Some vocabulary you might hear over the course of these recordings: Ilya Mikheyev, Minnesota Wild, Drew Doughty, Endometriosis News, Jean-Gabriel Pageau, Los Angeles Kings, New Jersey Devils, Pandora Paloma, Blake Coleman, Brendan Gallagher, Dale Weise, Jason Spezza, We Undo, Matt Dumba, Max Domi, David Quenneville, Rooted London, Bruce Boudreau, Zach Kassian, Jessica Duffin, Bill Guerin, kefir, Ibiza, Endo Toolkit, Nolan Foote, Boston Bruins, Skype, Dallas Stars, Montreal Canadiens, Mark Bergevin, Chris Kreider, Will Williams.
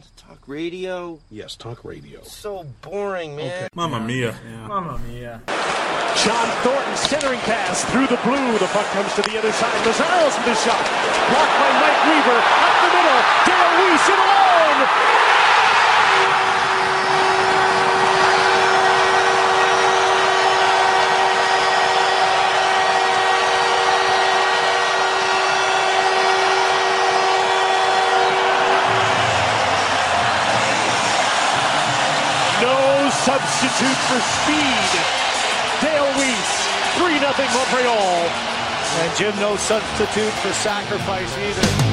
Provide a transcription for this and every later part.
band, talk radio? Yes, talk radio. It's so boring, man. Okay. Mamma mia. Yeah. Mamma mia. John Thornton centering pass through the blue. The puck comes to the other side. Lazaro's with a shot. Blocked by Mike Weaver. Up the middle. DeLuise in alone. Substitute for speed. Dale Weiss, 3-0 Montreal. And Jim, no substitute for sacrifice either.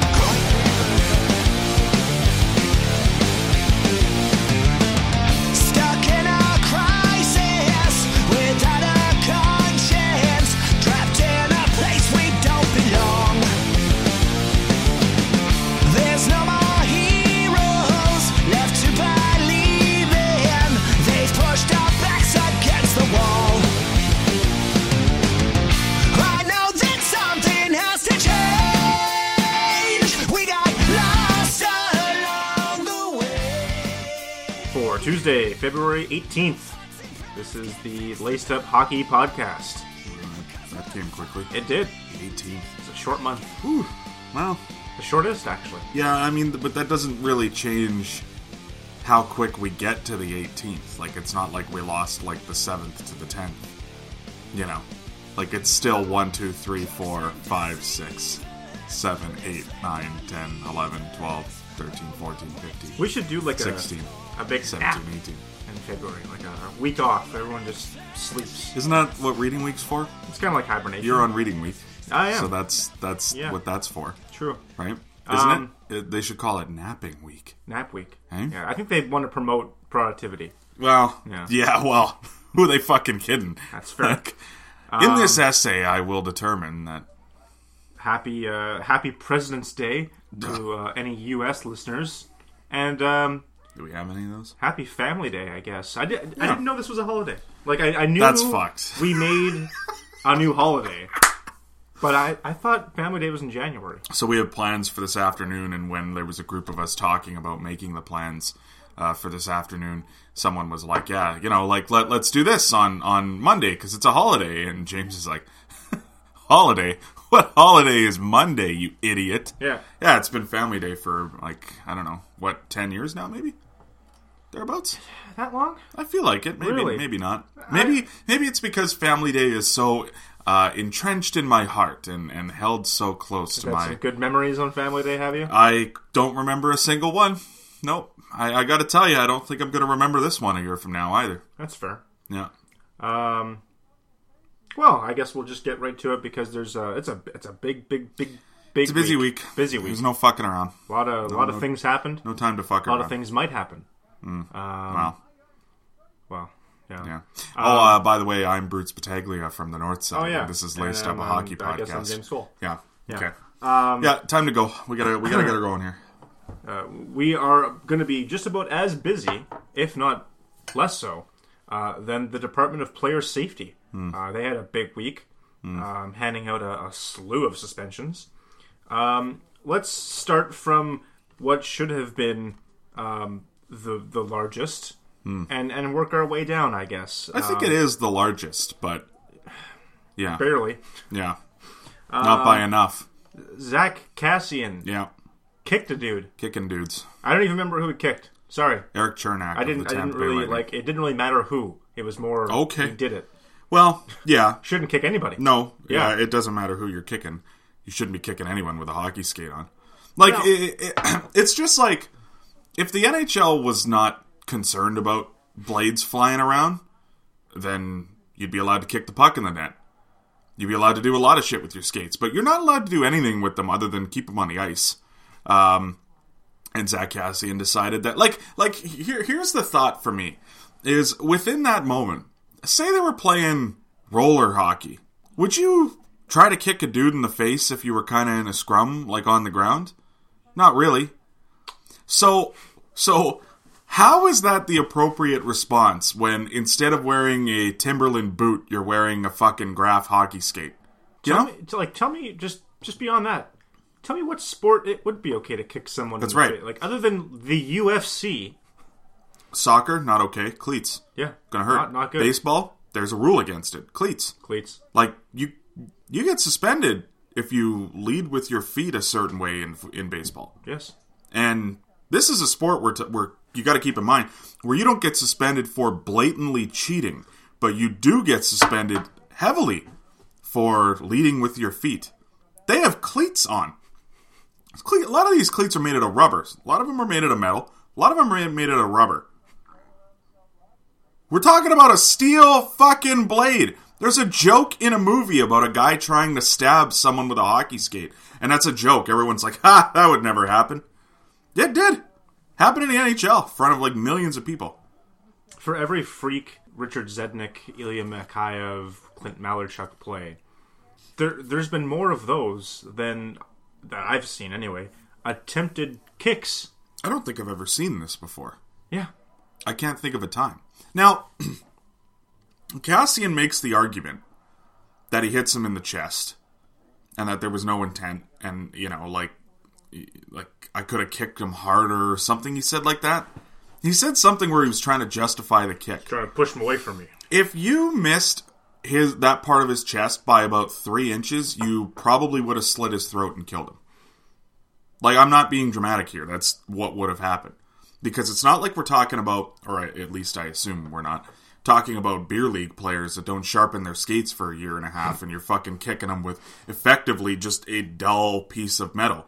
Tuesday, February 18th. This is the Laced Up Hockey Podcast. That came quickly. It did. 18th. It's a short month. Whew. Well, the shortest, actually. Yeah, I mean, but that doesn't really change how quick we get to the 18th. Like, it's not like we lost, like, the 7th to the 10th. You know? Like, it's still 1, 2, 3, 4, 5, 6, 7, 8, 9, 10, 11, 12, 13, 14, 15. We should do, like, 16. A big 17, 18 in February, like a week off. Everyone just sleeps. Isn't that what reading week's for? It's kind of like hibernation. You're on reading week. I am. So that's what that's for. True. Right? Isn't it? They should call it napping week. Nap week. Eh? Yeah, I think they want to promote productivity. Well, yeah well, who are they fucking kidding? That's fair. Like, in this essay, I will determine that. Happy President's Day to any U.S. listeners. And, do we have any of those? Happy Family Day, I guess. I didn't know this was a holiday. Like, I knew that's fucked. We made a new holiday. But I thought Family Day was in January. So we have plans for this afternoon, and when there was a group of us talking about making the plans for this afternoon, someone was like, yeah, you know, like, let's do this on Monday, because it's a holiday. And James is like, holiday? What holiday is Monday, you idiot? Yeah. Yeah, it's been Family Day for, like, I don't know, what, 10 years now, maybe? Thereabouts? That long? I feel like it. Maybe, really? Maybe not. Maybe it's because Family Day is so entrenched in my heart and held so close to my... Some good memories on Family Day, have you? I don't remember a single one. Nope. I gotta tell you, I don't think I'm gonna remember this one a year from now either. That's fair. Yeah. Well, I guess we'll just get right to it because there's it's a big it's a busy week. Busy week. There's no fucking around. A lot of things happened. No time to fuck around. A lot of things might happen. Well, yeah. By the way, I'm Bruce Battaglia from the North Side. Oh, yeah. This is Laced Up a Hockey Podcast. I guess I'm James Cole. Yeah. Okay. Time to go. We gotta get her going here. We are going to be just about as busy, if not less so, than the Department of Player Safety. They had a big week, handing out a slew of suspensions. Let's start from what should have been the largest, and work our way down, I guess. I think it is the largest, but yeah, barely. Yeah, not by enough. Zach Kassian, kicked a dude. Kicking dudes. I don't even remember who he kicked. Sorry, Eric Chernak. I didn't really. It didn't really matter who. It was more okay. He did it. Well, yeah. Shouldn't kick anybody. No, yeah, it doesn't matter who you're kicking. You shouldn't be kicking anyone with a hockey skate on. Like, no. It's just like, if the NHL was not concerned about blades flying around, then you'd be allowed to kick the puck in the net. You'd be allowed to do a lot of shit with your skates, but you're not allowed to do anything with them other than keep them on the ice. And Zach Kassian decided that, like here's the thought for me, is within that moment, say they were playing roller hockey. Would you try to kick a dude in the face if you were kind of in a scrum, like on the ground? Not really. So how is that the appropriate response when instead of wearing a Timberland boot, you're wearing a fucking Graf hockey skate? You know? Tell me, just beyond that. Tell me what sport it would be okay to kick someone in the face. Like, other than the UFC. Soccer, not okay. Cleats. Yeah. Gonna hurt. Not good. Baseball, there's a rule against it. Cleats. Cleats. Like, you get suspended if you lead with your feet a certain way in baseball. Yes. And this is a sport where you got to keep in mind, where you don't get suspended for blatantly cheating, but you do get suspended heavily for leading with your feet. They have cleats on. A lot of these cleats are made out of rubber. A lot of them are made out of metal. A lot of them are made out of rubber. We're talking about a steel fucking blade. There's a joke in a movie about a guy trying to stab someone with a hockey skate. And that's a joke. Everyone's like, ha, that would never happen. It did. Happened in the NHL in front of like millions of people. For every freak Richard Zednick, Ilya Mikheyev, Clint Malarchuk play, there's been more of those than that I've seen anyway. Attempted kicks. I don't think I've ever seen this before. Yeah. I can't think of a time. Now, Kassian makes the argument that he hits him in the chest and that there was no intent and, you know, like I could have kicked him harder or something. He said like that. He said something where he was trying to justify the kick. Trying to push him away from me. If you missed that part of his chest by about 3 inches, you probably would have slit his throat and killed him. Like, I'm not being dramatic here. That's what would have happened. Because it's not like we're talking about, or at least I assume we're not, talking about beer league players that don't sharpen their skates for a year and a half and you're fucking kicking them with effectively just a dull piece of metal.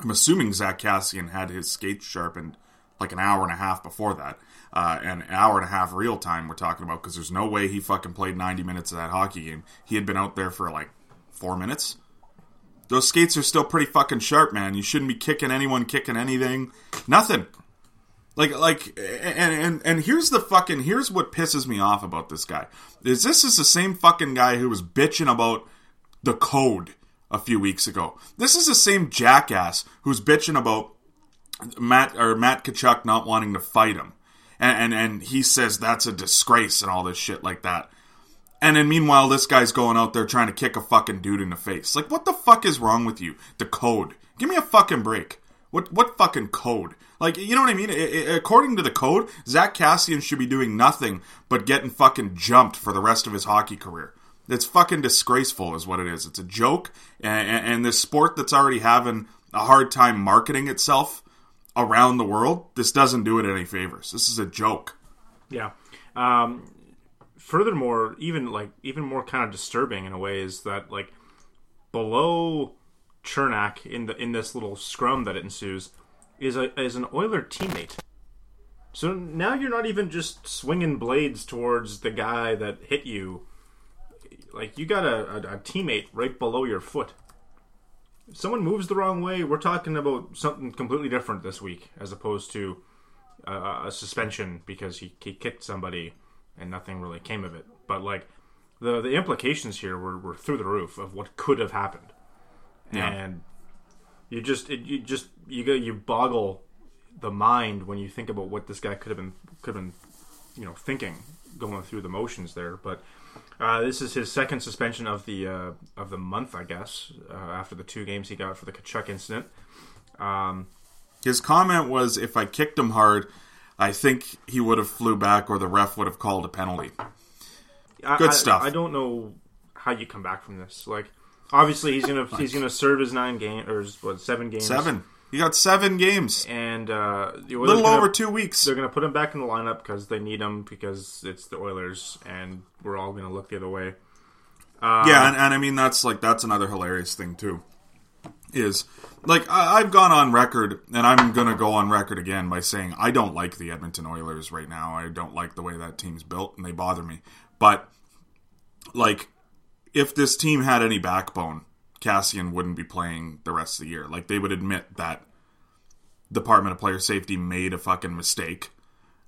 I'm assuming Zach Kassian had his skates sharpened like an hour and a half before that. And an hour and a half real time we're talking about, because there's no way he fucking played 90 minutes of that hockey game. He had been out there for like 4 minutes. Those skates are still pretty fucking sharp, man. You shouldn't be kicking anyone, kicking anything. Nothing. And here's what pisses me off about this guy. This is the same fucking guy who was bitching about the code a few weeks ago. This is the same jackass who's bitching about Matt Tkachuk not wanting to fight him. And he says that's a disgrace and all this shit like that. And then meanwhile, this guy's going out there trying to kick a fucking dude in the face. Like, what the fuck is wrong with you? The code. Give me a fucking break. What fucking code? Like, you know what I mean? According to the code, Zach Kassian should be doing nothing but getting fucking jumped for the rest of his hockey career. It's fucking disgraceful is what it is. It's a joke. And this sport that's already having a hard time marketing itself around the world, this doesn't do it any favors. This is a joke. Yeah. Furthermore, even more kind of disturbing in a way is that, like, below Chernak in this little scrum that ensues is an Oiler teammate. So now you're not even just swinging blades towards the guy that hit you. Like, you got a teammate right below your foot. If someone moves the wrong way, we're talking about something completely different this week, as opposed to a suspension because he kicked somebody and nothing really came of it. But, like, the implications here were through the roof of what could have happened. Yeah. And you boggle the mind when you think about what this guy could have been thinking, going through the motions there. But this is his second suspension of the month, I guess, after the 2 games he got for the Tkachuk incident. His comment was, if I kicked him hard, I think he would have flew back or the ref would have called a penalty. Good stuff. I don't know how you come back from this. Like, obviously he's gonna serve his 9 games or his, 7 games. 7. He got 7 games and a little over 2 weeks. They're gonna put him back in the lineup because they need him because it's the Oilers and we're all gonna look the other way. And I mean that's another hilarious thing too. Is like I've gone on record and I'm gonna go on record again by saying I don't like the Edmonton Oilers right now. I don't like the way that team's built and they bother me. But like, if this team had any backbone, Kassian wouldn't be playing the rest of the year. Like, they would admit that Department of Player Safety made a fucking mistake,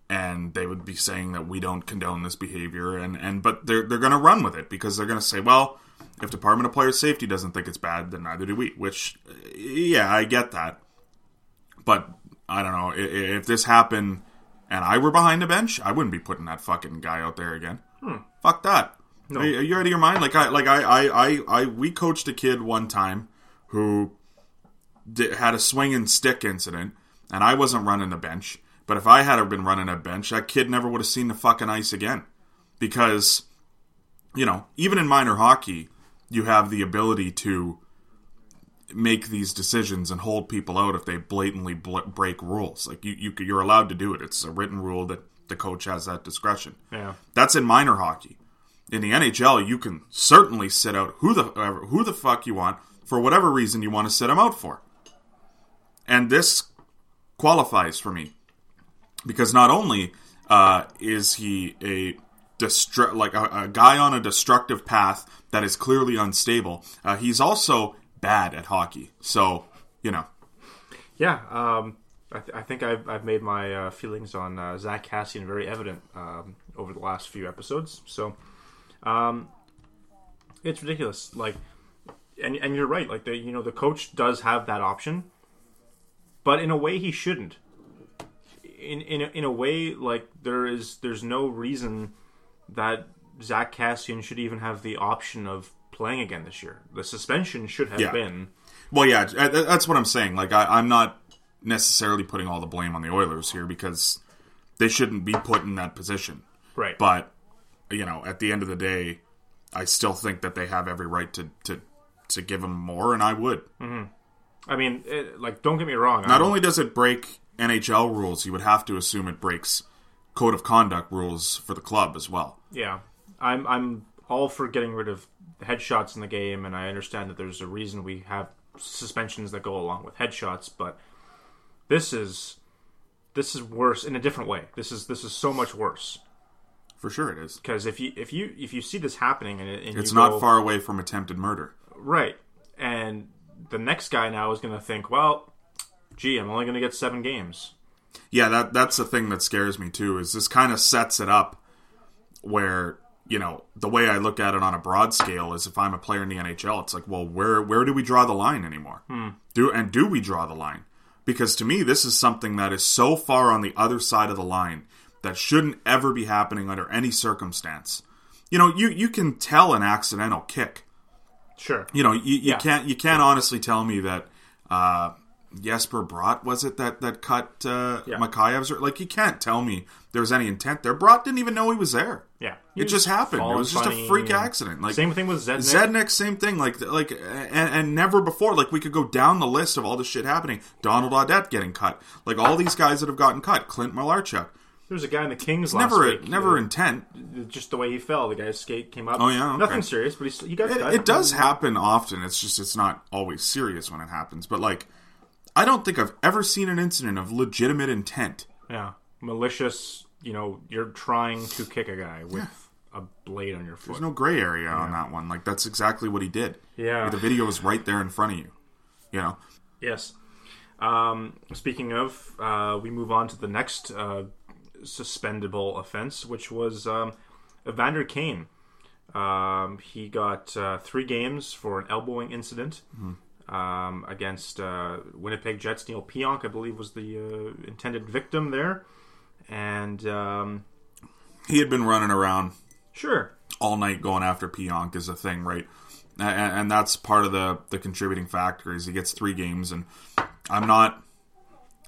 and they would be saying that we don't condone this behavior. But they're going to run with it because they're going to say, well, if Department of Player Safety doesn't think it's bad, then neither do we. Which, yeah, I get that. But I don't know, if this happened and I were behind the bench, I wouldn't be putting that fucking guy out there again. Fuck that. No. Are you out of your mind? We coached a kid one time who had a swing and stick incident, and I wasn't running a bench. But if I had been running a bench, that kid never would have seen the fucking ice again. Because, you know, even in minor hockey, you have the ability to make these decisions and hold people out if they blatantly break rules. Like, you're allowed to do it. It's a written rule that the coach has that discretion. Yeah, that's in minor hockey. In the NHL, you can certainly sit out who the fuck you want for whatever reason you want to sit them out for. And this qualifies for me because not only is he a guy on a destructive path that is clearly unstable, he's also bad at hockey. So, you know. Yeah, I think I've made my feelings on Zach Kassian very evident over the last few episodes. So, it's ridiculous. Like, and you're right. Like, the coach does have that option, but in a way he shouldn't. In a way, like there's no reason that Zach Kassian should even have the option of playing again this year. The suspension should have been. Well, yeah, that's what I'm saying. Like, I'm not necessarily putting all the blame on the Oilers here because they shouldn't be put in that position. Right. But, you know, at the end of the day, I still think that they have every right to give him more, and I would. Mm-hmm. I mean, don't get me wrong. Not only does it break NHL rules, you would have to assume it breaks code of conduct rules for the club as well. Yeah. I'm all for getting rid of headshots in the game, and I understand that there's a reason we have suspensions that go along with headshots, but this is worse in a different way. This is so much worse. For sure, it is. Because if you see this happening, and it's not far away from attempted murder, right? And the next guy now is going to think, well, gee, I'm only going to get 7 games. Yeah, that's the thing that scares me too. Is this kind of sets it up where, you know, the way I look at it on a broad scale is if I'm a player in the NHL, it's like, well, where do we draw the line anymore? Do we draw the line? Because to me, this is something that is so far on the other side of the line that shouldn't ever be happening under any circumstance. You know, you can tell an accidental kick. Sure. You know, you can't honestly tell me that Jesper Bratt, was it that cut Makayev's? Like, you can't tell me there was any intent there. Bratt didn't even know he was there. Yeah. It just happened. It was just a freak accident. Like, same thing with Zednik. Zednik, same thing. Like, and never before. Like, we could go down the list of all this shit happening. Donald Audette getting cut. Like, all these guys that have gotten cut. Clint Malarchuk. There was a guy in the Kings last week. Never intent. Just the way he fell. The guy's skate came up. Oh, yeah. Okay. Nothing serious, but he got cut. It does happen often. It's just it's not always serious when it happens. But, like, I don't think I've ever seen an incident of legitimate intent. Yeah. Malicious, you know, you're trying to kick a guy with a blade on your foot. There's no gray area on that one. Like, that's exactly what he did. Yeah. Like, the video is right there in front of you, you know? Yes. Speaking of, we move on to the next suspendable offense, which was Evander Kane. He got 3 games for an elbowing incident. Mm-hmm. Against Winnipeg Jets. Neil Pionk, I believe, was the intended victim there. And he had been running around all night going after Pionk is a thing, right? And that's part of the contributing factor is he gets 3 games. And I'm not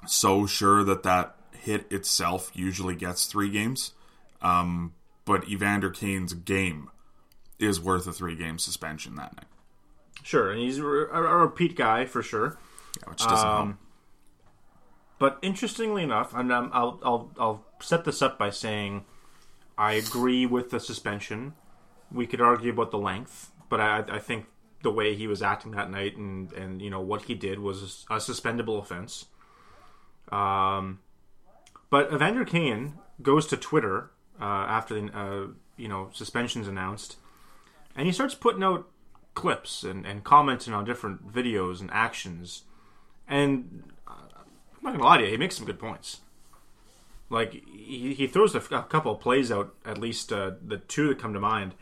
so sure that hit itself usually gets 3 games. But Evander Kane's game is worth a 3-game suspension that night. Sure, and he's a repeat guy for sure. Yeah, which doesn't help. But interestingly enough, and I'll set this up by saying I agree with the suspension. We could argue about the length, but I think the way he was acting that night and you know what he did was a suspendable offense. But Evander Kane goes to Twitter after the suspension's announced, and he starts putting out clips and commenting on different videos and actions, and I'm not gonna lie to you, he makes some good points. Like, he throws a couple of plays out, at least the 2 that come to mind,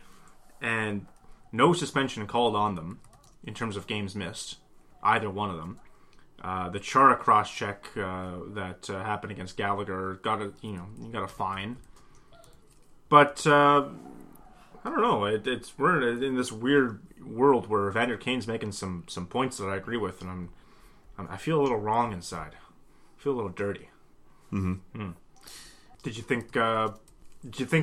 and no suspension called on them in terms of games missed, either one of them. The Chara cross check that happened against Gallagher got a fine, but I don't know. We're in this weird world where Evander Kane's making some points that I agree with, and I'm I feel a little wrong inside. I feel a little dirty. Mm-hmm. Mm. Did you think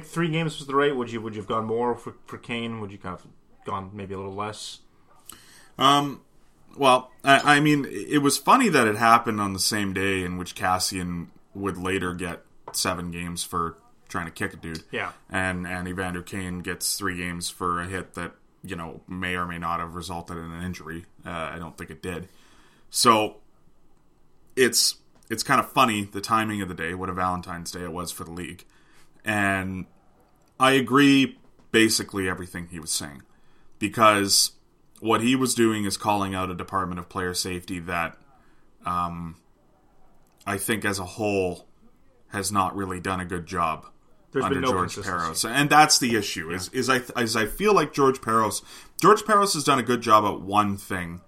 3 games was the rate? Would you have gone more for Kane? Would you have gone maybe a little less? Well, I mean, it was funny that it happened on the same day in which Kassian would later get 7 games for trying to kick a dude. Yeah. And Evander Kane gets 3 games for a hit that, you know, may or may not have resulted in an injury. I don't think it did. So it's kind of funny, the timing of the day, what a Valentine's Day it was for the league. And I agree basically everything he was saying. Because what he was doing is calling out a Department of Player Safety that I think as a whole has not really done a good job under George Parros. And that's the issue, is I feel like George Parros has done a good job at one thing,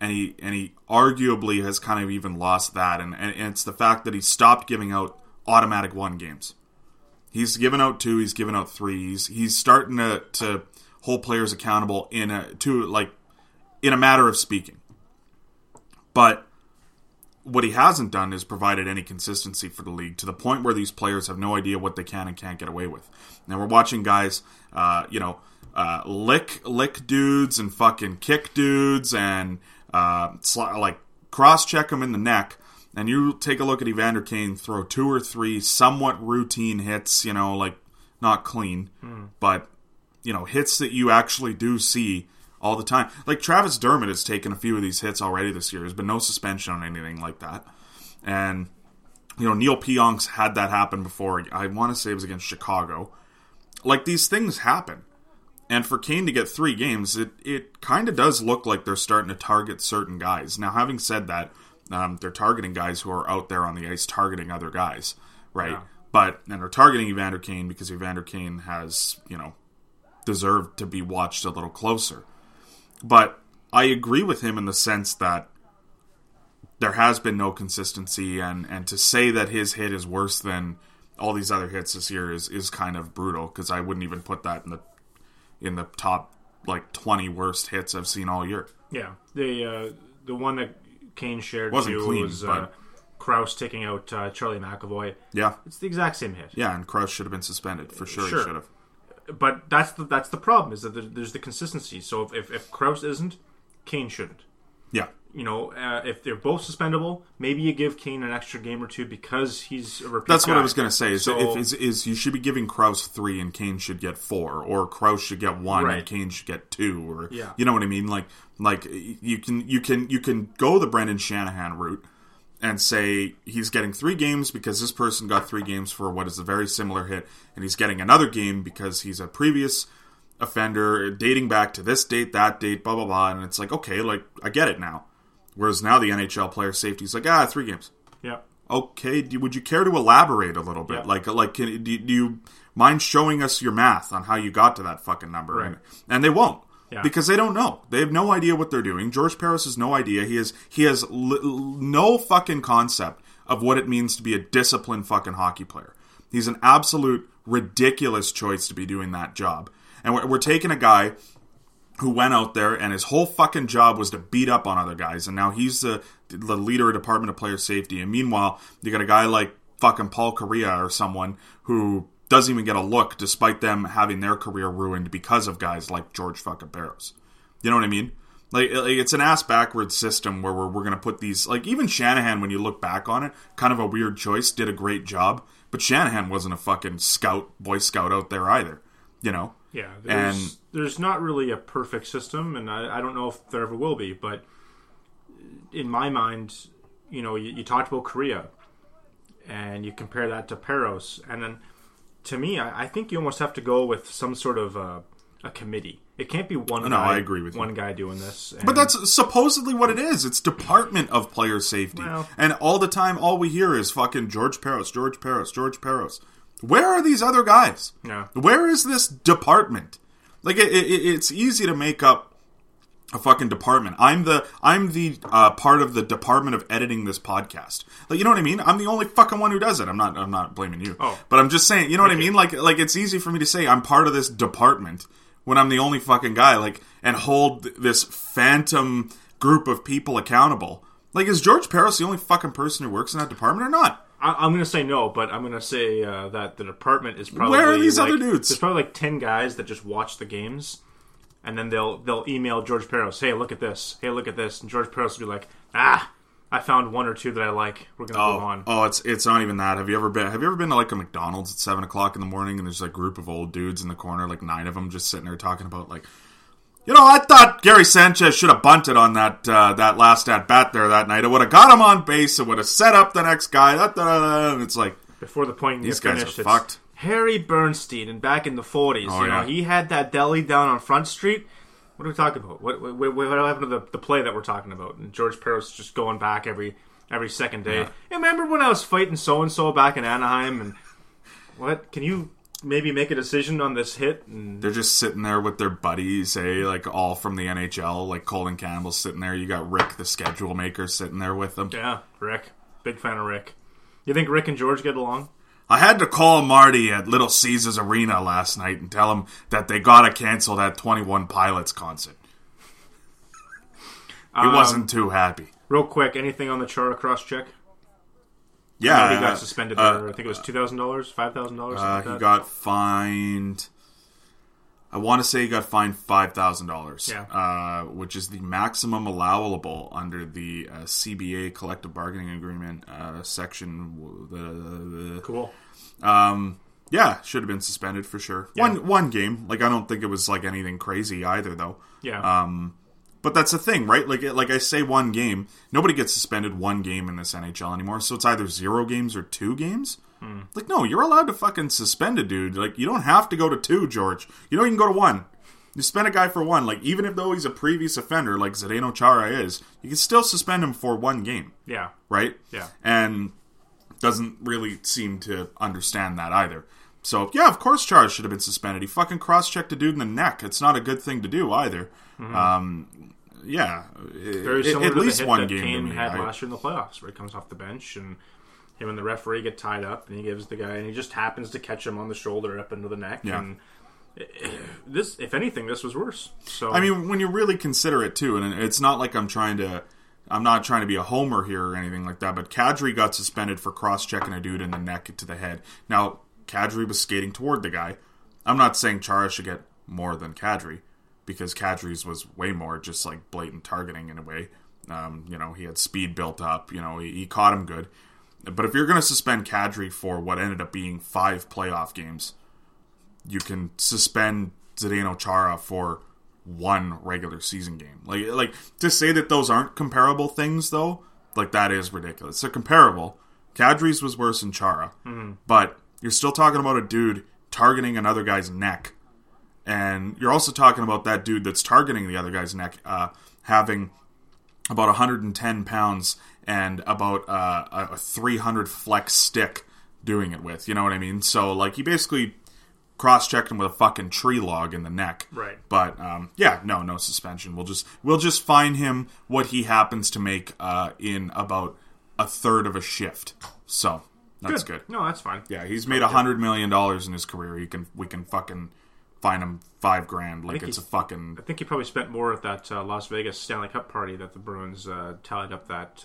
and he arguably has kind of even lost that, and it's the fact that he stopped giving out automatic 1 games. He's given out 2, he's given out 3, he's starting to hold players accountable in a matter of speaking. But what he hasn't done is provided any consistency for the league to the point where these players have no idea what they can and can't get away with. Now we're watching guys, lick dudes and fucking kick dudes and cross-check them in the neck. And you take a look at Evander Kane throw 2 or 3 somewhat routine hits, not clean, but hits that you actually do see all the time. Like, Travis Dermott has taken a few of these hits already this year. There's been no suspension on anything like that. And, Neil Pionk's had that happen before. I want to say it was against Chicago. Like, these things happen. And for Kane to get 3 games, it kind of does look like they're starting to target certain guys. Now, having said that, they're targeting guys who are out there on the ice targeting other guys, right? Yeah. And they're targeting Evander Kane because Evander Kane has, deserved to be watched a little closer. But I agree with him in the sense that there has been no consistency, and to say that his hit is worse than all these other hits this year is kind of brutal, because I wouldn't even put that in the top 20 worst hits I've seen all year. Yeah, the one that Kane shared wasn't clean, was Krause taking out Charlie McAvoy. Yeah, it's the exact same hit. Yeah, and Krause should have been suspended for sure. He should have. But that's the problem, is that there's the consistency. So if Krause isn't, Kane shouldn't. Yeah. If they're both suspendable, maybe you give Kane an extra game or 2 because he's a repeat guy. What I was going to say. Is you should be giving Krause 3 and Kane should get 4, or Krause should get 1 and Kane should get 2, or you know what I mean? Like you can go the Brendan Shanahan route and say he's getting 3 games because this person got 3 games for what is a very similar hit, and he's getting another game because he's a previous offender dating back to this date, that date, blah, blah, blah. And it's I get it now. Whereas now the NHL player safety is 3 games. Yeah. Okay, would you care to elaborate a little bit? Yeah. Do you mind showing us your math on how you got to that fucking number? Right. And they won't. Yeah. Because they don't know. They have no idea what they're doing. George Parros has no idea. He has no fucking concept of what it means to be a disciplined fucking hockey player. He's an absolute ridiculous choice to be doing that job. And we're taking a guy who went out there and his whole fucking job was to beat up on other guys. And now he's the leader of Department of Player Safety. And meanwhile, you got a guy like fucking Paul Kariya or someone who doesn't even get a look despite them having their career ruined because of guys like George fucking Parros. You know what I mean? It's an ass-backwards system where we're going to put these... even Shanahan, when you look back on it, kind of a weird choice, did a great job. But Shanahan wasn't a fucking Boy Scout out there either, Yeah, there's not really a perfect system, and I don't know if there ever will be, but in my mind, you talked about Korea, and you compare that to Parros, and then... To me, I think you almost have to go with some sort of a committee. It can't be one guy. I agree with one guy doing this. But that's supposedly what it is. It's Department of Player Safety, and all the time, all we hear is fucking George Parros, George Parros, George Parros. Where are these other guys? Yeah. Where is this department? It's easy to make up a fucking department. I'm the part of the department of editing this podcast. You know what I mean? I'm the only fucking one who does it. I'm not blaming you. Oh. But I'm just saying, you know what I mean? Like it's easy for me to say I'm part of this department when I'm the only fucking guy, and hold this phantom group of people accountable. Like, is George Peros the only fucking person who works in that department or not? I'm going to say no, but I'm going to say that the department is probably... Where are these other dudes? There's probably like 10 guys that just watch the games, and then they'll email George Peros, hey, look at this. Hey, look at this. And George Peros will be like, I found one or two that I like. We're going to move on. Oh, it's not even that. Have you ever been to like a McDonald's at 7 o'clock in the morning and there's like a group of old dudes in the corner, like 9 of them just sitting there talking about like, you know, I thought Gary Sanchez should have bunted on that last at-bat there that night. It would have got him on base. It would have set up the next guy. And it's like... Before the point these guys finished, are fucked. Harry Bernstein, and back in the 40s, you know, he had that deli down on Front Street. What are we talking about? What happened to the play that we're talking about? And George Peros just going back every second day. Yeah. Hey, remember when I was fighting so-and-so back in Anaheim? And what? Can you... maybe make a decision on this hit? And they're just sitting there with their buddies, like all from the NHL, like Colin Campbell's sitting there. You got Rick, the schedule maker, sitting there with them. Yeah, Rick. Big fan of Rick. You think Rick and George get along? I had to call Marty at Little Caesars Arena last night and tell him that they gotta cancel that 21 Pilots concert. He wasn't too happy. Real quick, anything on the Chara cross-check? Yeah, he got suspended. I think it was $2,000, $5,000. He got fined. I want to say he got fined $5,000, which is the maximum allowable under the CBA collective bargaining agreement section. Cool. Yeah, should have been suspended for sure. Yeah. One game. Like I don't think it was like anything crazy either, though. Yeah. But that's the thing, right? Like I say, one game. Nobody gets suspended one game in this NHL anymore, so it's either 0 games or 2 games. Like, no, you're allowed to fucking suspend a dude. Like, you don't have to go to 2, George. You can go to 1. You suspend a guy for 1. Like, even if though he's a previous offender, like Zdeno Chara is, you can still suspend him for 1 game. Yeah. Right? Yeah. And doesn't really seem to understand that either. So, yeah, of course Chara should have been suspended. He fucking cross-checked a dude in the neck. It's not a good thing to do either. Mm-hmm. Yeah, at least the 1 game Kane had last year in the playoffs, where he comes off the bench and him and the referee get tied up, and he gives the guy, and he just happens to catch him on the shoulder up into the neck. Yeah. And this, if anything, this was worse. So I mean, when you really consider it too, and it's not like I'm not trying to be a homer here or anything like that, but Kadri got suspended for cross-checking a dude in the neck to the head. Now, Kadri was skating toward the guy. I'm not saying Chara should get more than Kadri, because Kadri's was way more just like blatant targeting in a way. He had speed built up. He caught him good. But if you're going to suspend Kadri for what ended up being 5 playoff games, you can suspend Zdeno Chara for 1 regular season game. Like to say that those aren't comparable things, though, like that is ridiculous. They're comparable. Kadri's was worse than Chara. Mm-hmm. But you're still talking about a dude targeting another guy's neck. And you're also talking about that dude that's targeting the other guy's neck having about 110 pounds and about a 300 flex stick doing it with. You know what I mean? So, like, he basically cross-checked him with a fucking tree log in the neck. Right. But, no suspension. We'll just fine him what he happens to make in about a third of a shift. So, that's good. No, that's fine. Yeah, he's made $100 million in his career. We can fucking... fine him $5,000 like it's a fucking... I think he probably spent more at that Las Vegas Stanley Cup party that the Bruins tallied up that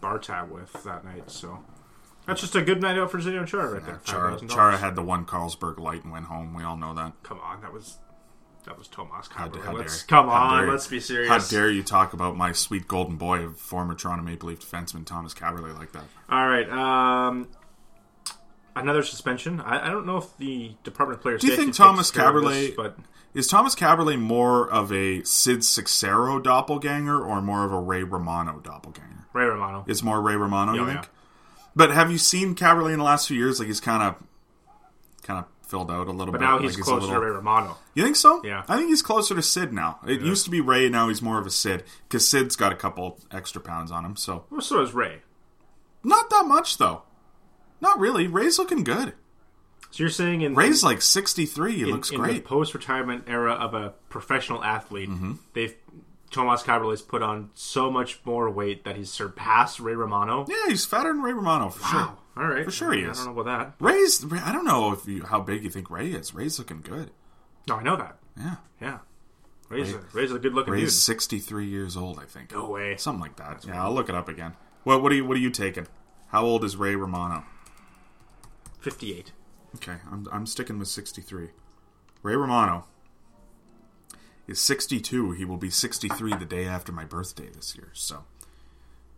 bar tab with that night, so... That's just a good night out for Zdeno Chara there. Chara had the one Carlsberg Light and went home, we all know that. Come on, that was Tomas Carlsberg. Let's be serious. How dare you talk about my sweet golden boy of former Toronto Maple Leaf defenseman Tomas Carlsberg like that. Alright, another suspension. I don't know if the Department of Player Safety... Do you think Thomas Caberlet... Is Thomas Caberlet more of a Sid Cicero doppelganger or more of a Ray Romano doppelganger? Ray Romano. It's more Ray Romano, you think? Yeah. But have you seen Caberlet in the last few years? Like, he's kind of filled out a little bit. But now he's closer to Ray Romano. You think so? Yeah. I think he's closer to Sid now. It used to be Ray, now he's more of a Sid. Because Sid's got a couple extra pounds on him, so... Well, so is Ray. Not that much, though. Not really. Ray's looking good. So you're saying Ray's like 63. He looks great. In the post-retirement era of a professional athlete, mm-hmm. Tomas Caberlet's put on so much more weight that he's surpassed Ray Romano. Yeah, he's fatter than Ray Romano for sure. All right, for sure he is. I don't know about that. I don't know how big you think Ray is. Ray's looking good. No, I know that. Yeah. Ray's a good-looking dude. Ray's 63 years old, I think. No way. Something like that. That's right. I'll look it up again. Well, what are you taking? How old is Ray Romano? 58. Okay, I'm sticking with 63. Ray Romano is 62. He will be 63 the day after my birthday this year, so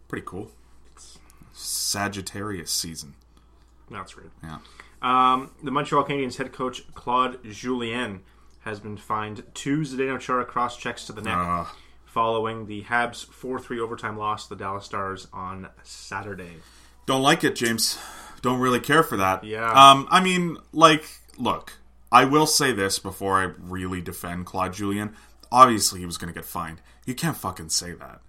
pretty cool. It's Sagittarius season. That's right. Yeah. The Montreal Canadiens head coach Claude Julien has been fined 2 Zdeno Chara cross-checks to the neck following the Habs 4-3 overtime loss to the Dallas Stars on Saturday. Don't like it, James. Don't really care for that. Yeah. I mean, like, look, I will say this before I really defend Claude Julien. Obviously, he was going to get fined. You can't fucking say that.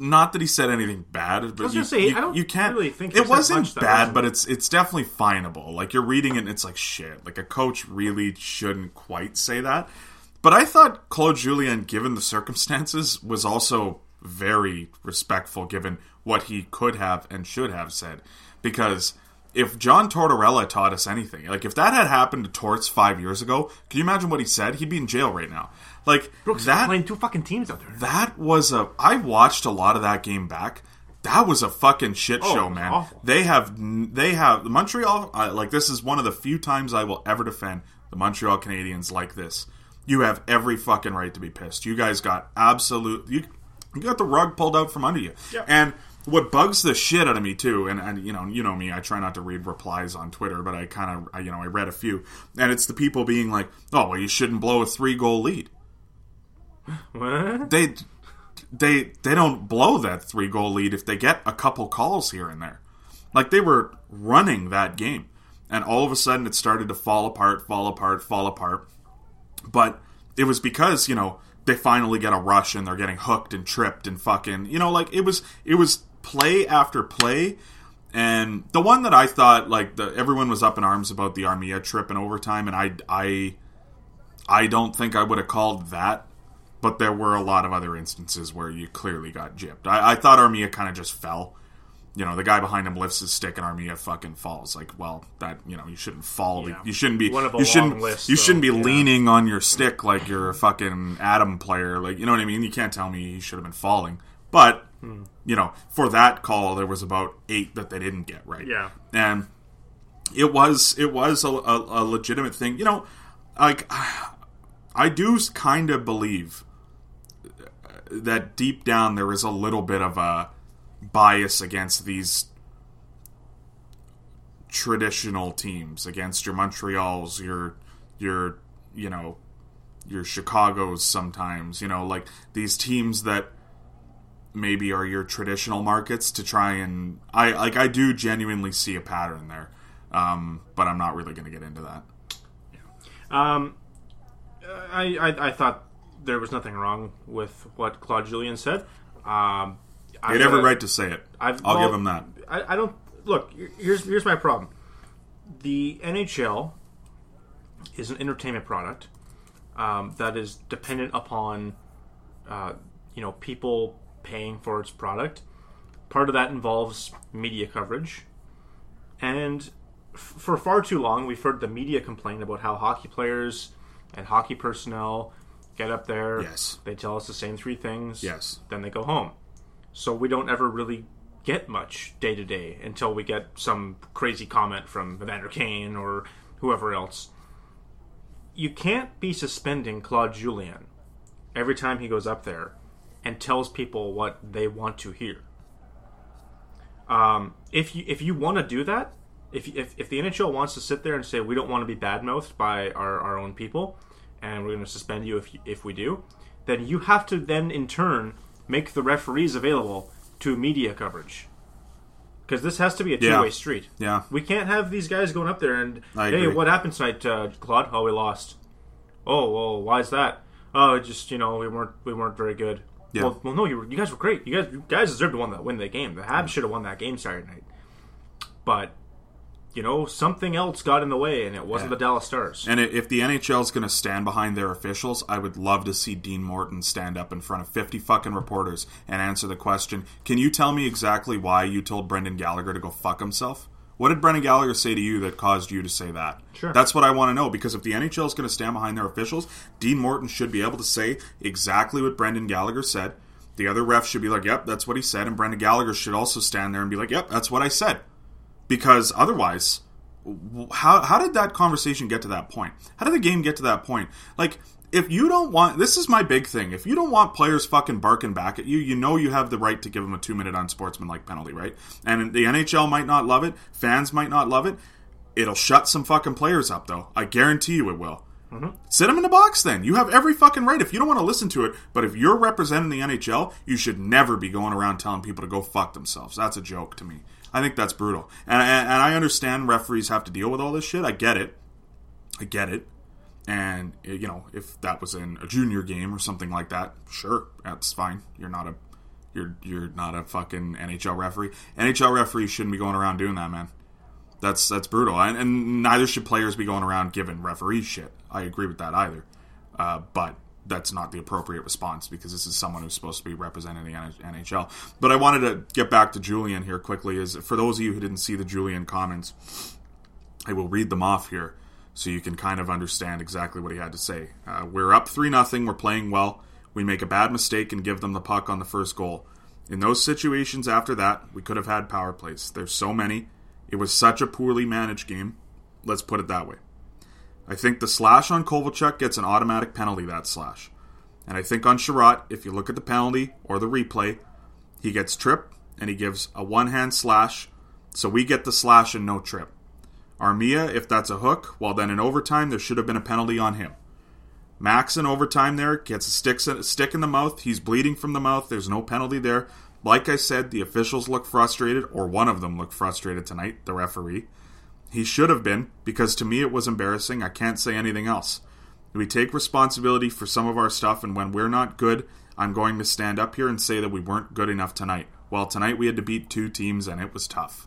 Not that he said anything bad, but I don't really think it wasn't bad, but it's definitely finable. Like, you're reading it and it's like, shit, like a coach really shouldn't quite say that. But I thought Claude Julien, given the circumstances, was also very respectful given what he could have and should have said. Because if John Tortorella taught us anything, like if that had happened to Torts 5 years ago, can you imagine what he said? He'd be in jail right now. Like, Brooks is playing two fucking teams out there. That was I watched a lot of that game back. That was a fucking shit show, man. Awful. They have Montreal. Like, this is one of the few times I will ever defend the Montreal Canadiens like this. You have every fucking right to be pissed. You guys got you got the rug pulled out from under you. Yep. And what bugs the shit out of me too, and you know me, I try not to read replies on Twitter, but I kind of, I read a few, and it's the people being like, "Oh, well, you shouldn't blow a 3-goal lead." What? They don't blow that 3-goal lead if they get a couple calls here and there. Like, they were running that game, and all of a sudden it started to fall apart. But it was because they finally get a rush and they're getting hooked and tripped and fucking, like it was. Play after play, and the one that I thought, like, everyone was up in arms about the Armia trip in overtime, and I don't think I would have called that, but there were a lot of other instances where you clearly got gypped. I thought Armia kind of just fell. The guy behind him lifts his stick and Armia fucking falls. Like, well, that, you shouldn't fall. Yeah. You shouldn't be leaning on your stick like you're a fucking Adam player. Like, you know what I mean? You can't tell me you should have been falling. But, for that call, there was about 8 that they didn't get right. Yeah. And it was a legitimate thing. Like, I do kind of believe that deep down there is a little bit of a bias against these traditional teams, against your Montreals, your Chicagos sometimes, like these teams that maybe are your traditional markets, to try and, I do genuinely see a pattern there. But I'm not really going to get into that. Yeah. I thought there was nothing wrong with what Claude Julien said. He had every right to say it. I'll give him that. I don't... Look, here's my problem. The NHL is an entertainment product that is dependent upon, people paying for its product. Part of that involves media coverage. And for far too long, we've heard the media complain about how hockey players and hockey personnel get up there. Yes. They tell us the same 3 things. Yes. Then they go home. So we don't ever really get much day to day until we get some crazy comment from Evander Kane or whoever else. You can't be suspending Claude Julien every time he goes up there and tells people what they want to hear. If you want to do that, if the NHL wants to sit there and say, we don't want to be badmouthed by our own people and we're going to suspend you if we do, then you have to then in turn make the referees available to media coverage. Because this has to be a two-way street. Yeah. We can't have these guys going up there and, hey, what happened tonight, Claude? Oh, we lost. Oh, well, why is that? Oh, just, we weren't very good. Yeah. Well, no, you guys were great. You guys deserved to win that game. The Habs should have won that game Saturday night. But, something else got in the way, and it wasn't the Dallas Stars. And if the NHL is going to stand behind their officials, I would love to see Dean Morton stand up in front of 50 fucking reporters and answer the question, can you tell me exactly why you told Brendan Gallagher to go fuck himself? What did Brendan Gallagher say to you that caused you to say that? Sure. That's what I want to know, because if the NHL is going to stand behind their officials, Dean Morton should be able to say exactly what Brendan Gallagher said. The other ref should be like, yep, that's what he said. And Brendan Gallagher should also stand there and be like, yep, that's what I said. Because otherwise, how did that conversation get to that point? How did the game get to that point? Like, if you don't want... This is my big thing. If you don't want players fucking barking back at you, you know you have the right to give them a 2-minute unsportsmanlike penalty, right? And the NHL might not love it. Fans might not love it. It'll shut some fucking players up, though. I guarantee you it will. Mm-hmm. Sit them in the box, then. You have every fucking right if you don't want to listen to it. But if you're representing the NHL, you should never be going around telling people to go fuck themselves. That's a joke to me. I think that's brutal. And I understand referees have to deal with all this shit. I get it. And, you know, if that was in a junior game or something like that, sure, that's fine. You're not a fucking NHL referee. NHL referees shouldn't be going around doing that, man. That's brutal. And neither should players be going around giving referee shit. I agree with that either. But that's not the appropriate response, because this is someone who's supposed to be representing the NHL. But I wanted to get back to Julien here quickly. Is for those of you who didn't see the Julien comments, I will read them off here, so you can kind of understand exactly what he had to say. We're up 3-0. We're playing well. We make a bad mistake and give them the puck on the first goal. In those situations after that, we could have had power plays. There's so many. It was such a poorly managed game. Let's put it that way. I think the slash on Kovalchuk gets an automatic penalty, that slash. And I think on Sherratt, if you look at the penalty or the replay, he gets tripped and he gives a one-hand slash. So we get the slash and no trip. Armia, if that's a hook, well then in overtime there should have been a penalty on him. Max in overtime there gets a stick in the mouth. He's bleeding from the mouth. There's no penalty there. Like I said, the officials look frustrated, or one of them looked frustrated tonight, the referee. He should have been, because to me it was embarrassing. I can't say anything else. We take responsibility for some of our stuff, and when we're not good, I'm going to stand up here and say that we weren't good enough tonight. Well, tonight we had to beat two teams, and it was tough.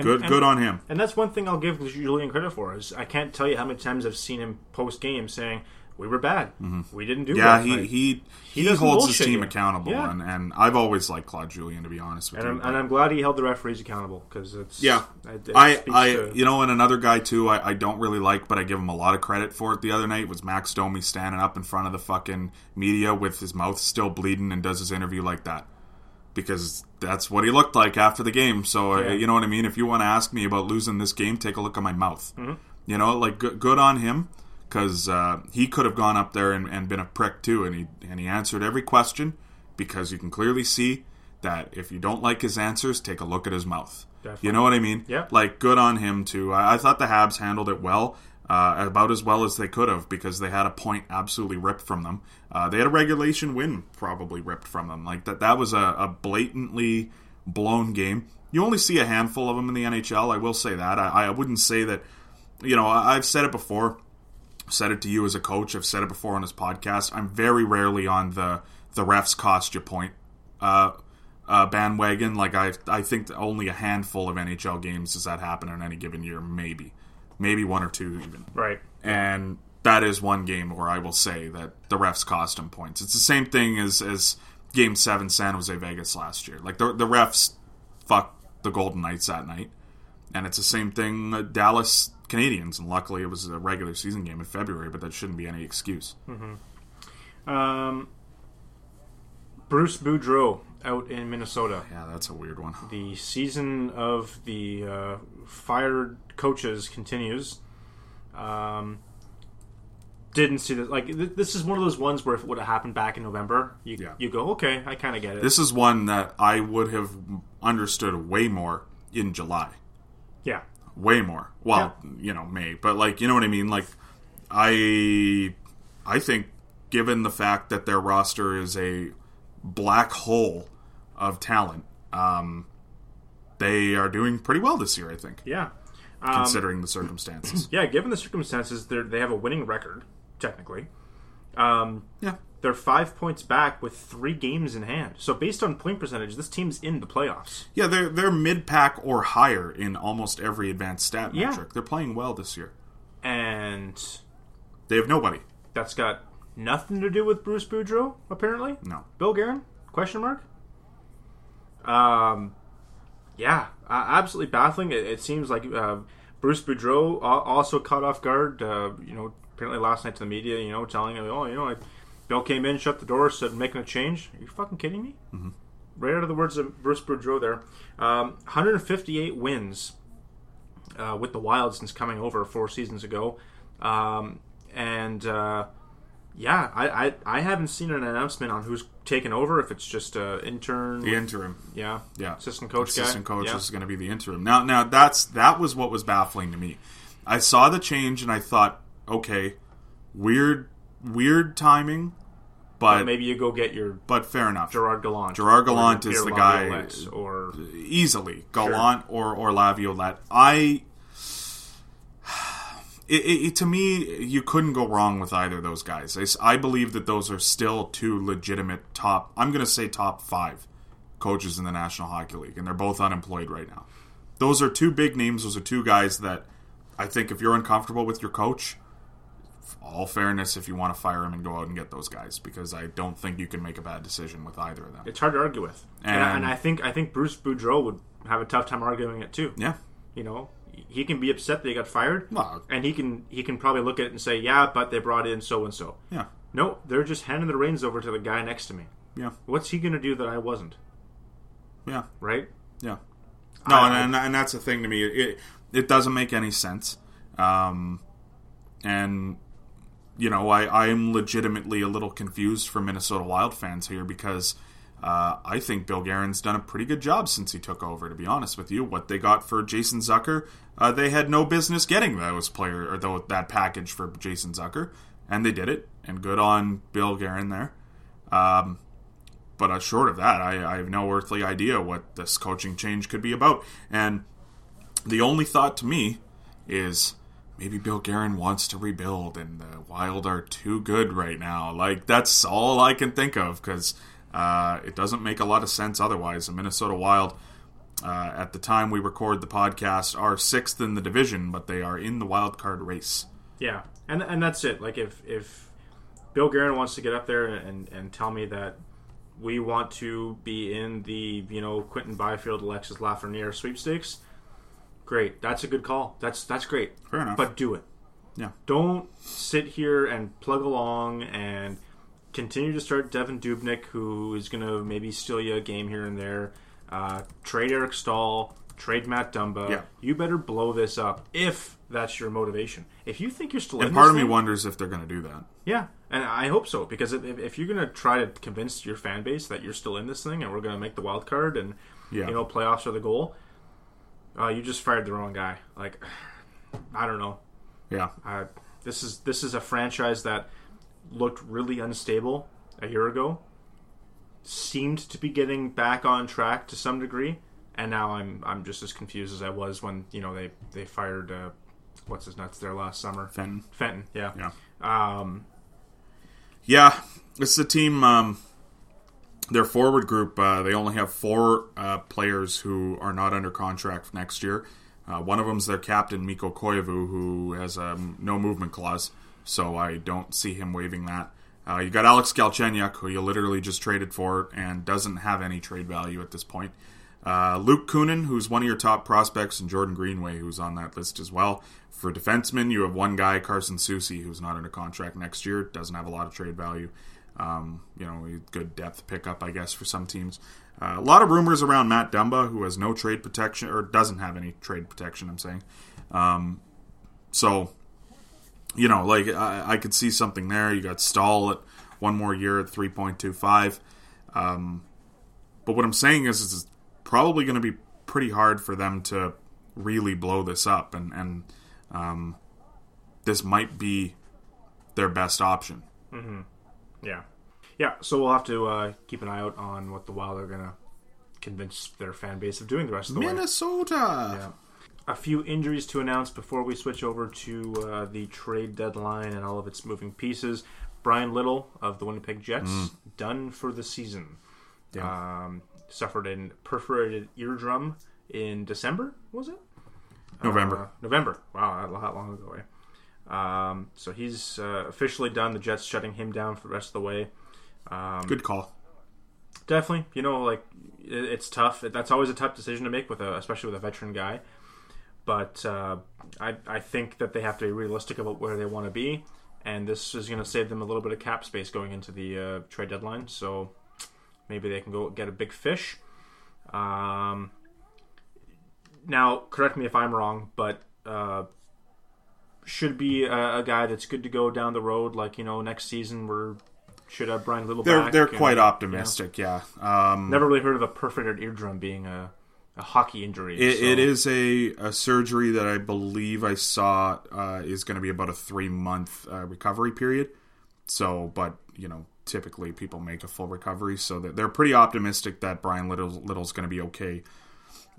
Good on him. And that's one thing I'll give Julien credit for, is I can't tell you how many times I've seen him post-game saying, we were bad. Mm-hmm. We didn't do well. Yeah, he holds his team accountable, yeah. and I've always liked Claude Julien, to be honest with you. And I'm glad he held the referees accountable, because it's... Yeah. And another guy, too, I don't really like, but I give him a lot of credit for it the other night, was Max Domi standing up in front of the fucking media with his mouth still bleeding and does his interview like that. Because that's what he looked like after the game. So, yeah. You know what I mean? If you want to ask me about losing this game, take a look at my mouth. Mm-hmm. You know, like, good on him. Because he could have gone up there and been a prick, too. And he answered every question. Because you can clearly see that if you don't like his answers, take a look at his mouth. Definitely. You know what I mean? Yeah. Like, good on him, too. I thought the Habs handled it well. About as well as they could have, because they had a point absolutely ripped from them. They had a regulation win probably ripped from them. Like that was a blatantly blown game. You only see a handful of them in the NHL, I will say that. I wouldn't say that, you know, I've said it before. I've said it to you as a coach. I've said it before on this podcast. I'm very rarely on the refs cost you point bandwagon. Like I think that only a handful of NHL games does that happen in any given year, maybe. Maybe one or two even. Right. And that is one game where I will say that the refs cost him points. It's the same thing as Game 7 San Jose Vegas last year. Like, the refs fucked the Golden Knights that night. And it's the same thing that Dallas Canadiens. And luckily it was a regular season game in February, but that shouldn't be any excuse. Mm-hmm. Bruce Boudreau out in Minnesota. Yeah, that's a weird one. The season of the fired coaches continues. Didn't see this. Like, this is one of those ones where if it would have happened back in November, you go, okay, I kind of get it. This is one that I would have understood way more in July. Yeah. Way more. Well, You know, May. But, like, you know what I mean? Like, I think given the fact that their roster is a black hole of talent, they are doing pretty well this year, I think. Yeah. Considering the circumstances. Yeah, given the circumstances, they have a winning record, technically. Yeah. They're 5 points back with 3 games in hand. So based on point percentage, this team's in the playoffs. Yeah, they're mid-pack or higher in almost every advanced stat metric. They're playing well this year. And they have nobody. That's got nothing to do with Bruce Boudreau, apparently. No. Bill Guerin? Question mark? Yeah, absolutely baffling. It seems like Bruce Boudreau also caught off guard, apparently last night to the media, telling him, Bill came in, shut the door, said, making a change. Are you fucking kidding me? Mm-hmm. Right out of the words of Bruce Boudreau there. 158 wins with the Wild since coming over 4 seasons ago. I haven't seen an announcement on who's taken over, if it's just an intern. The interim. Yeah. Assistant coach is going to be the interim. Now that was what was baffling to me. I saw the change and I thought, okay, weird timing. But maybe you go get but fair enough. Gerard Gallant is the guy, or easily Gallant, sure. or Laviolette. To me, you couldn't go wrong with either of those guys. I believe that those are still two legitimate top. I'm going to say top 5 coaches in the National Hockey League, and they're both unemployed right now. Those are two big names. Those are two guys that I think if you're uncomfortable with your coach, all fairness, if you want to fire him and go out and get those guys, because I don't think you can make a bad decision with either of them. It's hard to argue with, and I think Bruce Boudreau would have a tough time arguing it too. Yeah, he can be upset that he got fired, and he can probably look at it and say, yeah, but they brought in so and so. Yeah, no, they're just handing the reins over to the guy next to me. Yeah, what's he going to do that I wasn't? Yeah, right. Yeah, no, and that's the thing to me. It doesn't make any sense, and. I am legitimately a little confused for Minnesota Wild fans here because I think Bill Guerin's done a pretty good job since he took over, to be honest with you. What they got for Jason Zucker, they had no business getting that package for Jason Zucker, and they did it, and good on Bill Guerin there. But short of that, I have no earthly idea what this coaching change could be about. And the only thought to me is, maybe Bill Guerin wants to rebuild, and the Wild are too good right now. Like, that's all I can think of, because it doesn't make a lot of sense otherwise. The Minnesota Wild, at the time we record the podcast, are 6th in the division, but they are in the wild card race. Yeah, and that's it. Like, if Bill Guerin wants to get up there and tell me that we want to be in the, Quentin Byfield, Alexis Lafreniere sweepstakes... Great. That's a good call. That's great. Fair enough. But do it. Yeah. Don't sit here and plug along and continue to start Devin Dubnyk, who is going to maybe steal you a game here and there. Trade Eric Stahl. Trade Matt Dumba. Yeah. You better blow this up if that's your motivation. If you think you're still in this thing... And part of me wonders if they're going to do that. Yeah. And I hope so. Because if you're going to try to convince your fan base that you're still in this thing and we're going to make the wild card and, playoffs are the goal... you just fired the wrong guy. Like, I don't know. Yeah. This is a franchise that looked really unstable a year ago, seemed to be getting back on track to some degree, and now I'm just as confused as I was when they fired what's his nuts there last summer. Fenton. Yeah. Yeah. It's the team. Their forward group, they only have 4 players who are not under contract for next year. One of them is their captain, Mikko Koivu, who has a no-movement clause, so I don't see him waiving that. You got Alex Galchenyuk, who you literally just traded for and doesn't have any trade value at this point. Luke Kunin, who's one of your top prospects, and Jordan Greenway, who's on that list as well. For defensemen, you have one guy, Carson Soucy, who's not under contract next year, doesn't have a lot of trade value. Good depth pickup, I guess, for some teams. A lot of rumors around Matt Dumba, who has no trade protection, or doesn't have any trade protection, I'm saying. I could see something there. You got Stahl at one more year at 3.25. But what I'm saying is it's probably going to be pretty hard for them to really blow this up. And this might be their best option. Mm-hmm. Yeah. So we'll have to keep an eye out on what the Wild are going to convince their fan base of doing the rest of the way. Yeah. A few injuries to announce before we switch over to the trade deadline and all of its moving pieces. Brian Little of the Winnipeg Jets, done for the season. Yeah. Suffered a perforated eardrum in December, was it? November. Wow, that long ago, eh? So he's officially done. The Jets shutting him down for the rest of the way. Good call. Definitely. You know, like, it's tough. That's always a tough decision to make, especially with a veteran guy. But I think that they have to be realistic about where they want to be. And this is going to save them a little bit of cap space going into the trade deadline. So maybe they can go get a big fish. Now, correct me if I'm wrong, but should be a guy that's good to go down the road. Like, you know, next season we should have Brian Little back. They're quite optimistic, you know? Yeah. Never really heard of a perforated eardrum being a hockey injury. It is a surgery that I believe I saw is going to be about a 3-month recovery period. So, but, you know, typically people make a full recovery. So they're pretty optimistic that Brian Little's going to be okay,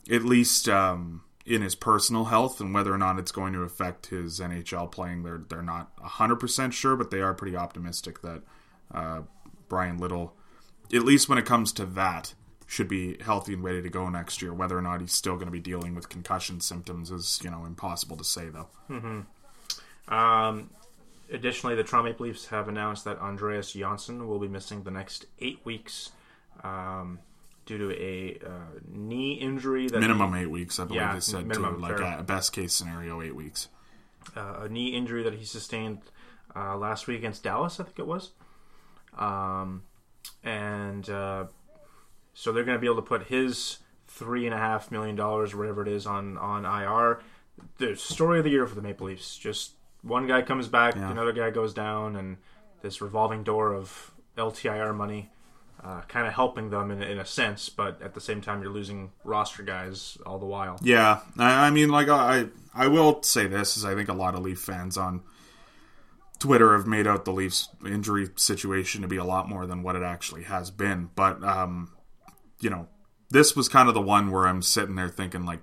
at least in his personal health, and whether or not it's going to affect his NHL playing, they're not 100% sure, but they are pretty optimistic that Brian Little, at least when it comes to that, should be healthy and ready to go next year. Whether or not he's still going to be dealing with concussion symptoms is, you know, impossible to say, though. Mm-hmm. Additionally, the Toronto Maple Leafs have announced that Andreas Janssen will be missing the next 8 weeks due to a knee injury. Minimum 8 weeks, I believe they said. Minimum, like a best-case scenario, 8 weeks. A knee injury that he sustained last week against Dallas, I think it was. So they're going to be able to put his $3.5 million, whatever it is, on IR. The story of the year for the Maple Leafs. Just one guy comes back, another guy goes down, and this revolving door of LTIR money kind of helping them in a sense, but at the same time you're losing roster guys all the while. Yeah. I mean, like, I will say this, is I think a lot of Leaf fans on Twitter have made out the Leafs injury situation to be a lot more than what it actually has been. But, you know, this was kind of the one where I'm sitting there thinking, like,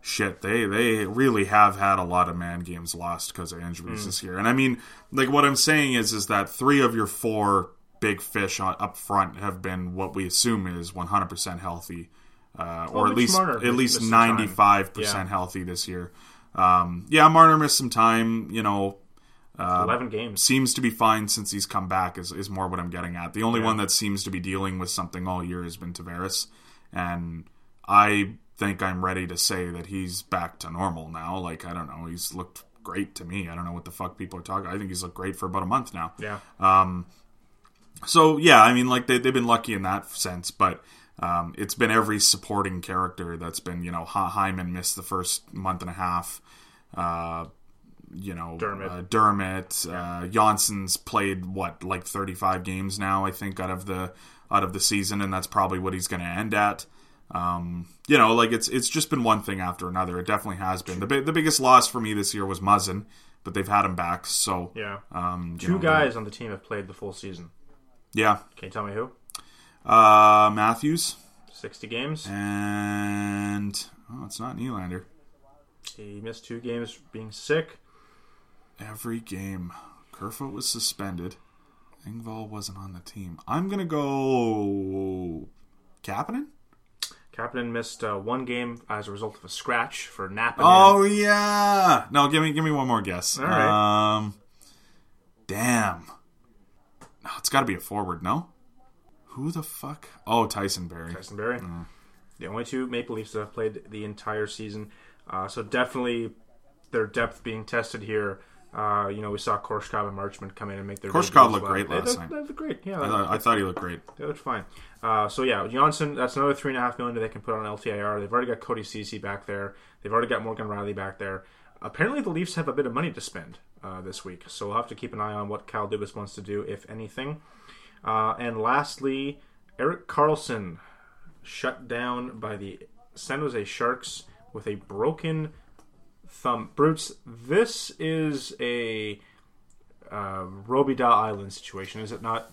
shit, they really have had a lot of man games lost because of injuries this year. And I mean, like, what I'm saying is that 3 of your 4 big fish up front have been what we assume is 100% healthy, or at least 95% healthy this year. Marner missed some time, you know. 11 games. Seems to be fine since he's come back is more what I'm getting at. The only one that seems to be dealing with something all year has been Tavares, and I think I'm ready to say that he's back to normal now. Like, I don't know, he's looked great to me. I don't know what the fuck people are talking. I think he's looked great for about a month now. Yeah. So, yeah, I mean, like, they've been lucky in that sense, but it's been every supporting character that's been, you know, Hyman missed the first month and a half, Dermot. Janssen's played, what, like 35 games now, I think, out of the season, and that's probably what he's going to end at. You know, like, it's just been one thing after another. It definitely has been. The biggest loss for me this year was Muzzin, but they've had him back, so... Yeah. Two guys on the team have played the full season. Yeah. Can you tell me who? Matthews. 60 games. And... Oh, it's not Nylander. He missed 2 games being sick. Every game. Kerfoot was suspended. Engvall wasn't on the team. I'm going to go... Kapanen? Kapanen missed 1 game as a result of a scratch for napping. Oh, yeah! No, give me one more guess. All right. Damn. No, it's got to be a forward, no? Who the fuck? Oh, Tyson Berry. The only 2 Maple Leafs that have played the entire season. So definitely their depth being tested here. You know, we saw Korshkov and Marchman come in and make their... Korshkov looked great last night. They looked great, yeah. I thought he looked great. They looked fine. So, yeah, Janssen, that's another $3.5 million that they can put on LTIR. They've already got Cody Ceci back there. They've already got Morgan Riley back there. Apparently the Leafs have a bit of money to spend this week, so we'll have to keep an eye on what Kyle Dubas wants to do, if anything. And lastly, Erik Karlsson shut down by the San Jose Sharks with a broken thumb. Brutes, this is a Robida Island situation, is it not?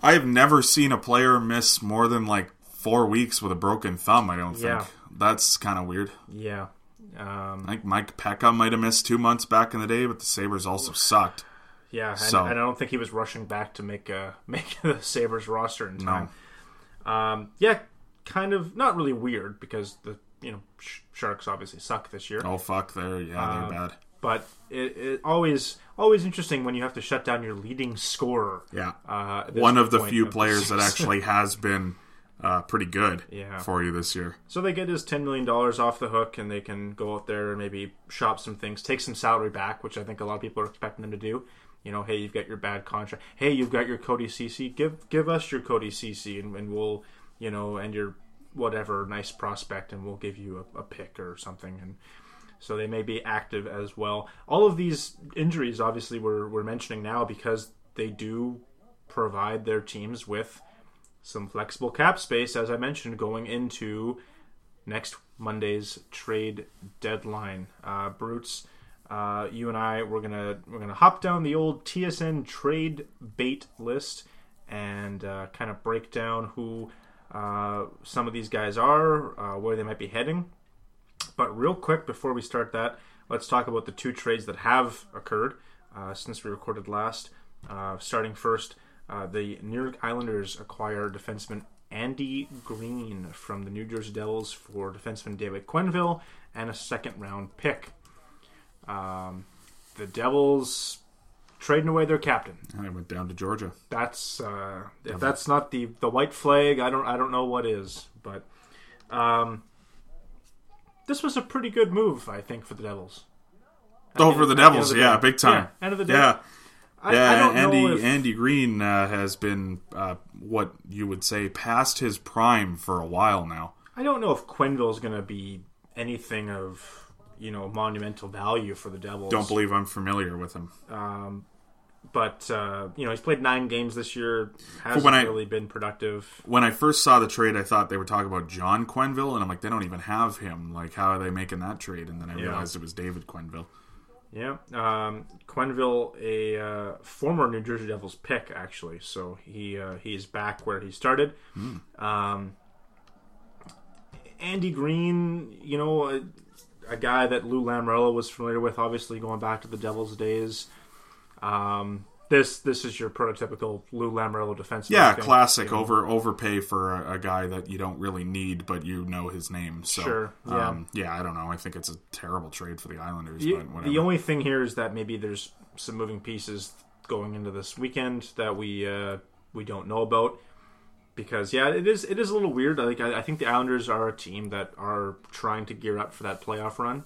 I have never seen a player miss more than like 4 weeks with a broken thumb, I don't think. That's kind of weird. Yeah. I think Mike Pekka might have missed 2 months back in the day, but the Sabres also sucked. Yeah, so. And I don't think he was rushing back to make the Sabres roster in time. No. Yeah, kind of not really weird because the Sharks obviously suck this year. Oh fuck, they're bad. But it always interesting when you have to shut down your leading scorer. Yeah, one of the few players that actually has been pretty good for you this year. So they get his $10 million off the hook, and they can go out there and maybe shop some things, take some salary back, which I think a lot of people are expecting them to do. You know, hey, you've got your bad contract. Hey, you've got your Cody Ceci. Give us your Cody Ceci, and we'll, you know, and your whatever nice prospect, and we'll give you a pick or something. And so they may be active as well. All of these injuries, obviously, we're mentioning now because they do provide their teams with some flexible cap space, as I mentioned, going into next Monday's trade deadline. Brutes, you and I, we're gonna hop down the old TSN trade bait list and kind of break down who some of these guys are, where they might be heading. But real quick, before we start that, let's talk about the two trades that have occurred since we recorded last. Starting first, the New York Islanders acquire defenseman Andy Greene from the New Jersey Devils for defenseman David Quenneville and a second-round pick. The Devils trading away their captain. And they went down to Georgia. That's if that's not the white flag, I don't know what is. But this was a pretty good move, I think, for the Devils. Over the Devils, yeah, big time. Yeah, end of the day. Yeah, Andy Greene has been what you would say past his prime for a while now. I don't know if Quenneville's going to be anything of, you know, monumental value for the Devils. Don't believe I'm familiar with him. But you know, he's played 9 games this year. Hasn't really been productive. When I first saw the trade, I thought they were talking about John Quenneville, and I'm like, they don't even have him. Like, how are they making that trade? And then I realized it was David Quenneville. Yeah. Quenneville, a former New Jersey Devils pick, actually. So he's back where he started. Andy Greene, you know... a guy that Lou Lamoriello was familiar with, obviously, going back to the Devils' days. This is your prototypical Lou Lamoriello defenseman. Yeah, classic overpay for a guy that you don't really need, but you know his name. So, sure. Yeah. I don't know. I think it's a terrible trade for the Islanders. But whatever. The only thing here is that maybe there's some moving pieces going into this weekend that we don't know about. Because, yeah, it is a little weird. I think the Islanders are a team that are trying to gear up for that playoff run.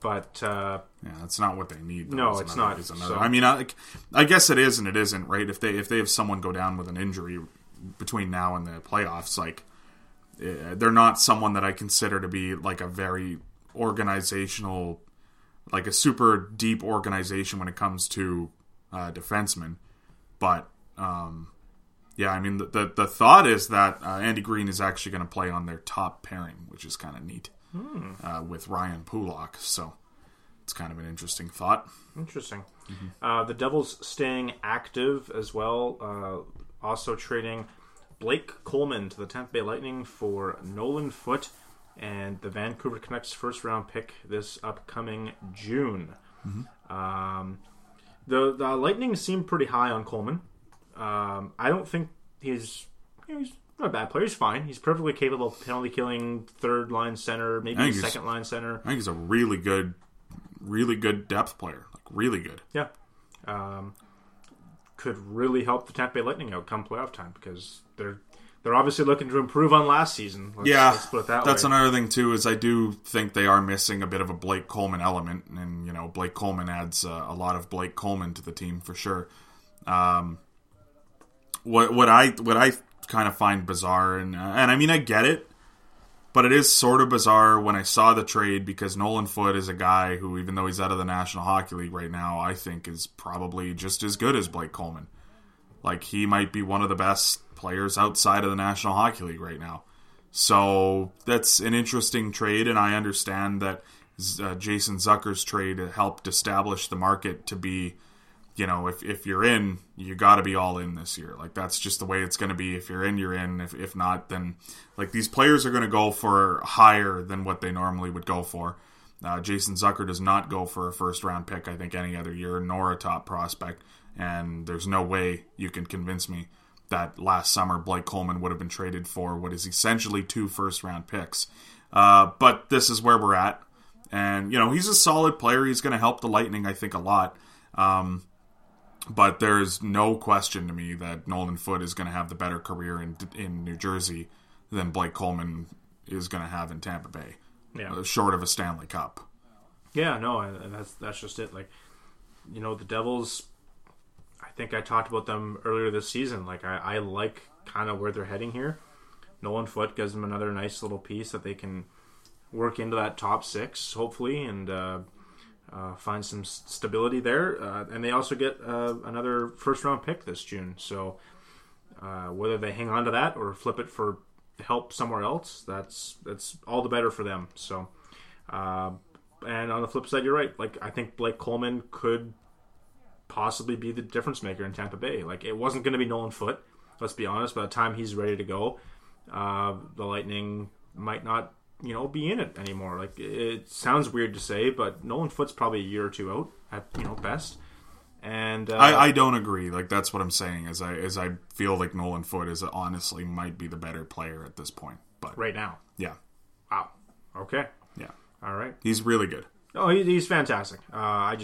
But... yeah, that's not what they need. No, it's not. So. I mean, I guess it is and it isn't, right? If they have someone go down with an injury between now and the playoffs, like, they're not someone that I consider to be, like, a very organizational... like, a super deep organization when it comes to defensemen. But... yeah, I mean, the thought is that Andy Greene is actually going to play on their top pairing, which is kind of neat, with Ryan Pulock. So it's kind of an interesting thought. Interesting. Mm-hmm. The Devils staying active as well, also trading Blake Coleman to the Tampa Bay Lightning for Nolan Foote and the Vancouver Canucks first-round pick this upcoming June. Mm-hmm. The Lightning seem pretty high on Coleman. I don't think he's not a bad player. He's fine. He's perfectly capable of penalty killing, third line center, maybe second line center. I think he's a really good depth player. Like, really good. Yeah. Could really help the Tampa Bay Lightning out come playoff time because they're obviously looking to improve on last season. Let's put it that way. That's another thing too, is I do think they are missing a bit of a Blake Coleman element, and you know, Blake Coleman adds a lot of Blake Coleman to the team for sure. What I kind of find bizarre, and I mean, I get it, but it is sort of bizarre when I saw the trade because Nolan Foote is a guy who, even though he's out of the National Hockey League right now, I think is probably just as good as Blake Coleman. Like, he might be one of the best players outside of the National Hockey League right now. So that's an interesting trade, and I understand that Jason Zucker's trade helped establish the market to be, you know, if you're in, you got to be all in this year. Like, that's just the way it's going to be. If you're in, you're in. If not, then, like, these players are going to go for higher than what they normally would go for. Jason Zucker does not go for a first-round pick, I think, any other year, nor a top prospect. And there's no way you can convince me that last summer Blake Coleman would have been traded for what is essentially 2 first-round picks. But this is where we're at. And, you know, he's a solid player. He's going to help the Lightning, I think, a lot. But there's no question to me that Nolan Foote is going to have the better career in New Jersey than Blake Coleman is going to have in Tampa Bay, short of a Stanley Cup. Yeah, no, that's just it. Like, you know, the Devils, I think I talked about them earlier this season. Like, I like kind of where they're heading here. Nolan Foote gives them another nice little piece that they can work into that top six, hopefully, and find some stability there. And they also get another first-round pick this June. So whether they hang on to that or flip it for help somewhere else, that's all the better for them. So, and on the flip side, you're right. Like, I think Blake Coleman could possibly be the difference maker in Tampa Bay. Like, it wasn't going to be Nolan Foote, let's be honest. By the time he's ready to go, the Lightning might not, you know, be in it anymore. Like, it sounds weird to say, but Nolan Foote's probably a year or two out at, you know, best. And I don't agree. Like, that's what I'm saying. As I feel like Nolan Foote is honestly might be the better player at this point. But right now, yeah. Wow. Okay. Yeah. All right. He's really good. Oh, he's fantastic. I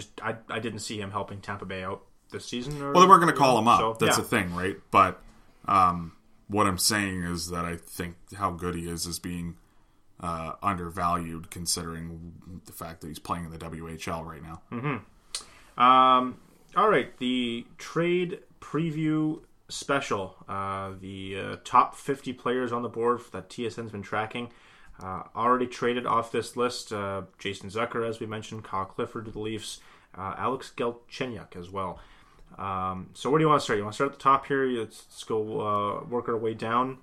didn't see him helping Tampa Bay out this season. Well, they weren't going to call him up. So, that's the thing, right? But what I'm saying is that I think how good he is being undervalued considering the fact that he's playing in the WHL right now. Mm-hmm. All right, the trade preview special, the top 50 players on the board that TSN's been tracking. Already traded off this list, Jason Zucker, as we mentioned, Kyle Clifford to the Leafs, Alex Galchenyuk as well. So where do you want to start? You want to start at the top here? Let's go work our way down.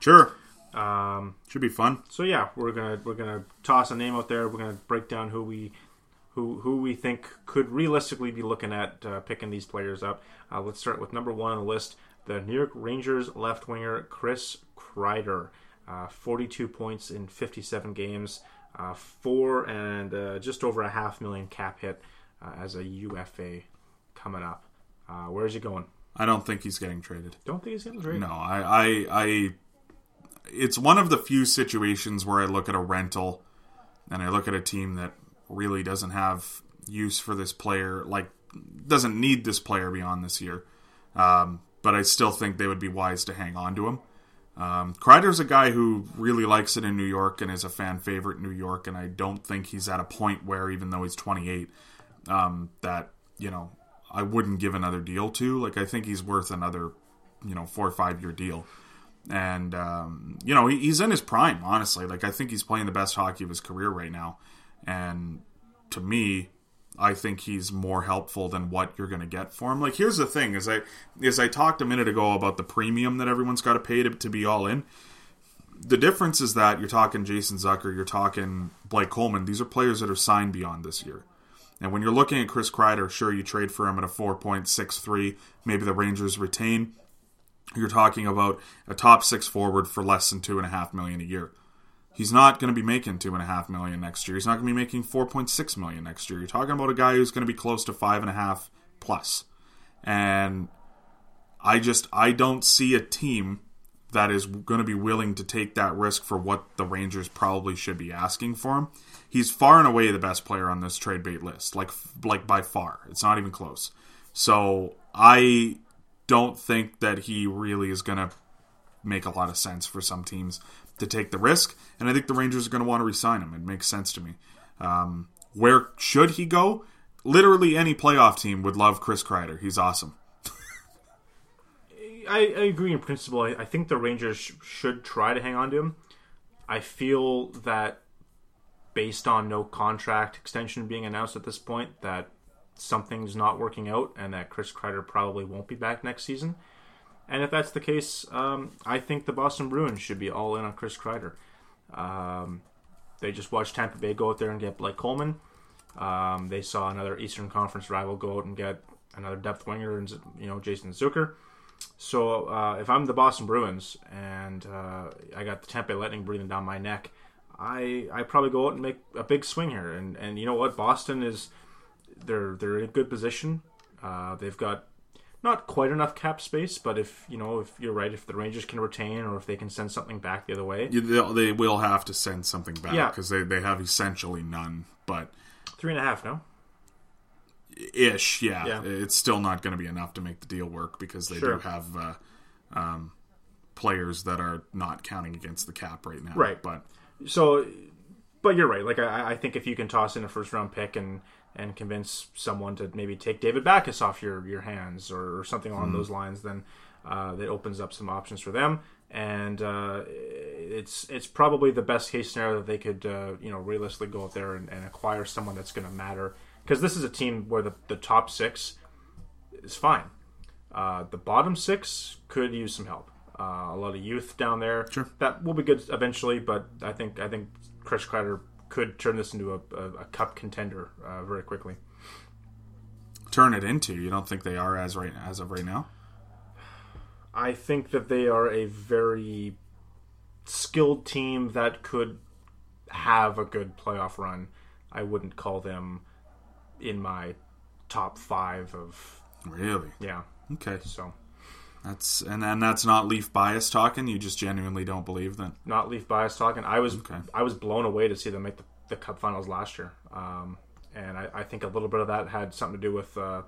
Sure. Should be fun. So yeah, we're gonna toss a name out there. We're gonna break down who we think could realistically be looking at picking these players up. Let's start with number one on the list, the New York Rangers left winger Chris Kreider. 42 points in 57 games, just over a $500,000 cap hit as a UFA coming up. Where's he going? I don't think he's getting traded. Don't think he's getting traded? No, I it's one of the few situations where I look at a rental and I look at a team that really doesn't have use for this player, like doesn't need this player beyond this year. But I still think they would be wise to hang on to him. Kreider's a guy who really likes it in New York and is a fan favorite in New York, and I don't think he's at a point where, even though he's 28, that, you know, I wouldn't give another deal to. Like, I think he's worth another, you know, 4 or 5 year deal. And, you know, he's in his prime, honestly. Like, I think he's playing the best hockey of his career right now. And to me, I think he's more helpful than what you're going to get for him. Like, here's the thing, as I talked a minute ago about the premium that everyone's got to pay to be all in. The difference is that you're talking Jason Zucker, you're talking Blake Coleman. These are players that are signed beyond this year. And when you're looking at Chris Kreider, sure, you trade for him at a 4.63. Maybe the Rangers retain. You're talking about a top six forward for less than $2.5 million a year. He's not going to be making $2.5 million next year. He's not going to be making $4.6 million next year. You're talking about a guy who's going to be close to 5.5 plus. And I don't see a team that is going to be willing to take that risk for what the Rangers probably should be asking for him. He's far and away the best player on this trade bait list, like by far. It's not even close. So I don't think that he really is going to make a lot of sense for some teams to take the risk, and I think the Rangers are going to want to re-sign him. It makes sense to me. Where should he go? Literally any playoff team would love Chris Kreider. He's awesome. I agree in principle. I think the Rangers should try to hang on to him. I feel that based on no contract extension being announced at this point, that something's not working out and that Chris Kreider probably won't be back next season. And if that's the case, I think the Boston Bruins should be all in on Chris Kreider. They just watched Tampa Bay go out there and get Blake Coleman. They saw another Eastern Conference rival go out and get another depth winger, and, you know, Jason Zucker. So if I'm the Boston Bruins and I got the Tampa Bay Lightning breathing down my neck, I probably go out and make a big swing here. And you know what? Boston is they're in a good position. They've got not quite enough cap space, but if you're right, if the Rangers can retain or if they can send something back the other way. They will have to send something back because they have essentially none. But 3.5, no? Ish, yeah. It's still not going to be enough to make the deal work because they do have players that are not counting against the cap right now. Right. But you're right. Like, I think if you can toss in a first-round pick and convince someone to maybe take David Backes off your hands or something along those lines, then that opens up some options for them. And it's probably the best-case scenario that they could realistically go out there and acquire someone that's going to matter. Because this is a team where the top six is fine. The bottom six could use some help. A lot of youth down there. Sure. That will be good eventually, but I think Chris Kreider could turn this into a cup contender very quickly. Turn it into? You don't think they are as of right now? I think that they are a very skilled team that could have a good playoff run. I wouldn't call them in my top 5 of... Really? Yeah. Okay. So... That's not Leaf bias talking? You just genuinely don't believe then? Not Leaf bias talking. I was blown away to see them make the Cup Finals last year. And I think a little bit of that had something to do with a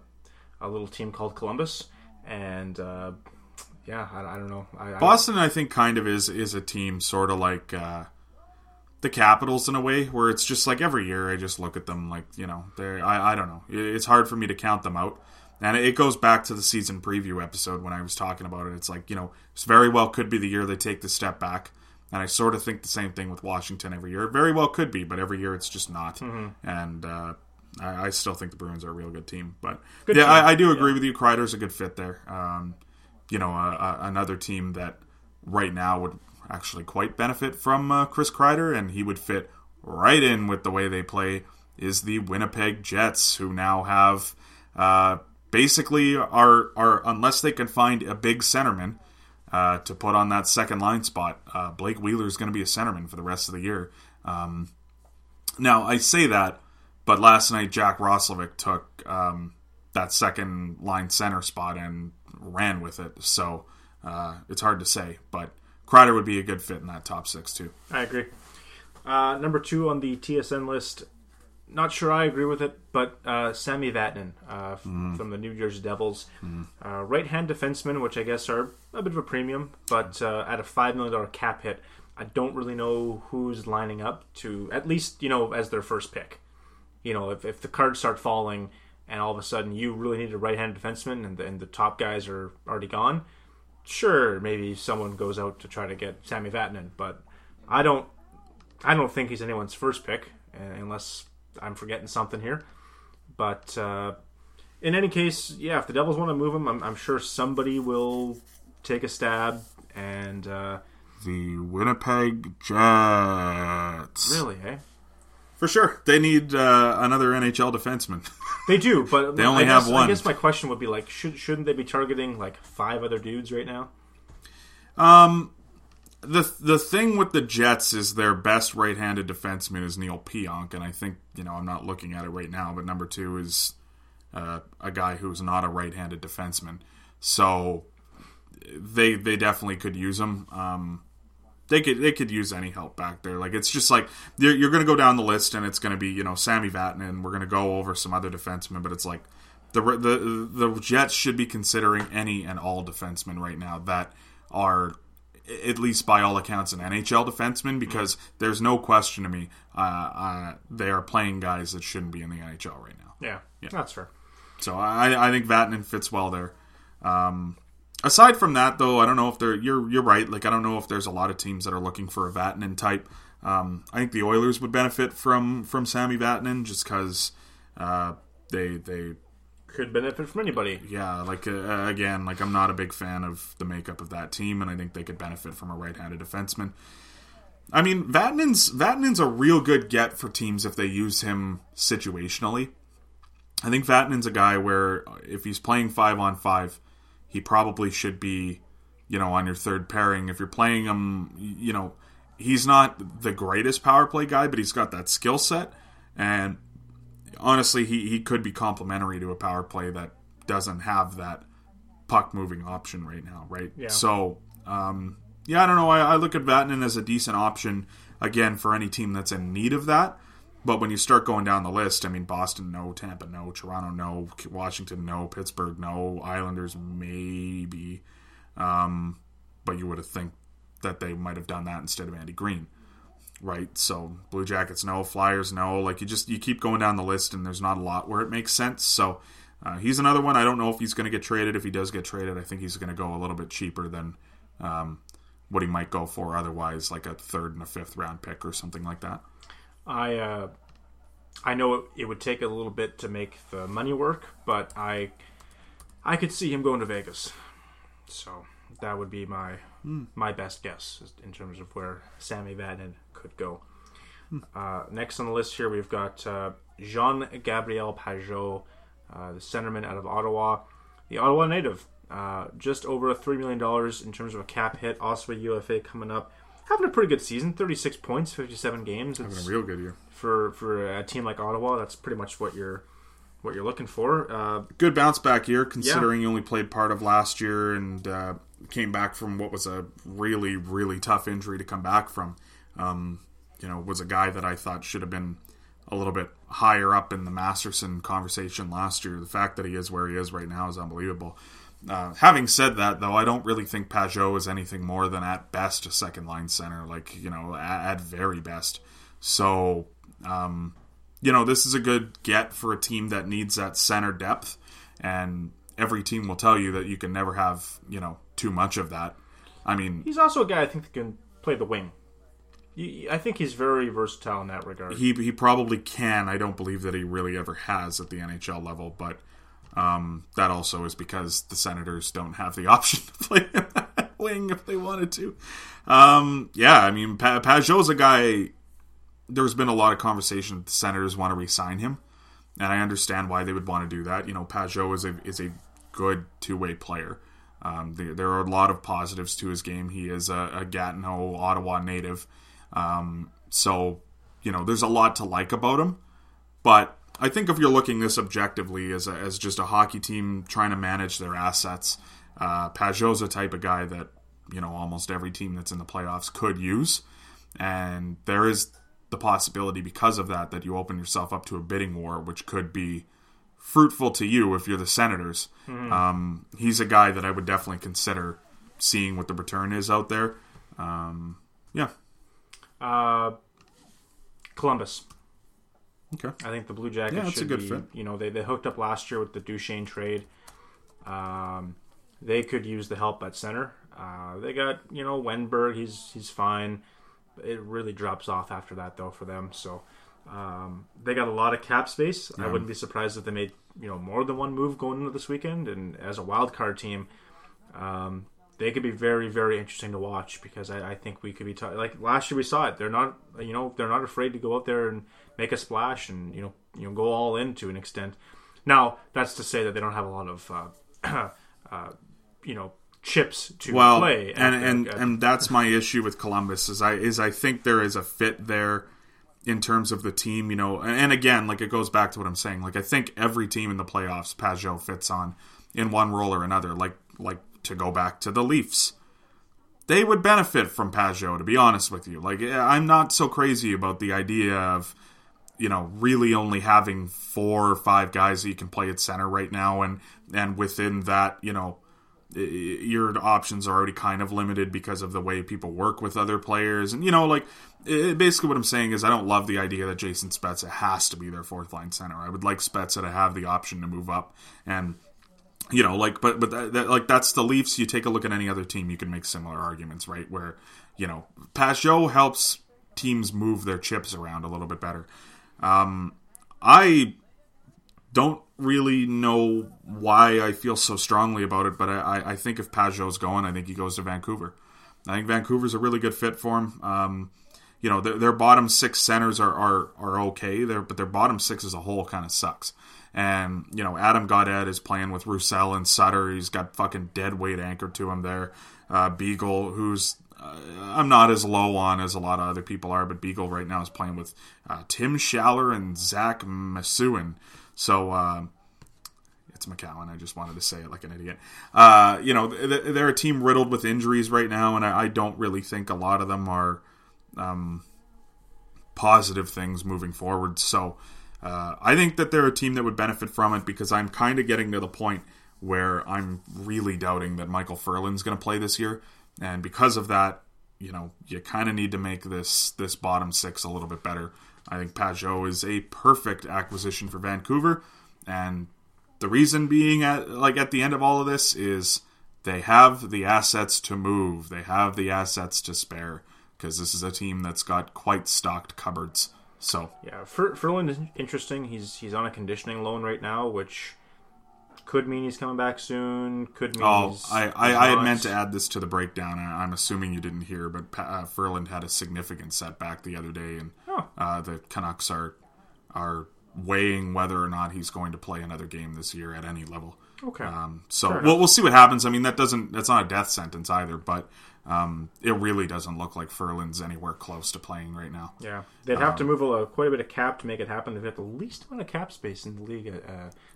little team called Columbus. And, I don't know. Boston, I think, kind of is a team sort of like... the Capitals in a way where it's just like every year I just look at them like, I don't know. It's hard for me to count them out. And it goes back to the season preview episode when I was talking about it. It's like, this very well could be the year they take the step back. And I sort of think the same thing with Washington every year. It very well could be, but every year it's just not. Mm-hmm. And I still think the Bruins are a real good team. But good team. I do agree with you. Kreider's a good fit there. Another team that right now would actually quite benefit from Chris Kreider, and he would fit right in with the way they play, is the Winnipeg Jets, who now have basically are unless they can find a big centerman to put on that second line spot, Blake Wheeler is going to be a centerman for the rest of the year. Now, I say that, but last night Jack Roslovic took that second line center spot and ran with it, so it's hard to say, but Kreider would be a good fit in that top 6 too. I agree. Number 2 on the TSN list, not sure I agree with it, but Sammy Vatanen from the New Jersey Devils. Right-hand defenseman, which I guess are a bit of a premium, but at a $5 million cap hit, I don't really know who's lining up to, at least, as their first pick. If the cards start falling and all of a sudden you really need a right-hand defenseman and the top guys are already gone, sure, maybe someone goes out to try to get Sammy Vatanen, but I don't think he's anyone's first pick, unless I'm forgetting something here. But in any case, if the Devils want to move him, I'm sure somebody will take a stab. And the Winnipeg Jets, really, eh? For sure, they need another NHL defenseman. They do, but they only have one. I guess my question would be like, shouldn't they be targeting like 5 other dudes right now? The thing with the Jets is their best right-handed defenseman is Neil Pionk, and I think I'm not looking at it right now, but number 2 is a guy who's not a right-handed defenseman, so they definitely could use him. They could use any help back there. Like, it's just like you're going to go down the list and it's going to be Sammy Vatanen. We're going to go over some other defensemen, but it's like the Jets should be considering any and all defensemen right now that are, at least by all accounts, an NHL defenseman, because there's no question to me they are playing guys that shouldn't be in the NHL right now. Yeah. That's fair. So I think Vatanen fits well there. Aside from that, though, I don't know if you're right. Like, I don't know if there's a lot of teams that are looking for a Vatanen type. I think the Oilers would benefit from Sammy Vatanen just because they could benefit from anybody. Yeah, like again, like I'm not a big fan of the makeup of that team, and I think they could benefit from a right-handed defenseman. I mean, Vatanen's a real good get for teams if they use him situationally. I think Vatanen's a guy where if he's playing 5-on-5. He probably should be, on your third pairing. If you're playing him, he's not the greatest power play guy, but he's got that skill set. And honestly, he could be complementary to a power play that doesn't have that puck-moving option right now, right? Yeah. So, I don't know. I look at Vatanen as a decent option, again, for any team that's in need of that. But when you start going down the list, I mean, Boston, no. Tampa, no. Toronto, no. Washington, no. Pittsburgh, no. Islanders, maybe. But you would have think that they might have done that instead of Andy Greene, right? So Blue Jackets, no. Flyers, no. Like, you keep going down the list, and there's not a lot where it makes sense. So he's another one. I don't know if he's going to get traded. If he does get traded, I think he's going to go a little bit cheaper than what he might go for otherwise, like a 3rd and a 5th round pick or something like that. I know it would take a little bit to make the money work, but I could see him going to Vegas. So that would be my best guess in terms of where Sammy Vatanen could go. Next on the list here, we've got Jean-Gabriel Pageau, the centerman out of Ottawa, the Ottawa native. Just over $3 million in terms of a cap hit. Also a UFA coming up. Having a pretty good season, 36 points, 57 games. It's having a real good year. For a team like Ottawa, that's pretty much what you're looking for. Good bounce back year, considering you only played part of last year and came back from what was a really, really tough injury to come back from. Was a guy that I thought should have been a little bit higher up in the Masterson conversation last year. The fact that he is where he is right now is unbelievable. Having said that, though, I don't really think Pageau is anything more than at best a second-line center, at very best. So, this is a good get for a team that needs that center depth, and every team will tell you that you can never have, too much of that. I mean... He's also a guy I think that can play the wing. I think he's very versatile in that regard. He probably can. I don't believe that he really ever has at the NHL level, but... that also is because the Senators don't have the option to play him at wing if they wanted to. Pageau's a guy... There's been a lot of conversation that the Senators want to re-sign him, and I understand why they would want to do that. Pageau is a good two-way player. There are a lot of positives to his game. He is a Gatineau, Ottawa native. There's a lot to like about him, but... I think if you're looking this objectively as just a hockey team trying to manage their assets, Pageau's a type of guy that, almost every team that's in the playoffs could use. And there is the possibility because of that you open yourself up to a bidding war, which could be fruitful to you if you're the Senators. Mm. He's a guy that I would definitely consider seeing what the return is out there. Columbus. Okay. I think the Blue Jackets should be... Yeah, that's a good fit. They hooked up last year with the Duchesne trade. They could use the help at center. They got, Wenberg. He's fine. It really drops off after that, though, for them. So they got a lot of cap space. Yeah. I wouldn't be surprised if they made, more than one move going into this weekend. And as a wild card team, they could be very, very interesting to watch because I think we could be... last year we saw it. They're not, they're not afraid to go out there and... make a splash and you go all in to an extent. Now that's to say that they don't have a lot of chips to play. And that's my issue with Columbus is I think there is a fit there in terms of the team. And again, it goes back to what I'm saying. I think every team in the playoffs Pageau fits on in one role or another. Like to go back to the Leafs. They would benefit from Pageau, to be honest with you. I'm not so crazy about the idea of. Really only having 4 or 5 guys that you can play at center right now. And within that, your options are already kind of limited because of the way people work with other players. And, basically what I'm saying is I don't love the idea that Jason Spezza has to be their 4th-line center. I would like Spezza to have the option to move up. And, but that's the Leafs. You take a look at any other team, you can make similar arguments, right? Where, Pageau helps teams move their chips around a little bit better. I don't really know why I feel so strongly about it, but I think if Pageau's going, I think he goes to Vancouver. I think Vancouver's a really good fit for him. Their bottom 6 centers are okay, but their bottom 6 as a whole kind of sucks. And, Adam Gaudette is playing with Roussel and Sutter. He's got fucking dead weight anchored to him there. Beagle, who's... I'm not as low on as a lot of other people are, but Beagle right now is playing with Tim Schaller and Zach Masuin. So It's McCowan. I just wanted to say it like an idiot. You know, they're a team riddled with injuries right now, and I don't really think a lot of them are positive things moving forward. So I think that they're a team that would benefit from it, because I'm kind of getting to the point where I'm really doubting that Michael Furlan's going to play this year. And because of that, you know, you kind of need to make this bottom six a little bit better. I think Pageau is a perfect acquisition for Vancouver, and the reason being, at the end of all of this, is they have the assets to move. They have the assets to spare, because this is a team that's got quite stocked cupboards. So yeah, Furlan is interesting. He's on a conditioning loan right now, which could mean he's coming back soon. Could mean I had meant to add this to the breakdown. I'm assuming you didn't hear, but Furlan had a significant setback the other day, and the Canucks are weighing whether or not he's going to play another game this year at any level. Okay. So we'll see what happens. I mean, that's not a death sentence either, but it really doesn't look like Furlan's anywhere close to playing right now. Yeah. They'd have to move quite a bit of cap to make it happen. They've got the least amount of cap space in the league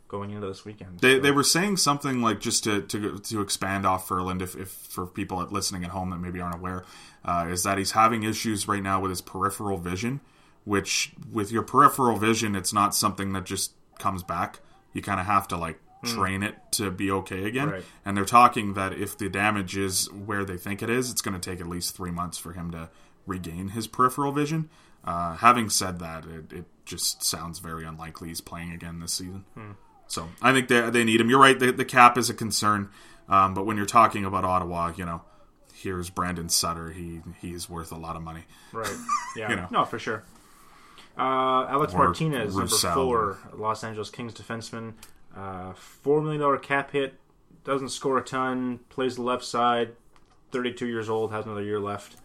going into this weekend. They were saying something like, just to expand off Furlan, if for people listening at home that maybe aren't aware, is that he's having issues right now with his peripheral vision, which with your peripheral vision, it's not something that just comes back. You kind of have to train it to be okay again. Right. And they're talking that if the damage is where they think it is, it's going to take at least 3 months for him to regain his peripheral vision. Having said that, it just sounds very unlikely he's playing again this season. So I think they need him. You're right. The cap is a concern. But when you're talking about Ottawa, you know, here's Brandon Sutter. He's worth a lot of money. Right. Yeah. You know. No, for sure. Alec Martinez, number 4, Los Angeles Kings defenseman. $4 million cap hit, doesn't score a ton, plays the left side, 32 years old, has another year left.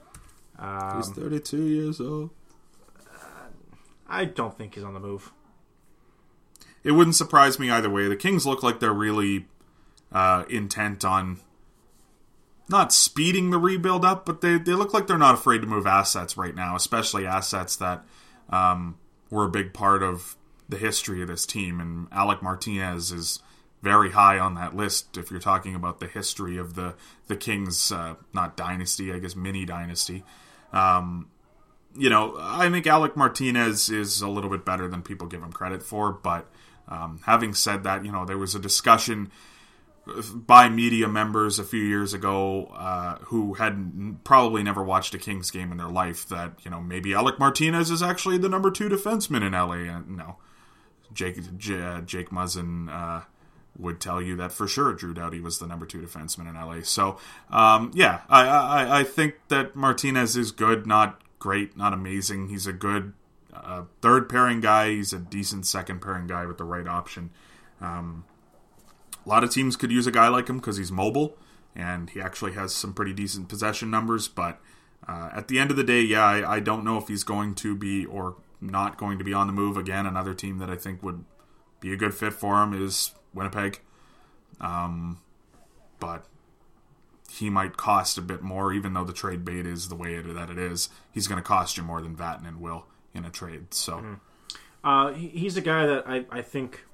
He's 32 years old. I don't think he's on the move. It wouldn't surprise me either way. The Kings look like they're really intent on not speeding the rebuild up, but they look like they're not afraid to move assets right now, especially assets that were a big part of the history of this team, and Alec Martinez is very high on that list if you're talking about the history of the Kings, not dynasty, I guess mini dynasty. You know, I think Alec Martinez is a little bit better than people give him credit for, but having said that, you know, there was a discussion by media members a few years ago who had probably never watched a Kings game in their life that, you know, maybe Alec Martinez is actually the number 2 defenseman in LA. And no, Jake Muzzin would tell you that for sure. Drew Doughty was the number 2 defenseman in LA. So, yeah, I think that Martinez is good, not great, not amazing. He's a good third pairing guy. He's a decent second pairing guy with the right option. A lot of teams could use a guy like him because he's mobile and he actually has some pretty decent possession numbers. But at the end of the day, yeah, I don't know if he's going to be or not going to be on the move. Again, another team that I think would be a good fit for him is Winnipeg. But he might cost a bit more, even though the trade bait is the way that it is. He's going to cost you more than Vatanen will in a trade. So he's a guy that I think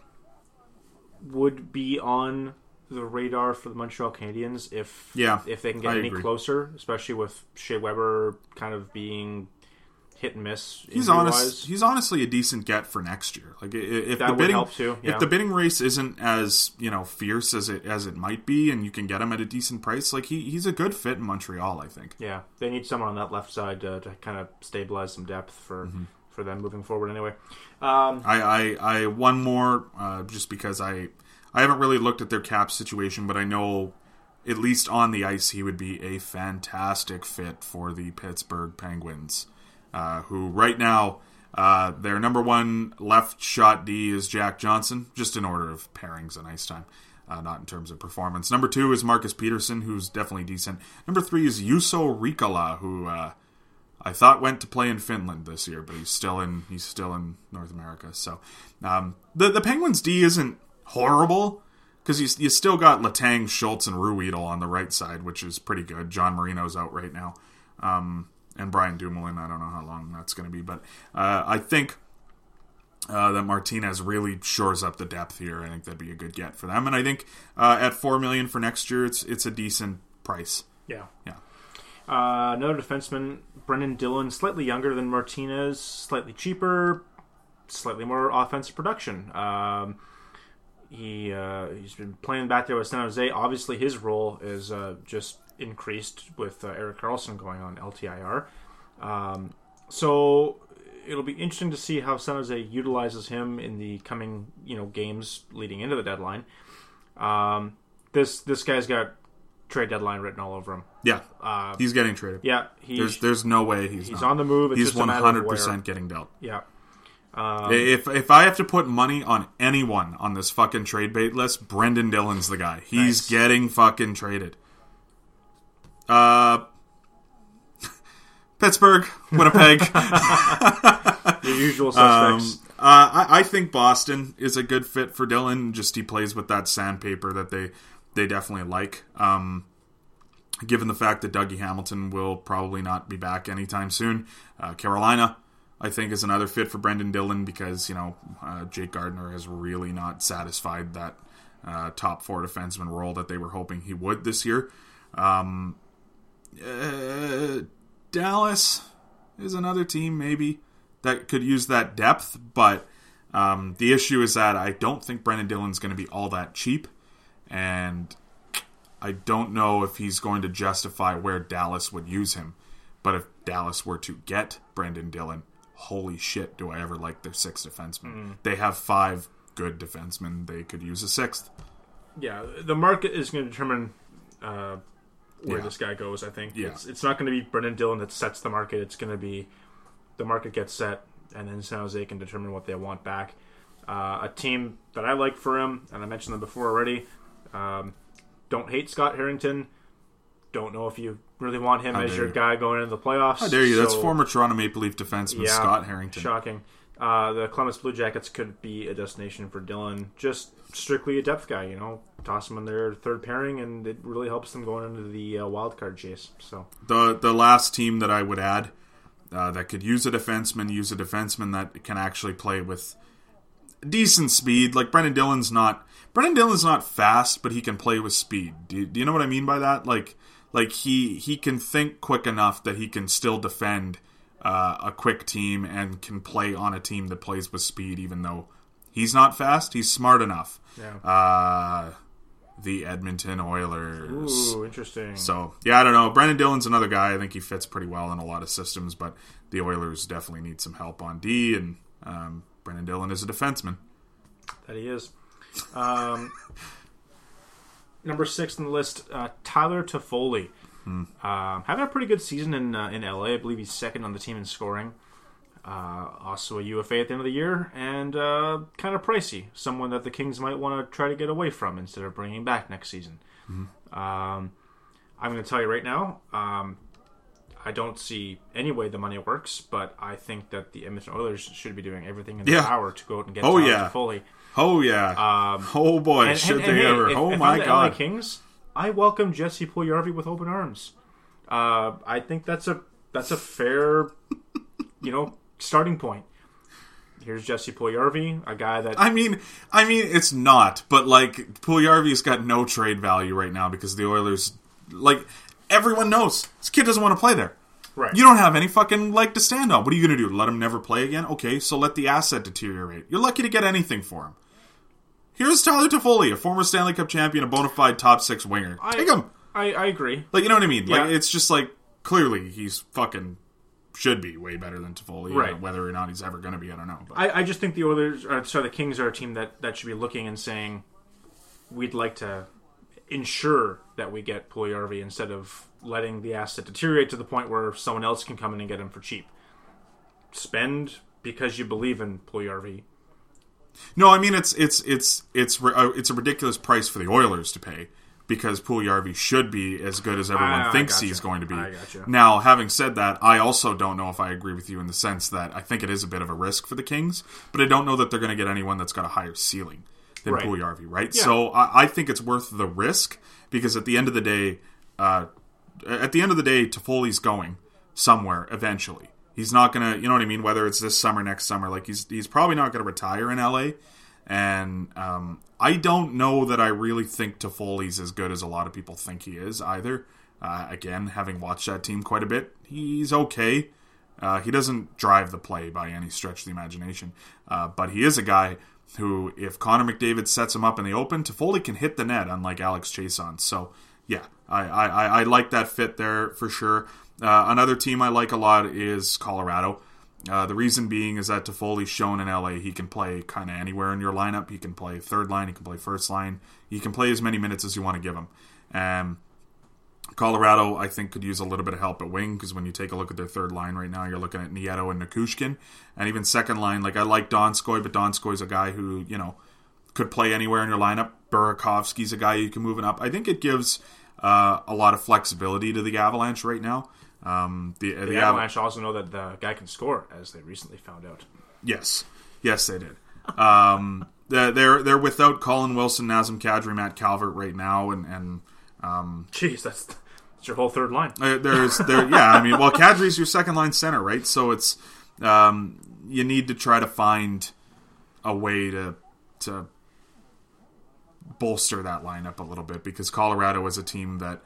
would be on the radar for the Montreal Canadiens if they can get any closer, especially with Shea Weber kind of being hit and miss. He's honestly a decent get for next year. Like if that the bidding help too, yeah. If the bidding race isn't as, you know, fierce as it might be, and you can get him at a decent price, like he's a good fit in Montreal, I think. Yeah, they need someone on that left side to kind of stabilize some depth for them moving forward anyway. I one more just because I haven't really looked at their cap situation, but I know at least on the ice he would be a fantastic fit for the Pittsburgh Penguins, who right now their number 1 left shot D is Jack Johnson, just in order of pairings and ice time, not in terms of performance. Number 2 is Marcus Peterson, who's definitely decent. Number 3 is Juuso Riikola, who I thought went to play in Finland this year, but he's still in North America. So the Penguins D isn't horrible, because you still got Letang, Schultz, and Ruedel on the right side, which is pretty good. John Marino's out right now, and Brian Dumoulin. I don't know how long that's going to be, but I think that Martinez really shores up the depth here. I think that'd be a good get for them. And I think at $4 million for next year, it's a decent price. Yeah. Another defenseman, Brendan Dillon, slightly younger than Martinez, slightly cheaper, slightly more offensive production. He's been playing back there with San Jose. Obviously, his role is just increased with Erik Karlsson going on LTIR. So it'll be interesting to see how San Jose utilizes him in the coming games leading into the deadline. This guy's got trade deadline written all over him. Yeah, he's getting traded. Yeah, there's no way he's not on the move. It's he's 100% getting dealt. Yeah. If I have to put money on anyone on this fucking trade bait list, Brendan Dillon's the guy. He's nice. Getting fucking traded. Pittsburgh, Winnipeg. Your usual suspects. I think Boston is a good fit for Dillon. Just he plays with that sandpaper that they definitely like. Given the fact that Dougie Hamilton will probably not be back anytime soon. Carolina, I think, is another fit for Brendan Dillon because, Jake Gardiner has really not satisfied that top four defenseman role that they were hoping he would this year. Dallas is another team maybe that could use that depth, but the issue is that I don't think Brendan Dillon's going to be all that cheap, and I don't know if he's going to justify where Dallas would use him. But if Dallas were to get Brendan Dillon, holy shit, do I ever like their sixth defenseman. They have five good defensemen. They could use a sixth. Yeah, the market is going to determine where this guy goes, I think. Yeah. It's not going to be Brendan Dillon that sets the market. It's going to be the market gets set, and then San Jose can determine what they want back. A team that I like for him, and I mentioned them before already, don't hate Scott Harrington. Don't know if you really want him as your guy going into the playoffs. How dare you? That's former Toronto Maple Leaf defenseman Scott Harrington. Shocking. The Columbus Blue Jackets could be a destination for Dillon. Just strictly a depth guy, Toss him in their third pairing, and it really helps them going into the wild card chase. So the last team that I would add that could use a defenseman that can actually play with decent speed. Like Brendan Dillon's not fast, but he can play with speed. Do you know what I mean by that? Like he can think quick enough that he can still defend a quick team and can play on a team that plays with speed, even though he's not fast. He's smart enough. Yeah. The Edmonton Oilers. Ooh, interesting. So, I don't know. Brendan Dillon's another guy. I think he fits pretty well in a lot of systems, but the Oilers definitely need some help on D, and Brendan Dillon is a defenseman. That he is. Number 6 on the list, Tyler Toffoli. Having a pretty good season in LA. I believe he's second on the team in scoring. Also a UFA at the end of the year, and kind of pricey. Someone that the Kings might want to try to get away from instead of bringing back next season. I'm going to tell you right now, I don't see any way the money works, but I think that the Edmonton Oilers should be doing everything in their power to go out and get Tyler Toffoli. Oh, yeah. Oh, boy. Should they ever. Oh, my God. LA Kings, I welcome Jesse Puljujarvi with open arms. I think that's a fair, starting point. Here's Jesse Puljujarvi, a guy that... I mean, it's not, but, Puljujarvi's got no trade value right now because the Oilers, everyone knows this kid doesn't want to play there. Right. You don't have any fucking leg to stand on. What are you going to do? Let him never play again? Okay, so let the asset deteriorate. You're lucky to get anything for him. Here's Tyler Toffoli, a former Stanley Cup champion, a bona fide top six winger. Take him. I agree. You know what I mean? Yeah. It's just clearly he's fucking should be way better than Toffoli. Right. Whether or not he's ever going to be, I don't know. But. I just think the Kings are a team that should be looking and saying, we'd like to ensure that we get Puljujarvi instead of letting the asset deteriorate to the point where someone else can come in and get him for cheap. Spend because you believe in Puljujarvi. No, I mean it's a ridiculous price for the Oilers to pay because Puljujarvi should be as good as everyone thinks he's going to be. Now, having said that, I also don't know if I agree with you in the sense that I think it is a bit of a risk for the Kings, but I don't know that they're going to get anyone that's got a higher ceiling than Puljujarvi, right? Yeah. So I think it's worth the risk because at the end of the day, Toffoli's going somewhere eventually. He's not going to, you know what I mean, whether it's this summer, next summer. Like, he's probably not going to retire in LA. And I don't know that I really think Toffoli's as good as a lot of people think he is either. Again, having watched that team quite a bit, he's okay. He doesn't drive the play by any stretch of the imagination. But he is a guy who, if Connor McDavid sets him up in the open, Toffoli can hit the net, unlike Alex Chason. So, yeah, I like that fit there for sure. Another team I like a lot is Colorado. The reason being is that Toffoli's shown in LA he can play kind of anywhere in your lineup. He can play third line, he can play first line. He can play as many minutes as you want to give him. Colorado, I think, could use a little bit of help at wing, because when you take a look at their third line right now, you're looking at Nieto and Nichushkin. And even second line, like, I like Donskoy, but Donskoy's a guy who, you know, could play anywhere in your lineup. Burakovsky's a guy you can move it up. I think it gives a lot of flexibility to the Avalanche right now. The Avalanche also know that the guy can score, as they recently found out. Yes, they did. They're without Colin Wilson, Nazem Kadri, Matt Calvert right now, and jeez, that's your whole third line. Kadri's your second line center, right? So it's you need to try to find a way to bolster that lineup a little bit, because Colorado is a team that.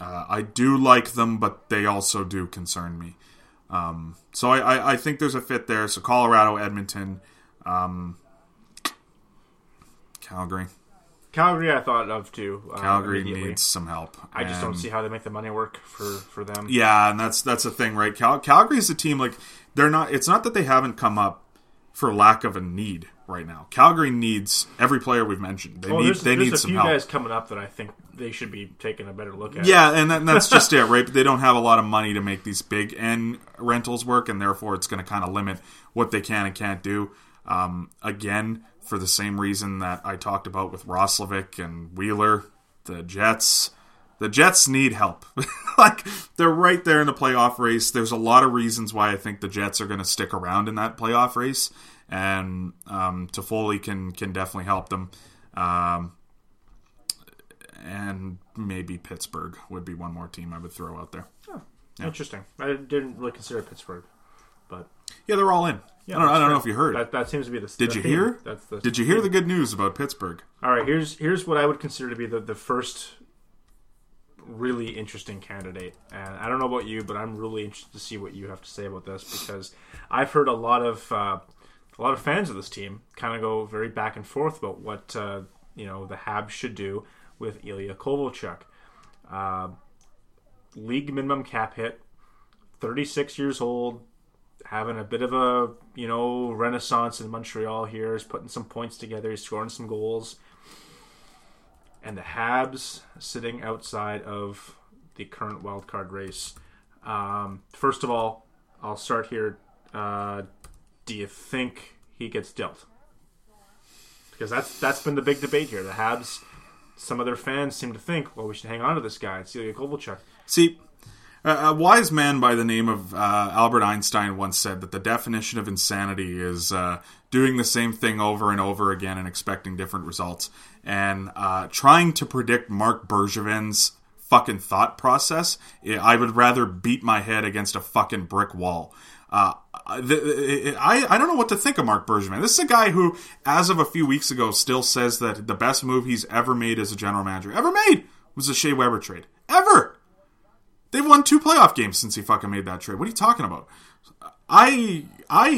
I do like them, but they also do concern me. So I think there's a fit there. So Colorado, Edmonton, Calgary. Calgary I thought of too. Calgary needs some help. I just don't see how they make the money work for them. Yeah, and that's the thing, right? Calgary's a team, like, they're not. It's not that they haven't come up for lack of a need right now. Calgary needs every player we've mentioned. They need some help. There's a few guys coming up that I think they should be taking a better look at. Yeah, and that's just it, right? But they don't have a lot of money to make these big-end rentals work, and therefore it's going to kind of limit what they can and can't do. Again, for the same reason that I talked about with Roslovic and Wheeler, the Jets need help. Like, they're right there in the playoff race. There's a lot of reasons why I think the Jets are going to stick around in that playoff race, and Toffoli can definitely help them. And maybe Pittsburgh would be one more team I would throw out there. Oh, yeah. Interesting. I didn't really consider Pittsburgh, but yeah, they're all in. Yeah, I don't know if you heard. That seems to be the. Did you hear? Did you hear the good news about Pittsburgh? All right, here's what I would consider to be the first. Really interesting candidate, and I don't know about you, but I'm really interested to see what you have to say about this, because I've heard a lot of fans of this team kind of go very back and forth about what the Habs should do with Ilya Kovalchuk. League minimum cap hit, 36 years old, having a bit of a renaissance in Montreal here. He's putting some points together. He's scoring some goals. And the Habs sitting outside of the current wildcard race. First of all, I'll start here. Do you think he gets dealt? Because that's been the big debate here. The Habs, some of their fans seem to think, well, we should hang on to this guy. It's Ilya Kovalchuk. See, a wise man by the name of Albert Einstein once said that the definition of insanity is doing the same thing over and over again and expecting different results. And trying to predict Mark Bergevin's fucking thought process, I would rather beat my head against a fucking brick wall. I don't know what to think of Mark Bergevin. This is a guy who, as of a few weeks ago, still says that the best move he's ever made as a general manager, was the Shea Weber trade. Ever! They've won 2 playoff games since he fucking made that trade. What are you talking about? I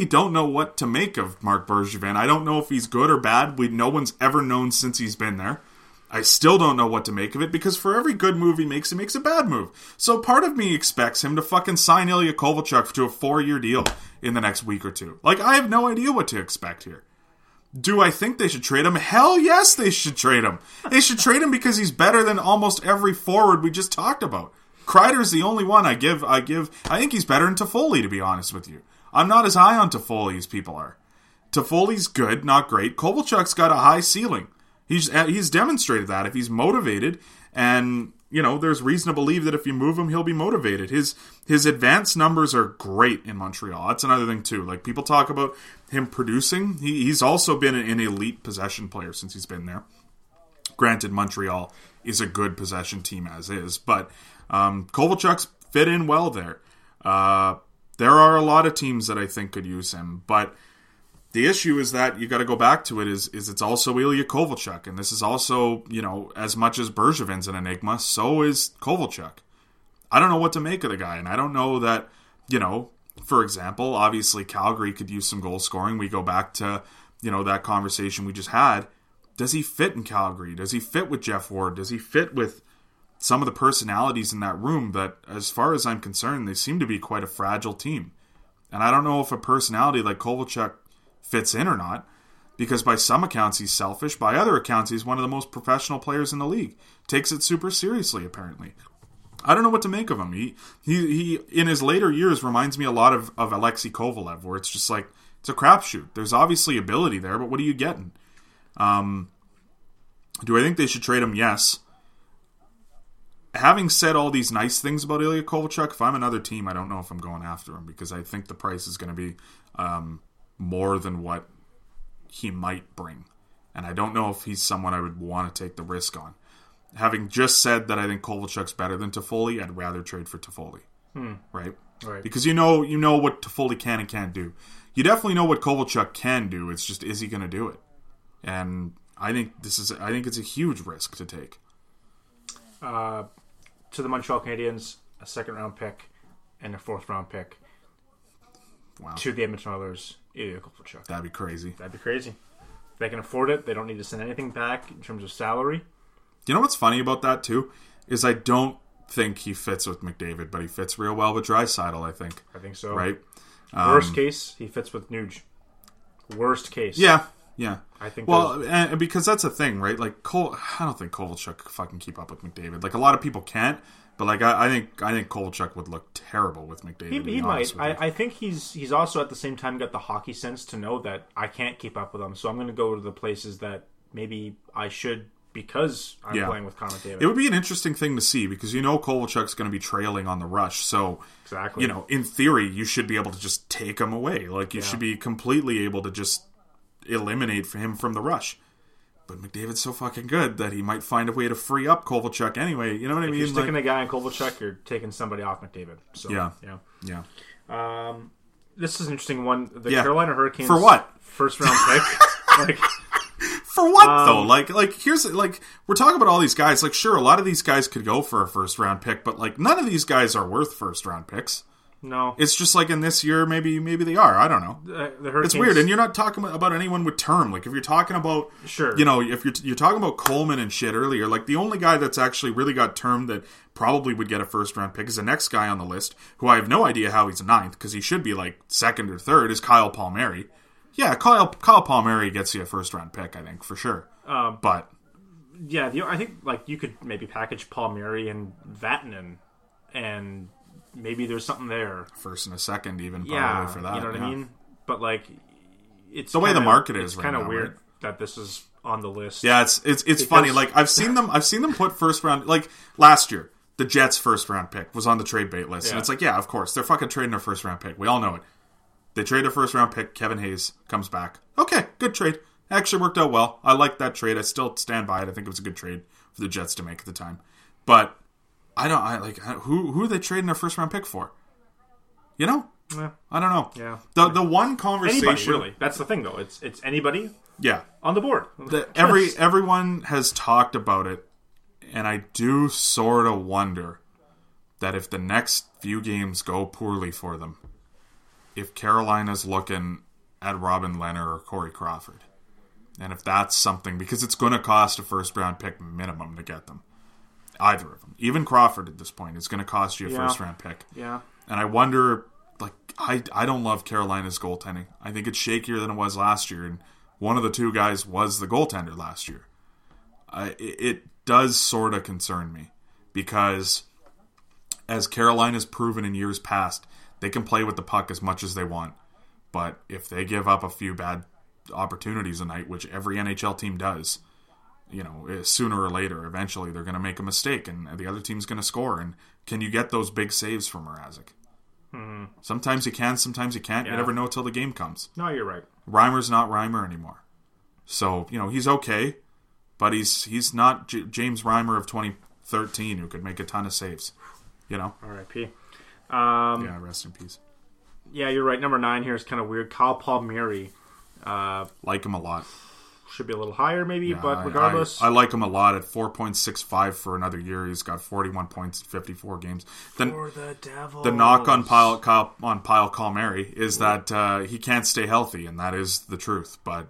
don't know what to make of Mark Bergevin. I don't know if he's good or bad. No one's ever known since he's been there. I still don't know what to make of it, because for every good move he makes a bad move. So part of me expects him to fucking sign Ilya Kovalchuk to a 4-year deal in the next week or two. Like, I have no idea what to expect here. Do I think they should trade him? Hell yes, they should trade him. They should trade him because he's better than almost every forward we just talked about. Kreider's the only one I think he's better than Toffoli, to be honest with you. I'm not as high on Toffoli as people are. Toffoli's good, not great. Kovalchuk's got a high ceiling. He's demonstrated that if he's motivated, and there's reason to believe that if you move him, he'll be motivated. His advanced numbers are great in Montreal. That's another thing too. Like, people talk about him producing. He's also been an elite possession player since he's been there. Granted, Montreal is a good possession team as is, but Kovalchuk's fit in well there. There are a lot of teams that I think could use him, but the issue is that you got to go back to it, is it's also Ilya Kovalchuk, and this is also, you know, as much as Bergevin's an enigma, so is Kovalchuk. I don't know what to make of the guy, and I don't know that, you know, for example, obviously Calgary could use some goal scoring. We go back to, you know, that conversation we just had. Does he fit in Calgary? Does he fit with Jeff Ward? Does he fit with some of the personalities in that room that, as far as I'm concerned, they seem to be quite a fragile team? And I don't know if a personality like Kovalchuk fits in or not, because by some accounts he's selfish, by other accounts he's one of the most professional players in the league. Takes it super seriously, apparently. I don't know what to make of him. He in his later years reminds me a lot of Alexei Kovalev, where it's just like, it's a crapshoot. There's obviously ability there, but what are you getting? Do I think they should trade him? Yes. Having said all these nice things about Ilya Kovalchuk, if I'm another team, I don't know if I'm going after him, because I think the price is going to be more than what he might bring. And I don't know if he's someone I would want to take the risk on. Having just said that I think Kovalchuk's better than Toffoli, I'd rather trade for Toffoli. Right? Because you know what Toffoli can and can't do. You definitely know what Kovalchuk can do. It's just, is he going to do it? And I think it's a huge risk to take. To the Montreal Canadiens, a second-round pick and a fourth-round pick. Wow. To the Edmonton Oilers, Ilya Kovalchuk. That'd be crazy. If they can afford it, they don't need to send anything back in terms of salary. You know what's funny about that too is I don't think he fits with McDavid, but he fits real well with Draisaitl. I think so. Right. Worst case, he fits with Nuge. Worst case. Yeah. I think. Well, and because that's a thing, right? Like I don't think Kovalchuk could fucking keep up with McDavid. Like a lot of people can't. But like I think Kovalchuk would look terrible with McDavid. He might. I think he's also at the same time got the hockey sense to know that I can't keep up with him, so I'm going to go to the places that maybe I should, because I'm playing with Connor McDavid. It would be an interesting thing to see, because you know Kovalchuk's going to be trailing on the rush, so exactly. You know, in theory, you should be able to just take him away. Like you should be completely able to just eliminate him from the rush. But McDavid's so fucking good that he might find a way to free up Kovalchuk anyway. You know what I mean? If you're sticking a guy in Kovalchuk, you're taking somebody off McDavid. So, yeah. This is an interesting one. The Carolina Hurricanes. For what? First round pick. For what though? Here's we're talking about all these guys. Like, sure, a lot of these guys could go for a first round pick, but like none of these guys are worth first round picks. No, it's just like in this year, maybe they are. I don't know. The Hurricanes. It's weird, and you're not talking about anyone with term. Like if you're talking about, sure, you know, if you're talking about Coleman and shit earlier, like the only guy that's actually really got term that probably would get a first round pick is the next guy on the list, who I have no idea how he's ninth because he should be like second or third, is Kyle Palmieri. Yeah, Kyle Palmieri gets you a first round pick, I think for sure. But yeah, I think like you could maybe package Palmieri and Vatanen and. Maybe there's something there. First and a second, even, probably, for that. You know what I mean? But, like, it's... The way the market is right now. It's kind of weird that this is on the list. Yeah, it's funny. Like, I've seen them put first round... Like, last year, the Jets' first round pick was on the trade bait list. Yeah. And it's like, yeah, of course. They're fucking trading their first round pick. We all know it. They trade their first round pick. Kevin Hayes comes back. Okay, good trade. Actually worked out well. I liked that trade. I still stand by it. I think it was a good trade for the Jets to make at the time. But... who are they trading their first round pick for? You know? Yeah. I don't know. Yeah. The one conversation... Anybody, really. That's the thing, though. It's anybody on the board. Everyone has talked about it, and I do sort of wonder that if the next few games go poorly for them, if Carolina's looking at Robin Lehner or Corey Crawford, and if that's something, because it's going to cost a first round pick minimum to get them. Either of them. Even Crawford at this point is going to cost you a first-round pick. Yeah. And I wonder, like, I don't love Carolina's goaltending. I think it's shakier than it was last year, and one of the two guys was the goaltender last year. It does sort of concern me, because as Carolina's proven in years past, they can play with the puck as much as they want. But if they give up a few bad opportunities a night, which every NHL team does... You know, sooner or later, eventually, they're going to make a mistake, and the other team's going to score. And can you get those big saves from Mrazek? Mm-hmm. Sometimes you can, sometimes you can't. Yeah. You never know till the game comes. No, you're right. Reimer's not Reimer anymore. So, you know, he's okay, but he's not James Reimer of 2013 who could make a ton of saves. You know? R.I.P. Yeah, rest in peace. Yeah, you're right. Number 9 here is kind of weird. Kyle Palmieri. Like him a lot. Should be a little higher maybe, yeah, but regardless. I like him a lot at 4.65 for another year. He's got 41 points in 54 games. For the Devils. The knock on Kyle Palmieri is that he can't stay healthy, and that is the truth. But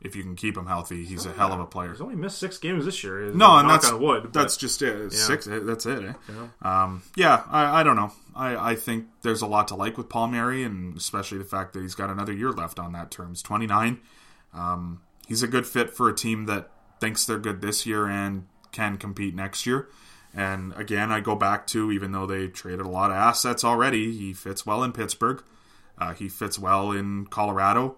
if you can keep him healthy, he's a hell of a player. He's only missed 6 games this year. No, and that's just it. Yeah. 6, that's it. Eh? Yeah, I don't know. I think there's a lot to like with Palmieri, and especially the fact that he's got another year left on that term. He's 29. He's a good fit for a team that thinks they're good this year and can compete next year. And again, I go back to, even though they traded a lot of assets already, he fits well in Pittsburgh. He fits well in Colorado.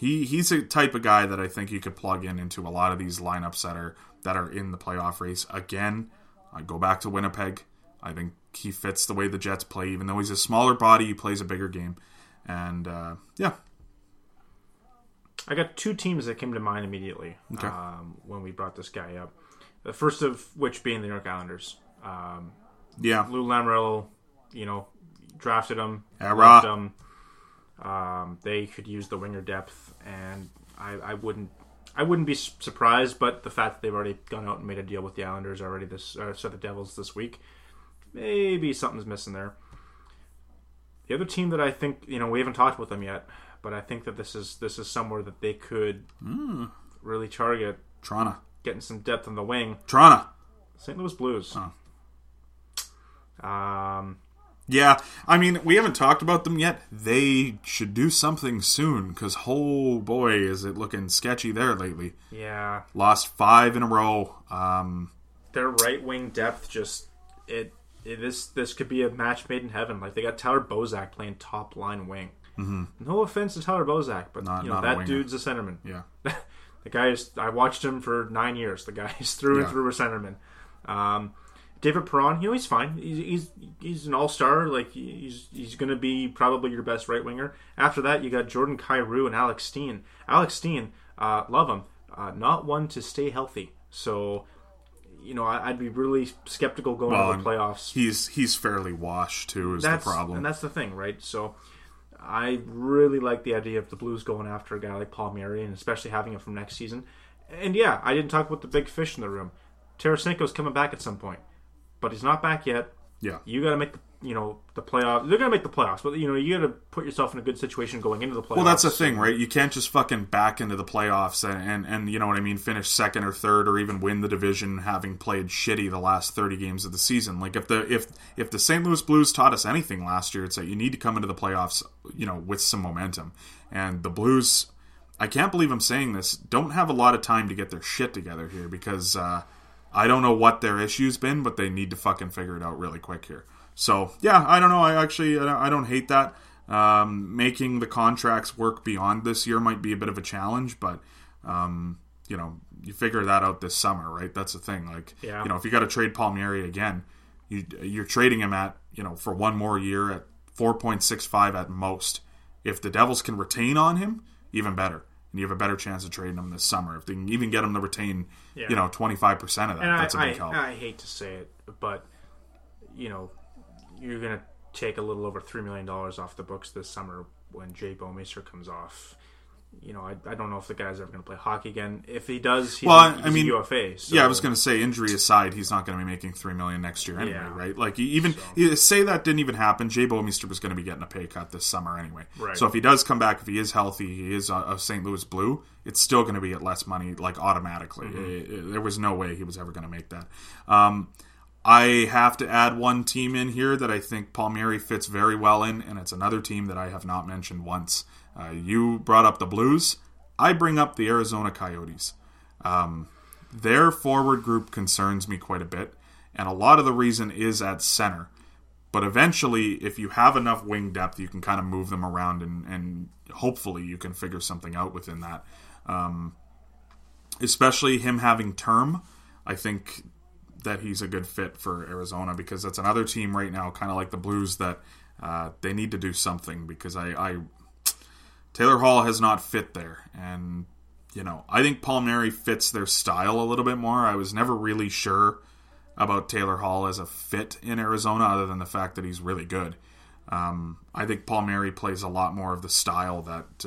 He's a type of guy that I think you could plug into a lot of these lineups that are in the playoff race. Again, I go back to Winnipeg. I think he fits the way the Jets play. Even though he's a smaller body, he plays a bigger game. And, I got 2 teams that came to mind immediately when we brought this guy up. The first of which being the New York Islanders. Lou Lamoriello, drafted him. Loved him. They could use the winger depth, and I wouldn't be surprised, but the fact that they've already gone out and made a deal with the Islanders already the Devils this week, maybe something's missing there. The other team that I think, we haven't talked with them yet, but I think that this is somewhere that they could really target. Toronto. Getting some depth on the wing. Toronto. St. Louis Blues. Yeah, I mean, we haven't talked about them yet. They should do something soon, because, oh boy, is it looking sketchy there lately. Yeah. Lost 5 in a row. Their right wing depth just... This could be a match made in heaven. Like, they got Tyler Bozak playing top line wing. Mm-hmm. No offense to Tyler Bozak, but not that dude's a centerman. Yeah. The guy is... I watched him for 9 years. The guy is through and through a centerman. David Perron, he's fine. He's an all-star. Like, he's going to be probably your best right winger. After that, you got Jordan Kyrou and Alex Steen. Alex Steen, love him. Not one to stay healthy. So, I'd be really skeptical going into the playoffs. He's fairly washed too. The problem, and that's the thing, right? So, I really like the idea of the Blues going after a guy like Palmieri, and especially having him from next season. And yeah, I didn't talk about the big fish in the room. Tarasenko's coming back at some point. But he's not back yet. Yeah, you got to make the playoffs. They're going to make the playoffs, but you got to put yourself in a good situation going into the playoffs. Well, that's the thing, right? You can't just fucking back into the playoffs and you know what I mean, finish second or third or even win the division having played shitty the last 30 games of the season. Like if the St. Louis Blues taught us anything last year, it's that you need to come into the playoffs, with some momentum. And the Blues, I can't believe I'm saying this, don't have a lot of time to get their shit together here because. I don't know what their issue's been, but they need to fucking figure it out really quick here. So, yeah, I don't know. I don't hate that. Making the contracts work beyond this year might be a bit of a challenge, but, you figure that out this summer, right? That's the thing. Like, if you got to trade Palmieri again, you're trading him at, for one more year at 4.65 at most. If the Devils can retain on him, even better. And you have a better chance of trading them this summer. If they can even get them to retain, 25% of that, that's a big help. I hate to say it, but, you're going to take a little over $3 million off the books this summer when Jay Bowmeister comes off. I don't know if the guy's ever going to play hockey again. If he does, he's UFA. So. Yeah, I was going to say, injury aside, he's not going to be making $3 million next year anyway, right? Like, say that didn't even happen, Jay Bowmeister was going to be getting a pay cut this summer anyway. Right. So if he does come back, if he is healthy, he is a St. Louis Blue, it's still going to be at less money, like, automatically. Mm-hmm. There was no way he was ever going to make that. I have to add one team in here that I think Palmieri fits very well in, and it's another team that I have not mentioned once. You brought up the Blues. I bring up the Arizona Coyotes. Their forward group concerns me quite a bit, and a lot of the reason is at center. But eventually, if you have enough wing depth, you can kind of move them around, and hopefully you can figure something out within that. Especially him having term, I think that he's a good fit for Arizona, because that's another team right now, kind of like the Blues, that they need to do something, because Taylor Hall has not fit there, and, I think Palmieri fits their style a little bit more. I was never really sure about Taylor Hall as a fit in Arizona, other than the fact that he's really good. I think Palmieri plays a lot more of the style that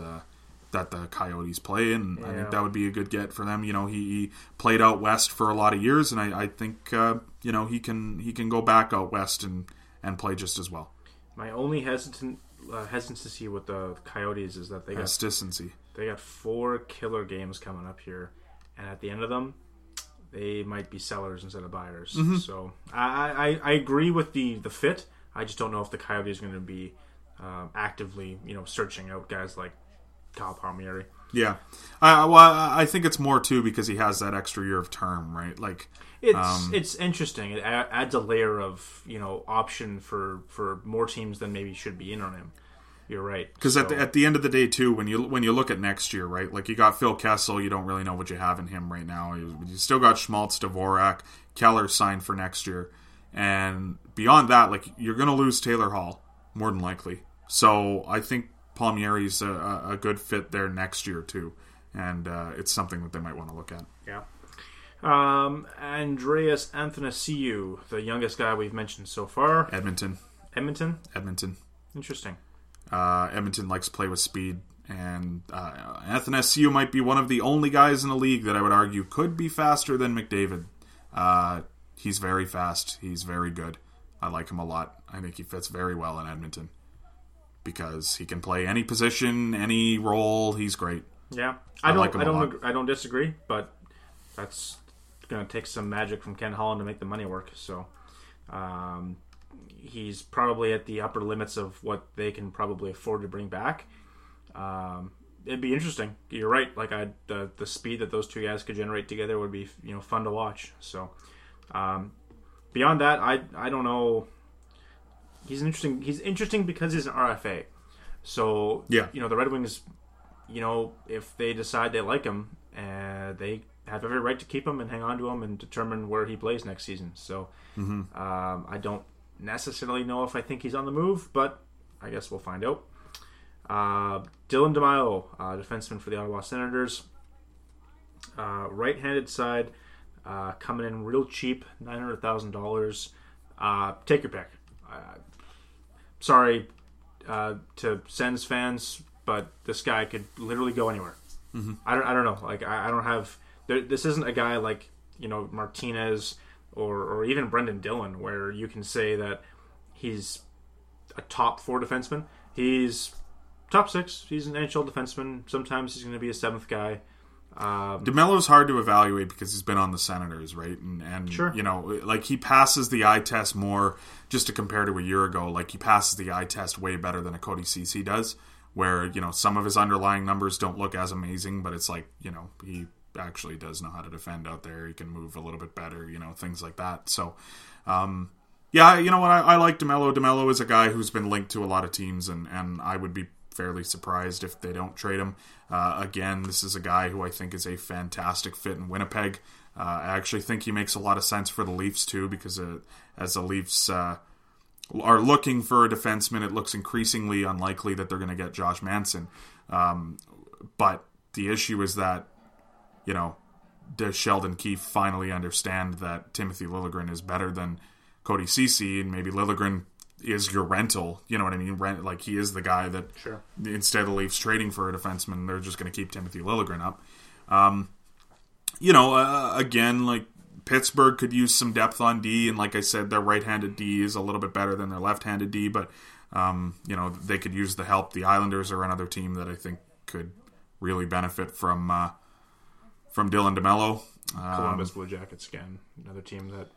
the Coyotes play, and yeah. I think that would be a good get for them. You know, he played out west for a lot of years, and I think you know, he can go back out west and play just as well. My only hesitancy with the Coyotes is that they got 4 killer games coming up here, and at the end of them, they might be sellers instead of buyers. Mm-hmm. So I agree with the fit. I just don't know if the Coyotes are going to be actively, you know, searching out guys like Kyle Palmieri. Yeah, well, I think it's more too because he has that extra year of term, right? Like it's interesting. It adds a layer of, you know, option for more teams than maybe should be in on him. You're right. Because at the end of the day, too, when you look at next year, right? Like, you got Phil Kessel, you don't really know what you have in him right now. You still got Schmaltz, Dvorak, Keller signed for next year, and beyond that, like, you're going to lose Taylor Hall more than likely. So I think Palmieri's a good fit there next year too, and it's something that they might want to look at. Yeah. Andreas Athanasiou, the youngest guy we've mentioned so far, Edmonton. Interesting. Edmonton likes to play with speed, and Athanasiou might be one of the only guys in the league that I would argue could be faster than McDavid. He's very fast. He's very good. I like him a lot. I think he fits very well in Edmonton because he can play any position, any role. He's great. Yeah, I don't disagree, but that's going to take some magic from Ken Holland to make the money work. So. He's probably at the upper limits of what they can probably afford to bring back. It'd be interesting. You're right. Like, the speed that those two guys could generate together would be, you know, fun to watch. So beyond that, I don't know. He's interesting. He's interesting because he's an RFA. So yeah, you know, the Red Wings, you know, if they decide they like him, they have every right to keep him and hang on to him and determine where he plays next season. So I don't necessarily know if I think he's on the move, but I guess we'll find out. Dylan DeMaio, defenseman for the Ottawa Senators, right-handed side, coming in real cheap, $900,000. Take your pick. Sorry to Sens fans, but this guy could literally go anywhere. Mm-hmm. I don't know. Like, I don't have. This isn't a guy like, you know, Martinez. Or even Brendan Dillon, where you can say that he's a top 4 defenseman. He's top 6. He's an NHL defenseman. Sometimes he's going to be a 7th guy. DeMello's hard to evaluate because he's been on the Senators, right? And sure. You know, like, he passes the eye test more, just to compare to a year ago. Like, he passes the eye test way better than a Cody Ceci does, where, you know, some of his underlying numbers don't look as amazing, but it's like, you know, he actually does know how to defend out there. He can move a little bit better, you know, things like that. So, yeah, you know what? I like DeMello. DeMello is a guy who's been linked to a lot of teams, and I would be fairly surprised if they don't trade him. Again, this is a guy who I think is a fantastic fit in Winnipeg. I actually think he makes a lot of sense for the Leafs, too, because as the Leafs are looking for a defenseman, it looks increasingly unlikely that they're going to get Josh Manson. But the issue is that, you know, does Sheldon Keefe finally understand that Timothy Liljegren is better than Cody Ceci, and maybe Liljegren is your rental? You know what I mean? Like, he is the guy that, sure, instead of the Leafs trading for a defenseman, they're just going to keep Timothy Liljegren up. You know, again, like, Pittsburgh could use some depth on D, and like I said, their right-handed D is a little bit better than their left-handed D, but, you know, they could use the help. The Islanders are another team that I think could really benefit from Dylan DeMello. Columbus Blue Jackets, again, another team that...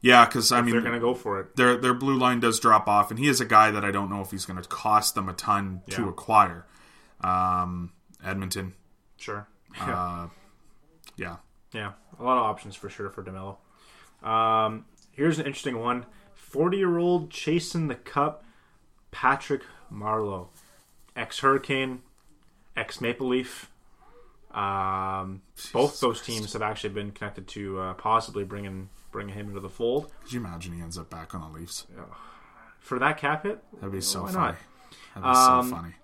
Yeah, because, I mean... They're going to go for it. Their blue line does drop off, and he is a guy that I don't know if he's going to cost them a ton to acquire. Edmonton. Sure. Yeah. Yeah, a lot of options for sure for DeMello. Here's an interesting one. 40-year-old chasing the cup, Patrick Marleau. Ex-Hurricane, ex-Maple Leaf. Both those teams have actually been connected to possibly bringing him into the fold. Could you imagine he ends up back on the Leafs? For that cap hit? That'd be so funny. That'd be so funny.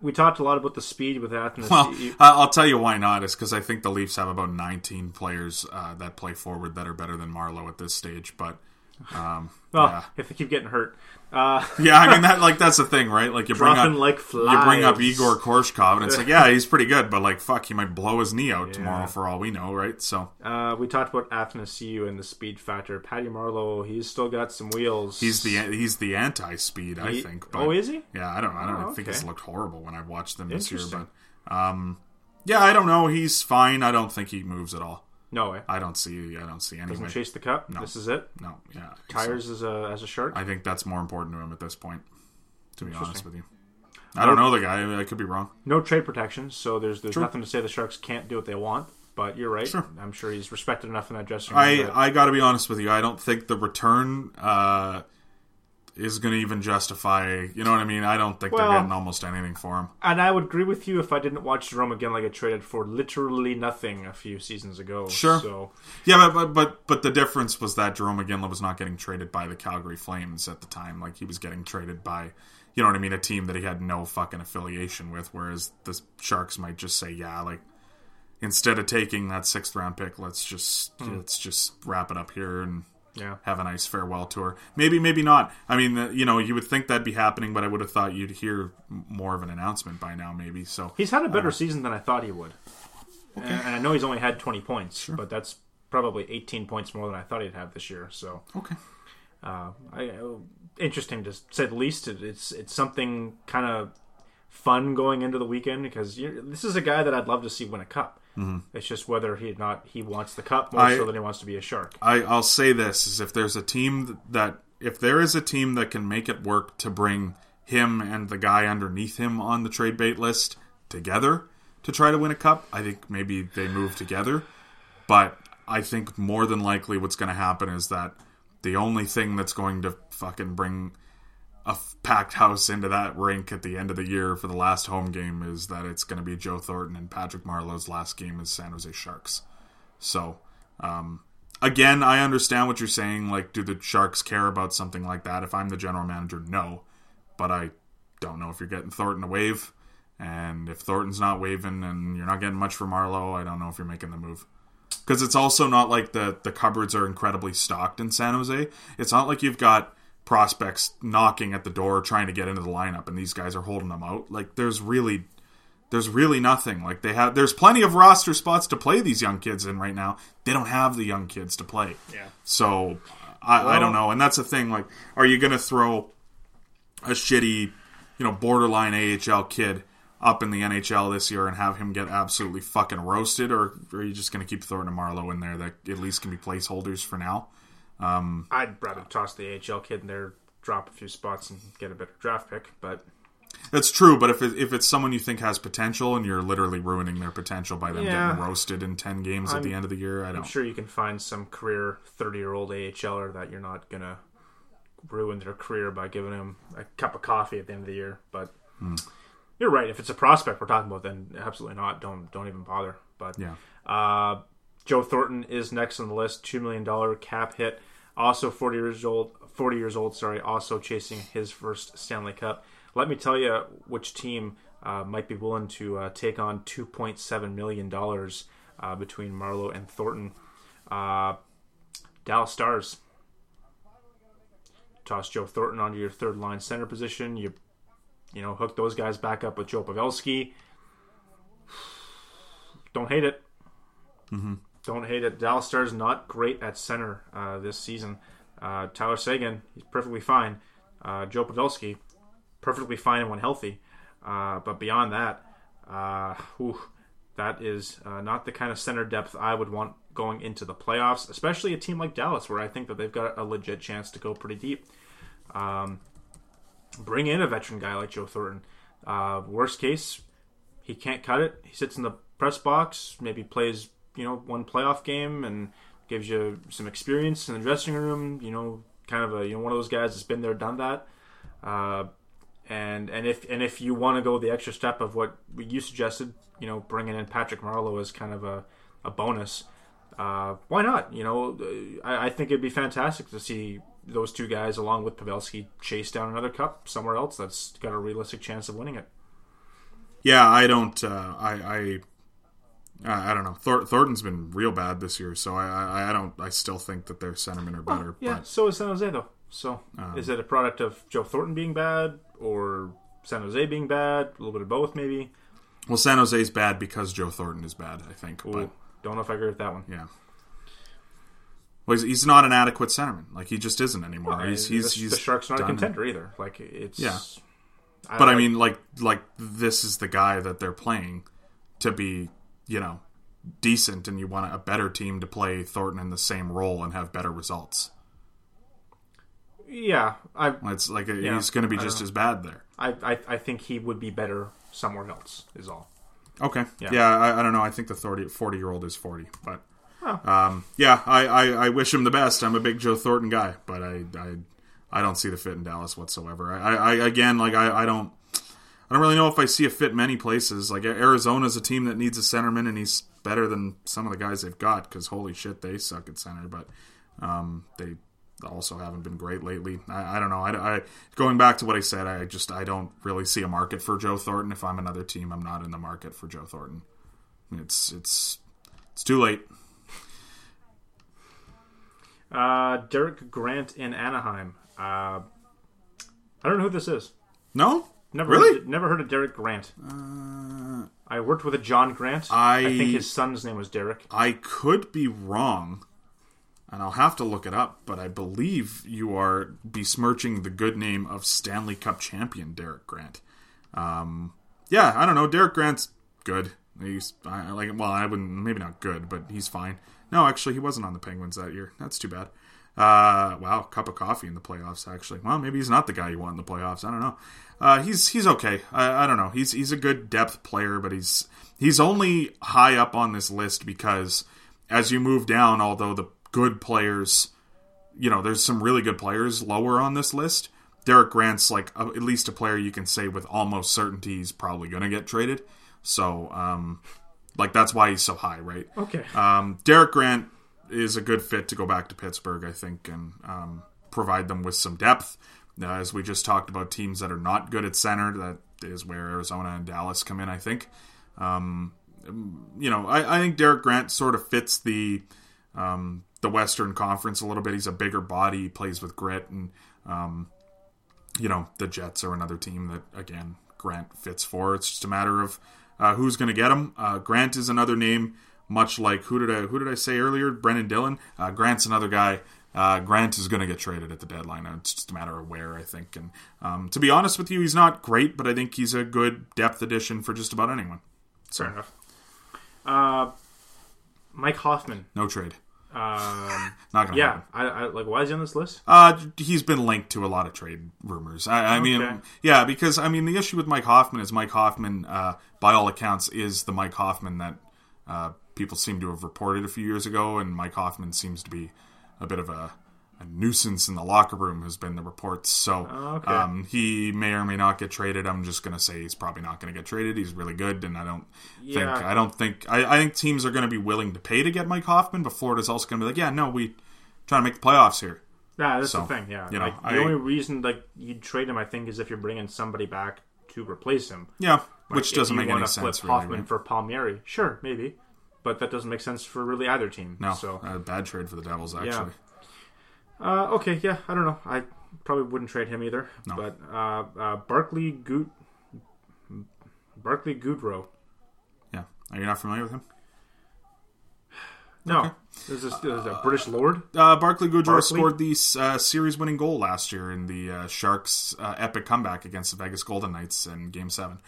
We talked a lot about the speed with Athanasiou. Well, I'll tell you why not. It's because I think the Leafs have about 19 players that play forward that are better than Marleau at this stage. But If they keep getting hurt. Yeah, I mean that's the thing, right? Like you bring up Igor Korshkov, and it's like, yeah, he's pretty good, but like, fuck, he might blow his knee out tomorrow for all we know, right? So we talked about Athanasiou and the speed factor. Patty Marleau, he's still got some wheels. He's the anti-speed, I think. But, is he? Yeah, I don't think it's looked horrible when I watched them this year, but yeah, I don't know. He's fine. I don't think he moves at all. No way. I don't see anything. Doesn't chase the cup? No. This is it? No. Yeah. Tires as a Shark? I think that's more important to him at this point, to be honest with you. I don't know the guy. I could be wrong. No trade protection, so there's nothing to say the Sharks can't do what they want, but you're right. Sure. I'm sure he's respected enough in that dressing room. I got to be honest with you. I don't think the return is going to even justify, you know what I mean? I don't think they're getting almost anything for him. And I would agree with you if I didn't watch Jerome again, like I traded for literally nothing a few seasons ago. Sure. So. Yeah, but the difference was that Jerome Iginla was not getting traded by the Calgary Flames at the time. Like, he was getting traded by, you know what I mean, a team that he had no fucking affiliation with, whereas the Sharks might just say, yeah, like, instead of taking that 6th round pick, let's just wrap it up here and... Yeah. Have a nice farewell tour. Maybe not. I mean, you know, you would think that'd be happening, but I would have thought you'd hear more of an announcement by now, maybe. So he's had a better season than I thought he would. Okay. And I know he's only had 20 points, sure. But that's probably 18 points more than I thought he'd have this year. So okay, interesting to say the least. It's something kind of fun going into the weekend because this is a guy that I'd love to see win a cup. Mm-hmm. It's just whether he wants the cup more so than he wants to be a Shark. I'll say this is if there is a team that can make it work to bring him and the guy underneath him on the trade bait list together to try to win a cup, I think maybe they move together. But I think more than likely what's going to happen is that the only thing that's going to fucking bring a packed house into that rink at the end of the year for the last home game is that it's going to be Joe Thornton and Patrick Marleau's last game as San Jose Sharks. So, again, I understand what you're saying. Like, do the Sharks care about something like that? If I'm the general manager, no. But I don't know if you're getting Thornton to wave. And if Thornton's not waving and you're not getting much for Marleau, I don't know if you're making the move. Because it's also not like the cupboards are incredibly stocked in San Jose. It's not like you've got prospects knocking at the door trying to get into the lineup and these guys are holding them out. Like, there's really nothing. Like, there's plenty of roster spots to play these young kids in right now. They don't have the young kids to play. Yeah. So I don't know. And that's the thing, like, are you gonna throw a shitty, you know, borderline AHL kid up in the NHL this year and have him get absolutely fucking roasted, or are you just gonna keep Thornton and Marleau in there that at least can be placeholders for now? I'd rather toss the AHL kid in there, drop a few spots, and get a better draft pick. But that's true. But if it's someone you think has potential, and you're literally ruining their potential by them getting roasted in 10 games at the end of the year, I'm sure you can find some career 30-year-old AHLer that you're not gonna ruin their career by giving him a cup of coffee at the end of the year. But you're right. If it's a prospect we're talking about, then absolutely not. Don't even bother. But yeah. Joe Thornton is next on the list. $2 million cap hit. Also 40 years old, also chasing his first Stanley Cup. Let me tell you which team might be willing to take on $2.7 million between Marleau and Thornton. Dallas Stars. Toss Joe Thornton onto your third-line center position. You know, hook those guys back up with Joe Pavelski. Don't hate it. Mm-hmm. Don't hate it. Dallas Stars not great at center this season. Tyler Seguin, he's perfectly fine. Joe Pavelski, perfectly fine when healthy. But beyond that, that is not the kind of center depth I would want going into the playoffs, especially a team like Dallas, where I think that they've got a legit chance to go pretty deep. Bring in a veteran guy like Joe Thornton. Worst case, he can't cut it. He sits in the press box, maybe plays... you know, one playoff game and gives you some experience in the dressing room, you know, kind of a, you know, one of those guys that's been there, done that. And if you want to go the extra step of what you suggested, you know, bringing in Patrick Marleau as kind of a bonus, why not? You know, I think it'd be fantastic to see those two guys along with Pavelski chase down another cup somewhere else that's got a realistic chance of winning it. Yeah, I don't, I don't know. Thornton's been real bad this year, so I don't. I still think that their centermen are better. Well, yeah, but, so is San Jose though. So is it a product of Joe Thornton being bad or San Jose being bad? A little bit of both, maybe. Well, San Jose's bad because Joe Thornton is bad, I think. Ooh, but, don't know if I agree with that one. Yeah. Well, he's not an adequate centerman. Like, he just isn't anymore. Well, he's the Sharks not a contender either. Like, it's... Yeah. But, I mean, like this is the guy that they're playing to be, you know, decent, and you want a better team to play Thornton in the same role and have better results. Yeah. It's like he's going to be just as bad there. I think he would be better somewhere else, is all. Okay. Yeah, I don't know. I think the 40-year-old is 40, but... Oh. I wish him the best. I'm a big Joe Thornton guy, but I don't see the fit in Dallas whatsoever. I don't really know if I see a fit many places. Like, Arizona's a team that needs a centerman, and he's better than some of the guys they've got because holy shit, they suck at center. But they also haven't been great lately. I don't know. Going back to what I said, I don't really see a market for Joe Thornton. If I'm another team, I'm not in the market for Joe Thornton. It's too late. Derek Grant in Anaheim. I don't know who this is. No? Never heard of Derek Grant. I worked with a John Grant. I think his son's name was Derek. I could be wrong, and I'll have to look it up, but I believe you are besmirching the good name of Stanley Cup champion Derek Grant. Yeah, I don't know. Derek Grant's good. I wouldn't, maybe not good, but he's fine. No, actually, he wasn't on the Penguins that year. That's too bad. Wow, cup of coffee in the playoffs, actually. Well, maybe he's not the guy you want in the playoffs. I don't know. He's okay. I don't know. He's a good depth player, but he's only high up on this list because as you move down, although the good players, you know, there's some really good players lower on this list. Derek Grant's like at least a player you can say with almost certainty he's probably going to get traded. So, like, that's why he's so high, right? Okay. Derek Grant is a good fit to go back to Pittsburgh, I think, and provide them with some depth. As we just talked about, teams that are not good at center, that is where Arizona and Dallas come in, I think. You know, I think Derek Grant sort of fits the Western Conference a little bit. He's a bigger body, he plays with grit, and, you know, the Jets are another team that, again, Grant fits for. It's just a matter of who's going to get him. Grant is another name, much like who did I say earlier? Brendan Dillon. Grant's another guy. Grant is going to get traded at the deadline. It's just a matter of where, I think. And to be honest with you, he's not great, but I think he's a good depth addition for just about anyone. So. Fair enough. Mike Hoffman. No trade. Not gonna happen. Why is he on this list? He's been linked to a lot of trade rumors. Because I mean the issue with Mike Hoffman is Mike Hoffman, by all accounts, is the Mike Hoffman that people seem to have reported a few years ago, and Mike Hoffman seems to be a bit of a nuisance in the locker room, has been the reports. So he may or may not get traded. I'm just gonna say he's probably not gonna get traded. He's really good, and I think teams are gonna be willing to pay to get Mike Hoffman, but Florida's also gonna be like, yeah, no, we trying to make the playoffs here. Yeah, that's the thing. Yeah, you know, the only reason you'd trade him, I think, is if you're bringing somebody back to replace him. Yeah, which doesn't make any sense. Flip really, Hoffman right? For Palmieri, sure, maybe, but that doesn't make sense for really either team. No, so a bad trade for the Devils actually. Yeah. Okay, yeah, I don't know. I probably wouldn't trade him either. No. But Barclay Goodrow. Yeah. Are you not familiar with him? No. Okay. There's a British lord. Barclay Goodrow scored the series-winning goal last year in the Sharks' epic comeback against the Vegas Golden Knights in Game 7.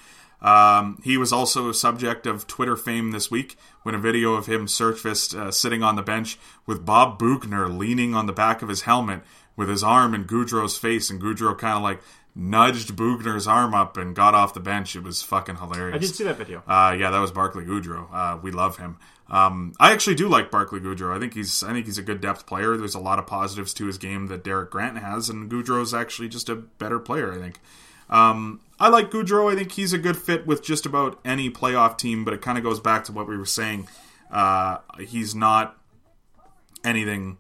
He was also a subject of Twitter fame this week when a video of him surfaced sitting on the bench with Bob Buchner leaning on the back of his helmet with his arm in Goudreau's face, and Goudreau kind of nudged Buchner's arm up and got off the bench. It was fucking hilarious. I did see that video. Yeah, that was Barclay Goodrow. We love him. I actually do like Barclay Goodrow. I think he's a good depth player. There's a lot of positives to his game that Derek Grant has, and Goudreau's actually just a better player, I think. I like Goudreau. I think he's a good fit with just about any playoff team, but it kind of goes back to what we were saying. He's not anything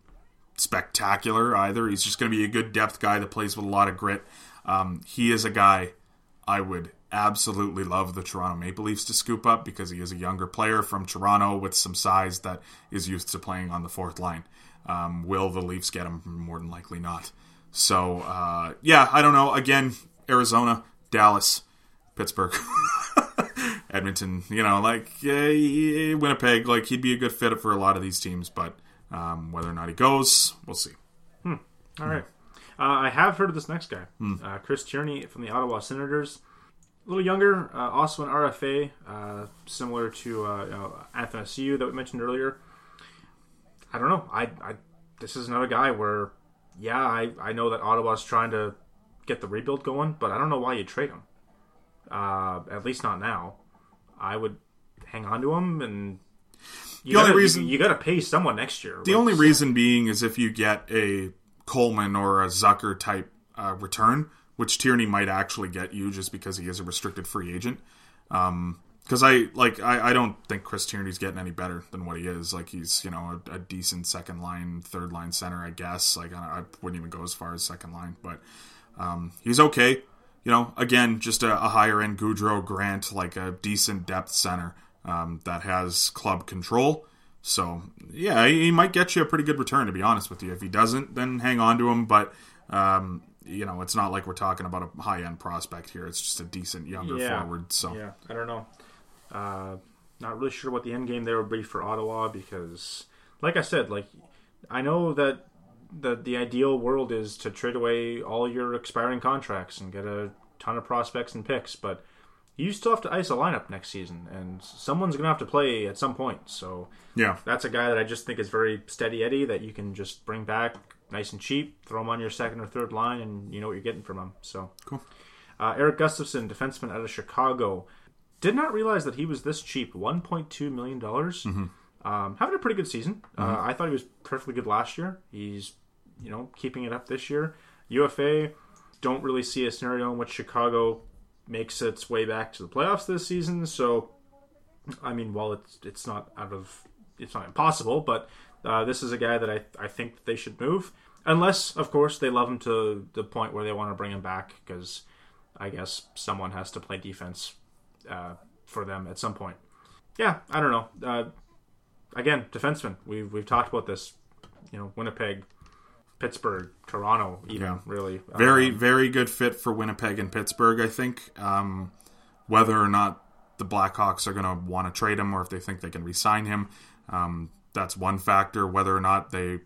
spectacular either. He's just going to be a good depth guy that plays with a lot of grit. He is a guy I would absolutely love the Toronto Maple Leafs to scoop up, because he is a younger player from Toronto with some size that is used to playing on the fourth line. Will the Leafs get him? More than likely not. So, yeah, I don't know. Again, Arizona, Dallas, Pittsburgh, Edmonton, you know, like Winnipeg, like he'd be a good fit for a lot of these teams, but whether or not he goes, we'll see. All right. I have heard of this next guy, Chris Tierney from the Ottawa Senators. A little younger, also an RFA, similar to FSU that we mentioned earlier. I don't know. I this is another guy where, yeah, I know that Ottawa's trying to get the rebuild going, but I don't know why you trade him. At least not now. I would hang on to him, and you got to pay someone next year. The only reason being is if you get a Coleman or a Zucker type return, which Tierney might actually get you just because he is a restricted free agent. Because I don't think Chris Tierney's getting any better than what he is. Like, he's, you know, a decent second line, third line center, I guess. Like, I wouldn't even go as far as second line, but he's okay. You know, again, just a higher end Goudreau, Grant, like a decent depth center that has club control. So yeah, he might get you a pretty good return, to be honest with you. If he doesn't, then hang on to him. But you know, it's not like we're talking about a high end prospect here. It's just a decent younger forward. So yeah, I don't know. Not really sure what the end game there would be for Ottawa, because, like I said, like I know that the ideal world is to trade away all your expiring contracts and get a ton of prospects and picks, but you still have to ice a lineup next season, and someone's going to have to play at some point. So yeah, that's a guy that I just think is very steady Eddie that you can just bring back nice and cheap, throw him on your second or third line, and you know what you're getting from him. So cool. Eric Gustafson, defenseman out of Chicago. Did not realize that he was this cheap, $1.2 million. Mm-hmm. Having a pretty good season. Mm-hmm. I thought he was perfectly good last year. He's, you know, keeping it up this year. UFA, don't really see a scenario in which Chicago makes its way back to the playoffs this season. So, I mean, while it's not impossible, but this is a guy that I think that they should move. Unless, of course, they love him to the point where they want to bring him back, because I guess someone has to play defense for them at some point. Yeah, I don't know. Again, defenseman. We've talked about this. You know, Winnipeg, Pittsburgh, Toronto, even really. Very, very good fit for Winnipeg and Pittsburgh, I think. Whether or not the Blackhawks are going to want to trade him, or if they think they can re-sign him, that's one factor. Whether or not they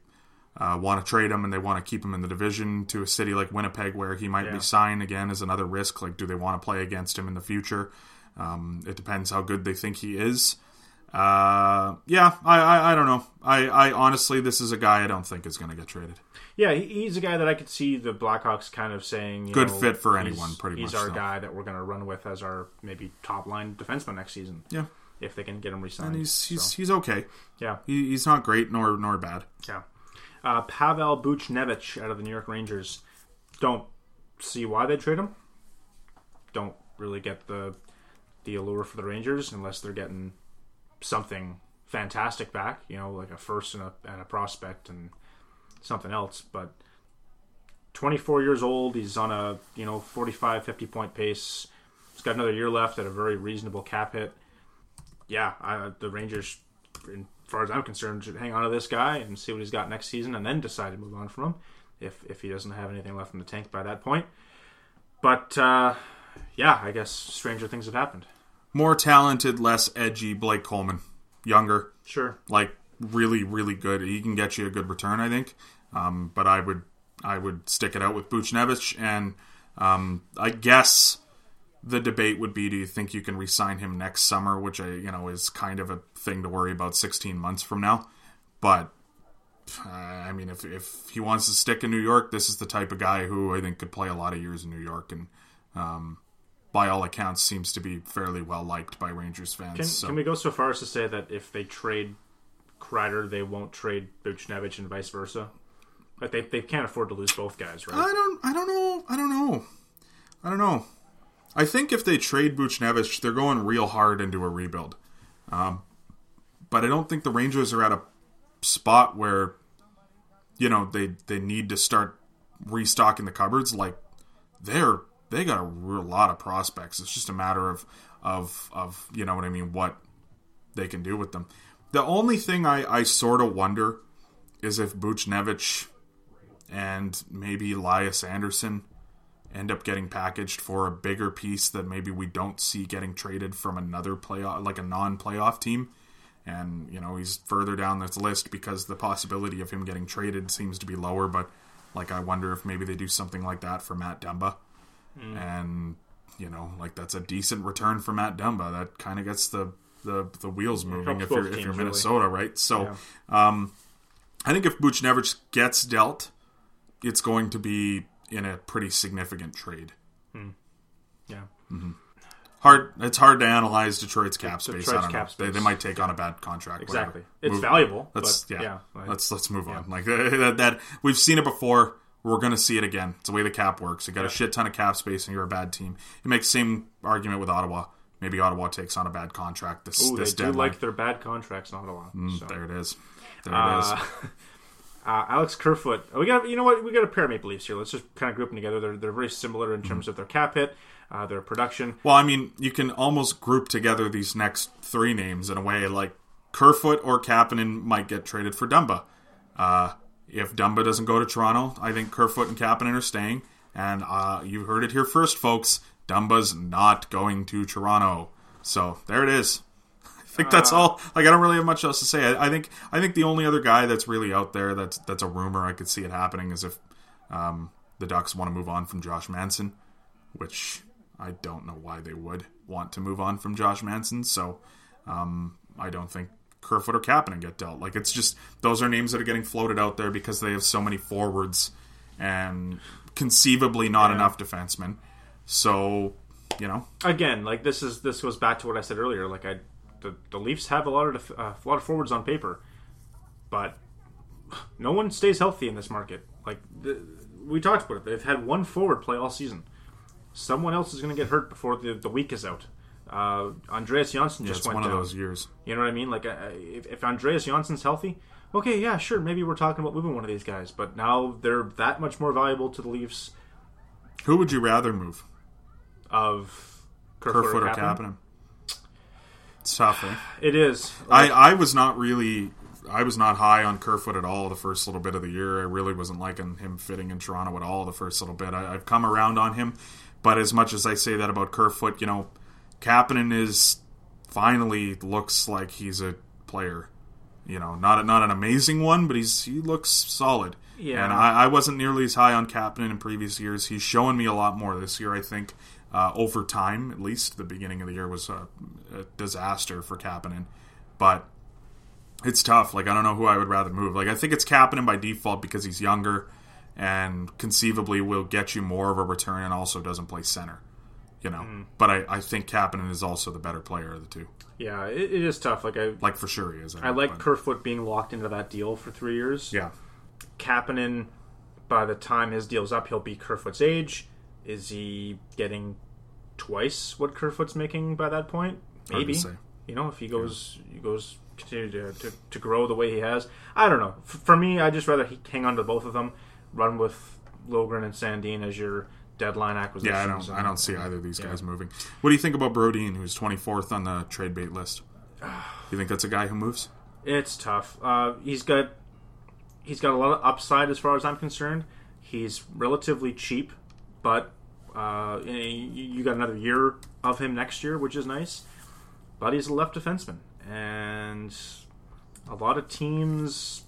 want to trade him and they want to keep him in the division to a city like Winnipeg where he might re-sign again is another risk. Like, do they want to play against him in the future? It depends how good they think he is. I don't know. I honestly, this is a guy I don't think is going to get traded. Yeah, he's a guy that I could see the Blackhawks kind of saying, you good know, fit for anyone, pretty much. He's our guy that we're going to run with as our maybe top-line defenseman next season. Yeah. If they can get him re-signed. And he's okay. Yeah. He's not great nor bad. Yeah. Pavel Buchnevich out of the New York Rangers. Don't see why they trade him. Don't really get the allure for the Rangers unless they're getting something fantastic back, you know, like a first and a prospect and something else. But 24 years old, he's on a, you know, 45, 50 point pace. He's got another year left at a very reasonable cap hit. Yeah, the Rangers, as far as I'm concerned, should hang on to this guy and see what he's got next season and then decide to move on from him if he doesn't have anything left in the tank by that point. But yeah, I guess stranger things have happened. More talented, less edgy Blake Coleman. Younger. Sure. Like, really, really good. He can get you a good return, I think. But I would stick it out with Buchnevich. And I guess the debate would be, do you think you can re-sign him next summer? Which, is kind of a thing to worry about 16 months from now. But, I mean, if he wants to stick in New York, this is the type of guy who I think could play a lot of years in New York. And by all accounts, seems to be fairly well liked by Rangers fans. Can we go so far as to say that if they trade Kreider, they won't trade Buchnevich and vice versa? But they can't afford to lose both guys, right? I don't know. I think if they trade Buchnevich, they're going real hard into a rebuild. But I don't think the Rangers are at a spot where, you know, they need to start restocking the cupboards. Like, they're they got a lot of prospects. It's just a matter of you know what I mean, what they can do with them. The only thing I sort of wonder is if Buchnevich and maybe Elias Anderson end up getting packaged for a bigger piece that maybe we don't see getting traded from another playoff, like a non-playoff team. And, you know, he's further down this list because the possibility of him getting traded seems to be lower. But, like, I wonder if maybe they do something like that for Matt Dumba. Mm. And, you know, like, that's a decent return for Matt Dumba. That kind of gets the wheels moving if you're Minnesota, really. Right? So, yeah. I think if Buchnevich gets dealt, it's going to be in a pretty significant trade. Mm. Yeah. Mm-hmm. It's hard to analyze Detroit's cap space. Detroit's cap space. They might take on a bad contract. Exactly. Whatever. It's valuable. Let's move on. Like that, we've seen it before. We're going to see it again. It's the way the cap works. You got a shit ton of cap space, and you're a bad team. It makes the same argument with Ottawa. Maybe Ottawa takes on a bad contract. This they deadline. Do like their bad contracts in Ottawa. So. There it is. Alex Kerfoot. We got a pair of Maple Leafs here. Let's just kind of group them together. They're very similar in terms of their cap hit. Their production. Well, I mean, you can almost group together these next three names in a way. Like Kerfoot or Kapanen might get traded for Dumba. If Dumba doesn't go to Toronto, I think Kerfoot and Kapanen are staying. And you heard it here first, folks. Dumba's not going to Toronto. So there it is. I think that's all. Like, I don't really have much else to say. I think the only other guy that's really out there that's a rumor I could see it happening is if the Ducks want to move on from Josh Manson, which I don't know why they would want to move on from Josh Manson, so I don't think Kerfoot or Kapanen get dealt. Like, it's just, those are names that are getting floated out there because they have so many forwards and conceivably not enough defensemen. So, you know. Again, like, this goes back to what I said earlier. Like, the Leafs have a lot of forwards on paper, but no one stays healthy in this market. Like, we talked about it. They've had one forward play all season. Someone else is going to get hurt before the week is out. Andreas Janssen just went down. It's one of those years. You know what I mean? Like, if Andreas Janssen's healthy, okay, yeah, sure, maybe we're talking about moving one of these guys. But now they're that much more valuable to the Leafs. Who would you rather move? Of Kerfoot or Kapanen? It's tough, eh? It is. I was not high on Kerfoot at all the first little bit of the year. I really wasn't liking him fitting in Toronto at all the first little bit. I've come around on him. But as much as I say that about Kerfoot, you know, Kapanen is finally looks like he's a player. You know, not an amazing one, but he looks solid. Yeah. And I wasn't nearly as high on Kapanen in previous years. He's showing me a lot more this year, I think, over time. At least the beginning of the year was a disaster for Kapanen. But it's tough. Like, I don't know who I would rather move. Like, I think it's Kapanen by default because he's younger and conceivably will get you more of a return and also doesn't play center, you know. Mm. But I think Kapanen is also the better player of the two. Yeah, it is tough. Like for sure he is. I know, Kerfoot being locked into that deal for 3 years. Yeah. Kapanen, by the time his deal's up, he'll be Kerfoot's age. Is he getting twice what Kerfoot's making by that point? Maybe. You know, if he goes continue to grow the way he has. I don't know. For me, I'd just rather hang on to both of them. Run with Logren and Sandin as your deadline acquisitions. Yeah, I don't see either of these guys moving. What do you think about Brodin, who's 24th on the trade bait list? You think that's a guy who moves? It's tough. He's got a lot of upside as far as I'm concerned. He's relatively cheap, but you got another year of him next year, which is nice. But he's a left defenseman, and a lot of teams.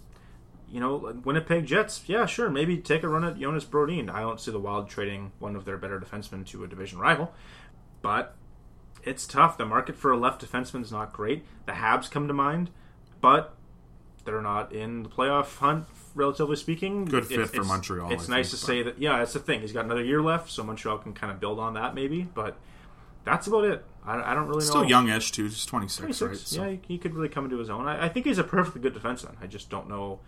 You know, like Winnipeg Jets, yeah, sure, maybe take a run at Jonas Brodin. I don't see the Wild trading one of their better defensemen to a division rival, but it's tough. The market for a left defenseman is not great. The Habs come to mind, but they're not in the playoff hunt, relatively speaking. Good fit for Montreal. It's nice to say that, yeah, that's the thing. He's got another year left, so Montreal can kind of build on that maybe, but that's about it. I don't really know. Still young-ish, too. He's 26, right? So. Yeah, he could really come into his own. I think he's a perfectly good defenseman. I just don't know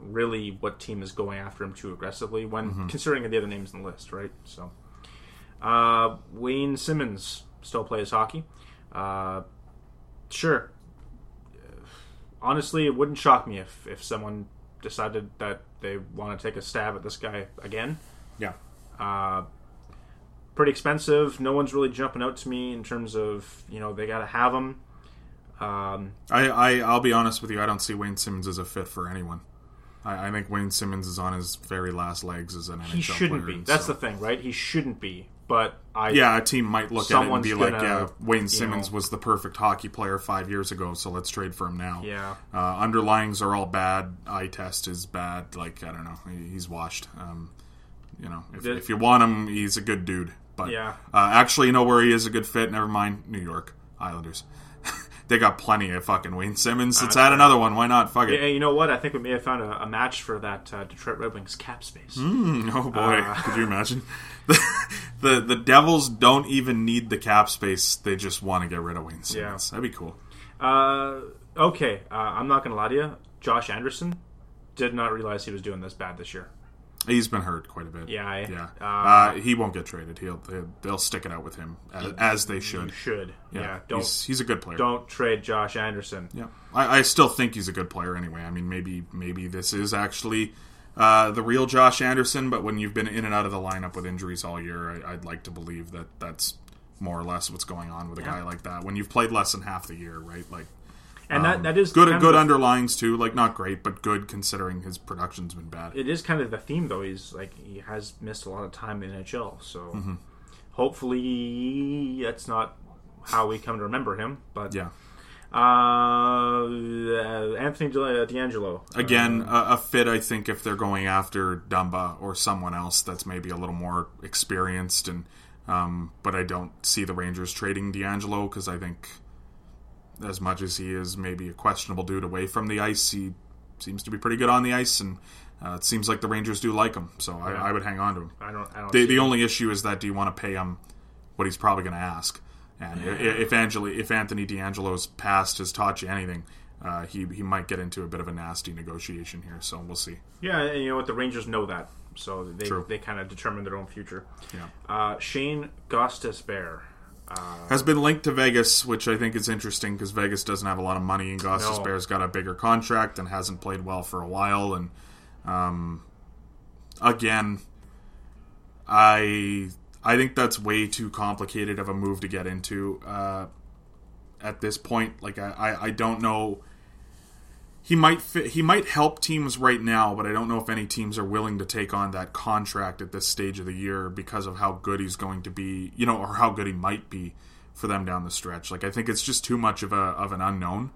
really what team is going after him too aggressively when considering the other names in the list, right? So Wayne Simmons still plays hockey. Sure. Honestly, it wouldn't shock me if someone decided that they want to take a stab at this guy again. Yeah. pretty expensive. No one's really jumping out to me in terms of, you know, they got to have him. I'll be honest with you. I don't see Wayne Simmons as a fit for anyone. I think Wayne Simmons is on his very last legs as an NHL player. He shouldn't be. That's the thing, right? He shouldn't be. But a team might look at it and be like, yeah, Wayne Simmons was the perfect hockey player 5 years ago, so let's trade for him now. Yeah. Underlyings are all bad. Eye test is bad. Like, I don't know. He's washed. You know, if you want him, he's a good dude. But actually, you know where he is a good fit? Never mind. New York Islanders. They got plenty of fucking Wayne Simmons. Let's add another one. Why not? Fuck it. Yeah, you know what? I think we may have found a match for that Detroit Red Wings cap space. Oh, boy. Could you imagine? The Devils don't even need the cap space. They just want to get rid of Wayne Simmons. Yeah. That'd be cool. Okay. I'm not going to lie to you. Josh Anderson, did not realize he was doing this bad this year. He's been hurt quite a bit. Yeah. He won't get traded. They'll stick it out with him, as they should. You should. Yeah. He's a good player. Don't trade Josh Anderson. Yeah. I still think he's a good player anyway. I mean, maybe this is actually the real Josh Anderson, but when you've been in and out of the lineup with injuries all year, I'd like to believe that that's more or less what's going on with a guy like that. When you've played less than half the year, right? Like, and that is good underlyings too, like not great, but good considering his production's been bad. It is kind of the theme though. He's like, he has missed a lot of time in the NHL, so hopefully that's not how we come to remember him. But yeah, Anthony D'Angelo again, a fit I think if they're going after Dumba or someone else that's maybe a little more experienced, and but I don't see the Rangers trading D'Angelo because I think, as much as he is maybe a questionable dude away from the ice, he seems to be pretty good on the ice, and it seems like the Rangers do like him, so I would hang on to him. The only issue is that, do you want to pay him what he's probably going to ask? And if Anthony D'Angelo's past has taught you anything, he might get into a bit of a nasty negotiation here, so we'll see. Yeah, and you know what? The Rangers know that, so they kind of determine their own future. Yeah. Shane Gostisbehere has been linked to Vegas, which I think is interesting because Vegas doesn't have a lot of money, and Gostisbehere's got a bigger contract and hasn't played well for a while. And again, I think that's way too complicated of a move to get into at this point. Like I don't know. He might help teams right now, but I don't know if any teams are willing to take on that contract at this stage of the year because of how good he's going to be, you know, or how good he might be for them down the stretch. Like, I think it's just too much of an unknown,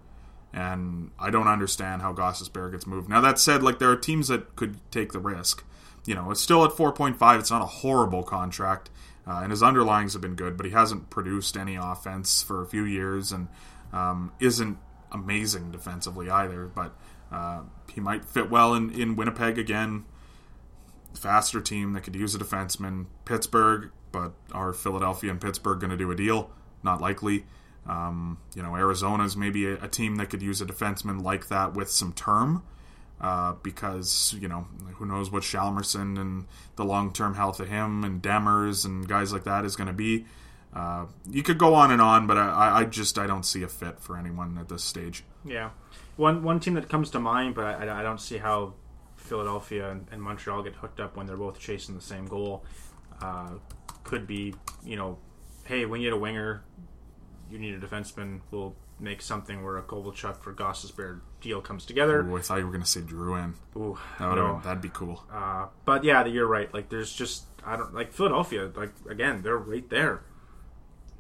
and I don't understand how Gostisbehere gets moved. Now, that said, like, there are teams that could take the risk. You know, it's still at 4.5. It's not a horrible contract, and his underlyings have been good, but he hasn't produced any offense for a few years and isn't amazing defensively either, but he might fit well in Winnipeg again. Faster team that could use a defenseman. Pittsburgh, but are Philadelphia and Pittsburgh going to do a deal? Not likely. You know, Arizona's maybe a team that could use a defenseman like that with some term, because, you know, who knows what Chalmerson and the long-term health of him and Demers and guys like that is going to be. You could go on and on, but I don't see a fit for anyone at this stage. Yeah. One team that comes to mind, but I don't see how Philadelphia and Montreal get hooked up when they're both chasing the same goal, could be, you know, hey, we need a winger, you need a defenseman, we'll make something where a Kovalchuk for Gostisbehere deal comes together. Ooh, I thought you were going to say Drouin. Ooh, that'd be cool. But yeah, you're right. Like, there's just, I don't, like Philadelphia, like, again, they're right there.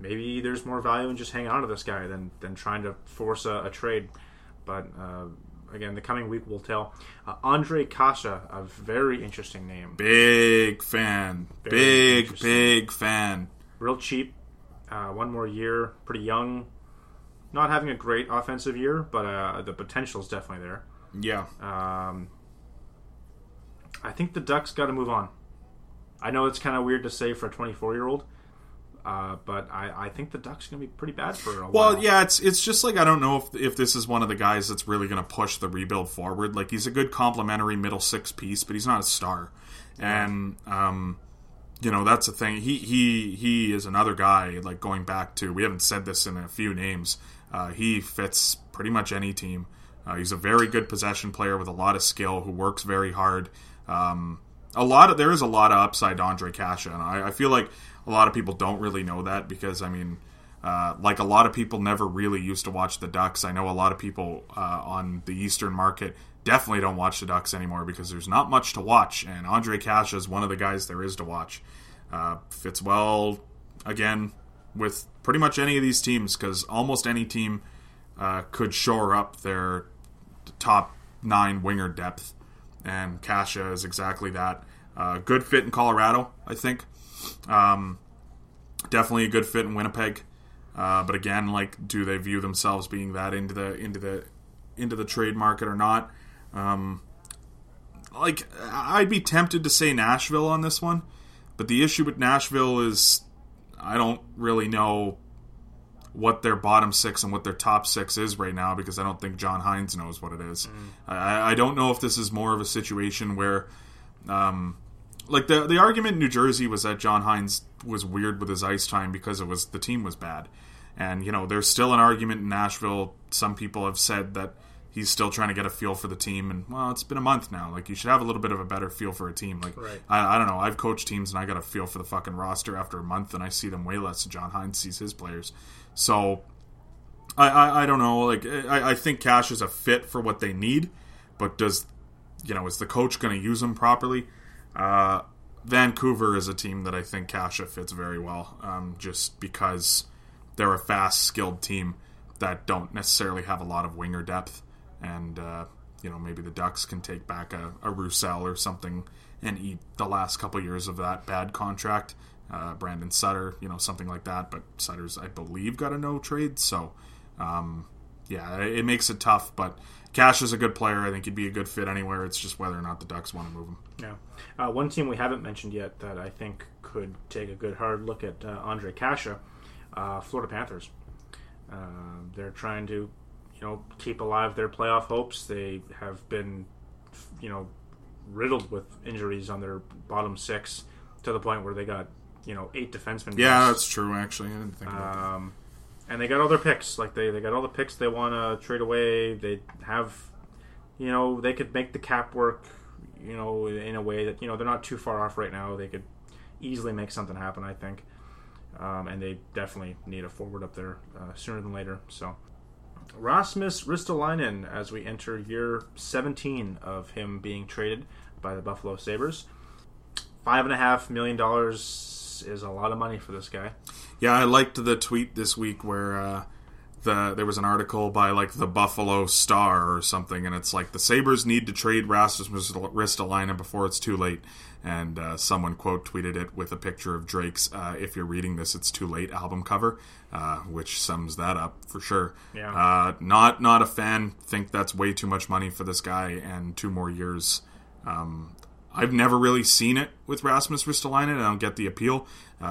Maybe there's more value in just hanging on to this guy than trying to force a trade. But, again, the coming week will tell. Andre Kasha, a very interesting name. Big fan. Big fan. Real cheap. One more year. Pretty young. Not having a great offensive year, but the potential is definitely there. Yeah. I think the Ducks got to move on. I know it's kind of weird to say for a 24-year-old. But I think the Ducks are going to be pretty bad for a while. Well, yeah, it's just like, I don't know if this is one of the guys that's really going to push the rebuild forward. Like, he's a good complementary middle six piece, but he's not a star. And, you know, that's the thing. He is another guy, like, going back to, we haven't said this in a few names, he fits pretty much any team. He's a very good possession player with a lot of skill who works very hard. There is a lot of upside to Andre Kasha, and I feel like A lot of people don't really know that because, I mean, like a lot of people never really used to watch the Ducks. I know a lot of people on the Eastern market definitely don't watch the Ducks anymore because there's not much to watch, and Andre Kasha is one of the guys there is to watch. Fits well, again, with pretty much any of these teams, because almost any team could shore up their top nine winger depth, and Kasha is exactly that. Good fit in Colorado, I think. Definitely a good fit in Winnipeg. But again, like, do they view themselves being that into the trade market or not? Like, I'd be tempted to say Nashville on this one, but the issue with Nashville is I don't really know what their bottom six and what their top six is right now, because I don't think John Hines knows what it is. I don't know if this is more of a situation where, like, the argument in New Jersey was that John Hines was weird with his ice time because it was the team was bad. And, you know, there's still an argument in Nashville. Some people have said that he's still trying to get a feel for the team. And, well, it's been a month now. Like, you should have a little bit of a better feel for a team. Like, right. I don't know. I've coached teams and I got a feel for the fucking roster after a month, and I see them way less than John Hines sees his players. So, I don't know. Like, I think Cash is a fit for what they need. But does, you know, is the coach going to use him properly? Vancouver is a team that I think Kasha fits very well, just because they're a fast, skilled team that don't necessarily have a lot of winger depth, and you know, maybe the Ducks can take back a Roussel or something and eat the last couple years of that bad contract. Brandon Sutter, you know, something like that, but Sutter's, I believe, got a no trade, so yeah, it makes it tough, but Cash is a good player. I think he'd be a good fit anywhere. It's just whether or not the Ducks want to move him. Yeah. One team we haven't mentioned yet that I think could take a good hard look at Andre Kasha, Florida Panthers. They're trying to, you know, keep alive their playoff hopes. They have been, you know, riddled with injuries on their bottom six to the point where they got, you know, 8 defensemen. Yeah, that's true, actually. I didn't think about that. And they got all their picks. Like, they got all the picks they want to trade away. They have, you know, they could make the cap work, you know, in a way that, you know, they're not too far off right now. They could easily make something happen, I think. And they definitely need a forward up there sooner than later. So, Rasmus Ristolainen, as we enter year 17 of him being traded by the Buffalo Sabres. $5.5 million is a lot of money for this guy. Yeah, I liked the tweet this week where there was an article by, like, the Buffalo Star or something, and it's like, the Sabres need to trade Rasmus Ristolainen before it's too late. And someone quote tweeted it with a picture of Drake's If You're Reading This, It's Too Late album cover, which sums that up for sure. Yeah. Not a fan. Think that's way too much money for this guy and 2 more years. I've never really seen it with Rasmus Ristolainen. I don't get the appeal.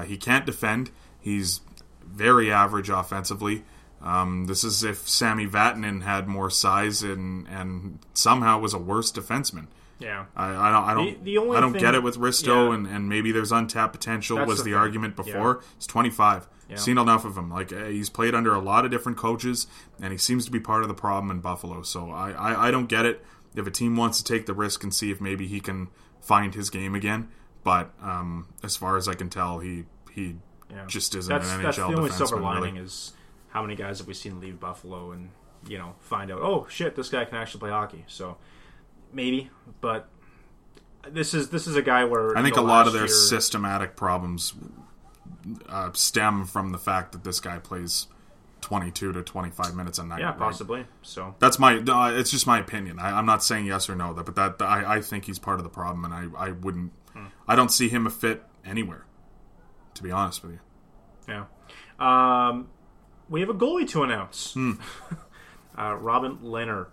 He can't defend. He's very average offensively. This is if Sammy Vatanen had more size and somehow was a worse defenseman. Yeah, I don't get it with Risto, yeah. and maybe there's untapped potential. That's was the argument before. Yeah. He's 25. Yeah. Seen enough of him. Like, he's played under a lot of different coaches, and he seems to be part of the problem in Buffalo. So I don't get it. If a team wants to take the risk and see if maybe he can find his game again, but as far as I can tell, he. Yeah. Just isn't an NHL defenseman. That's the only silver lining, really, is how many guys have we seen leave Buffalo and, you know, find out, oh shit, this guy can actually play hockey. So maybe, but this is a guy where I think a lot of their systematic problems stem from the fact that this guy plays 22 to 25 minutes a night. Yeah, right? Possibly. So that's it's just my opinion. I'm not saying yes or no, but that I think he's part of the problem, and I don't see him a fit anywhere, to be honest with you. Yeah. We have a goalie to announce. Robin Lehner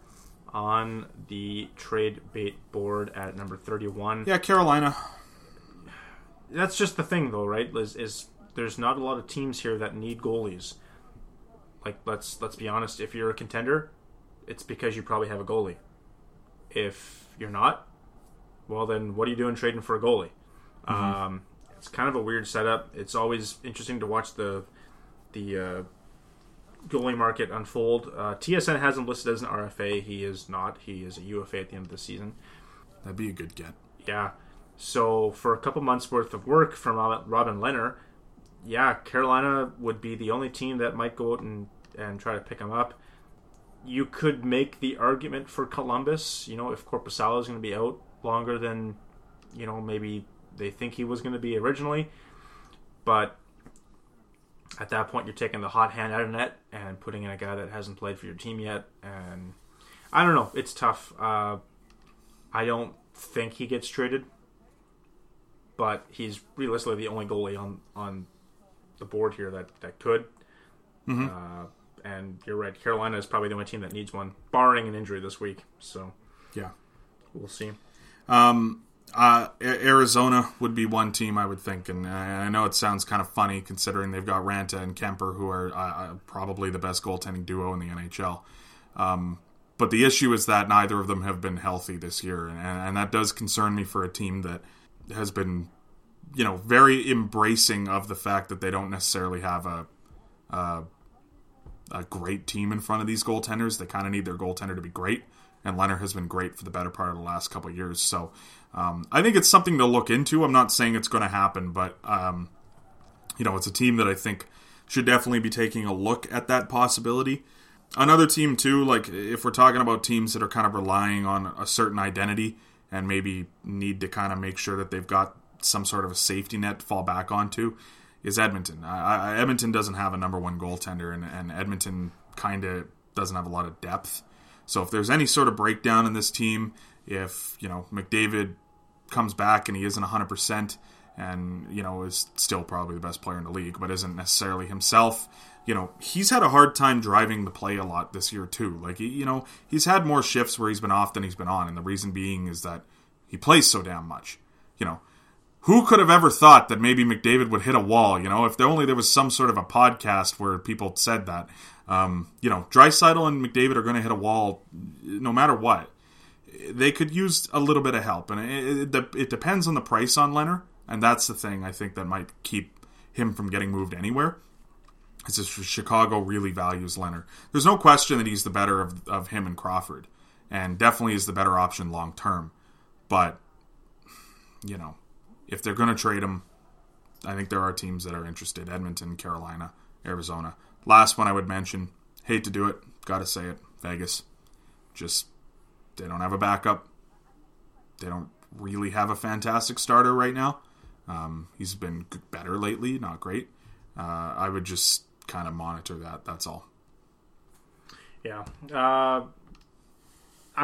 on the trade bait board at number 31. Yeah, Carolina. That's just the thing, though, right? Is there's not a lot of teams here that need goalies. Like, let's be honest. If you're a contender, it's because you probably have a goalie. If you're not, well, then what are you doing trading for a goalie? Mm-hmm. It's kind of a weird setup. It's always interesting to watch the goalie market unfold. TSN has him listed as an RFA. He is not. He is a UFA at the end of the season. That'd be a good get. Yeah. So for a couple months' worth of work from Robin Lehner, yeah, Carolina would be the only team that might go out and try to pick him up. You could make the argument for Columbus, you know, if Korpisalo is going to be out longer than, you know, maybe they think he was going to be originally. But at that point, you're taking the hot hand out of net and putting in a guy that hasn't played for your team yet. And I don't know. It's tough. I don't think he gets traded. But he's realistically the only goalie on the board here that could. Mm-hmm. And you're right. Carolina is probably the only team that needs one, barring an injury this week. So, yeah. We'll see. Arizona would be one team I would think, and I know it sounds kind of funny considering they've got Ranta and Kemper, who are probably the best goaltending duo in the NHL, but the issue is that neither of them have been healthy this year, and that does concern me for a team that has been, you know, very embracing of the fact that they don't necessarily have a great team in front of these goaltenders. They kind of need their goaltender to be great, and Leonard has been great for the better part of the last couple of years. So I think it's something to look into. I'm not saying it's going to happen, but you know, it's a team that I think should definitely be taking a look at that possibility. Another team too, like if we're talking about teams that are kind of relying on a certain identity and maybe need to kind of make sure that they've got some sort of a safety net to fall back onto, is Edmonton. Edmonton doesn't have a number one goaltender, and Edmonton kind of doesn't have a lot of depth. So if there's any sort of breakdown in this team, if, you know, McDavid comes back and he isn't 100% and, you know, is still probably the best player in the league, but isn't necessarily himself, you know, he's had a hard time driving the play a lot this year too. Like, you know, he's had more shifts where he's been off than he's been on. And the reason being is that he plays so damn much. You know, who could have ever thought that maybe McDavid would hit a wall? You know, if only there was some sort of a podcast where people said that. You know, Draisaitl and McDavid are going to hit a wall no matter what. They could use a little bit of help, and it depends on the price on Leonard, and that's the thing I think that might keep him from getting moved anywhere. It's just Chicago really values Leonard. There's no question that he's the better of him and Crawford, and definitely is the better option long term. But, you know, if they're going to trade him, I think there are teams that are interested. Edmonton, Carolina, Arizona. Last one I would mention, hate to do it, gotta say it, Vegas. Just, they don't have a backup. They don't really have a fantastic starter right now. He's been better lately, not great. I would just kind of monitor that, that's all. Yeah. I'm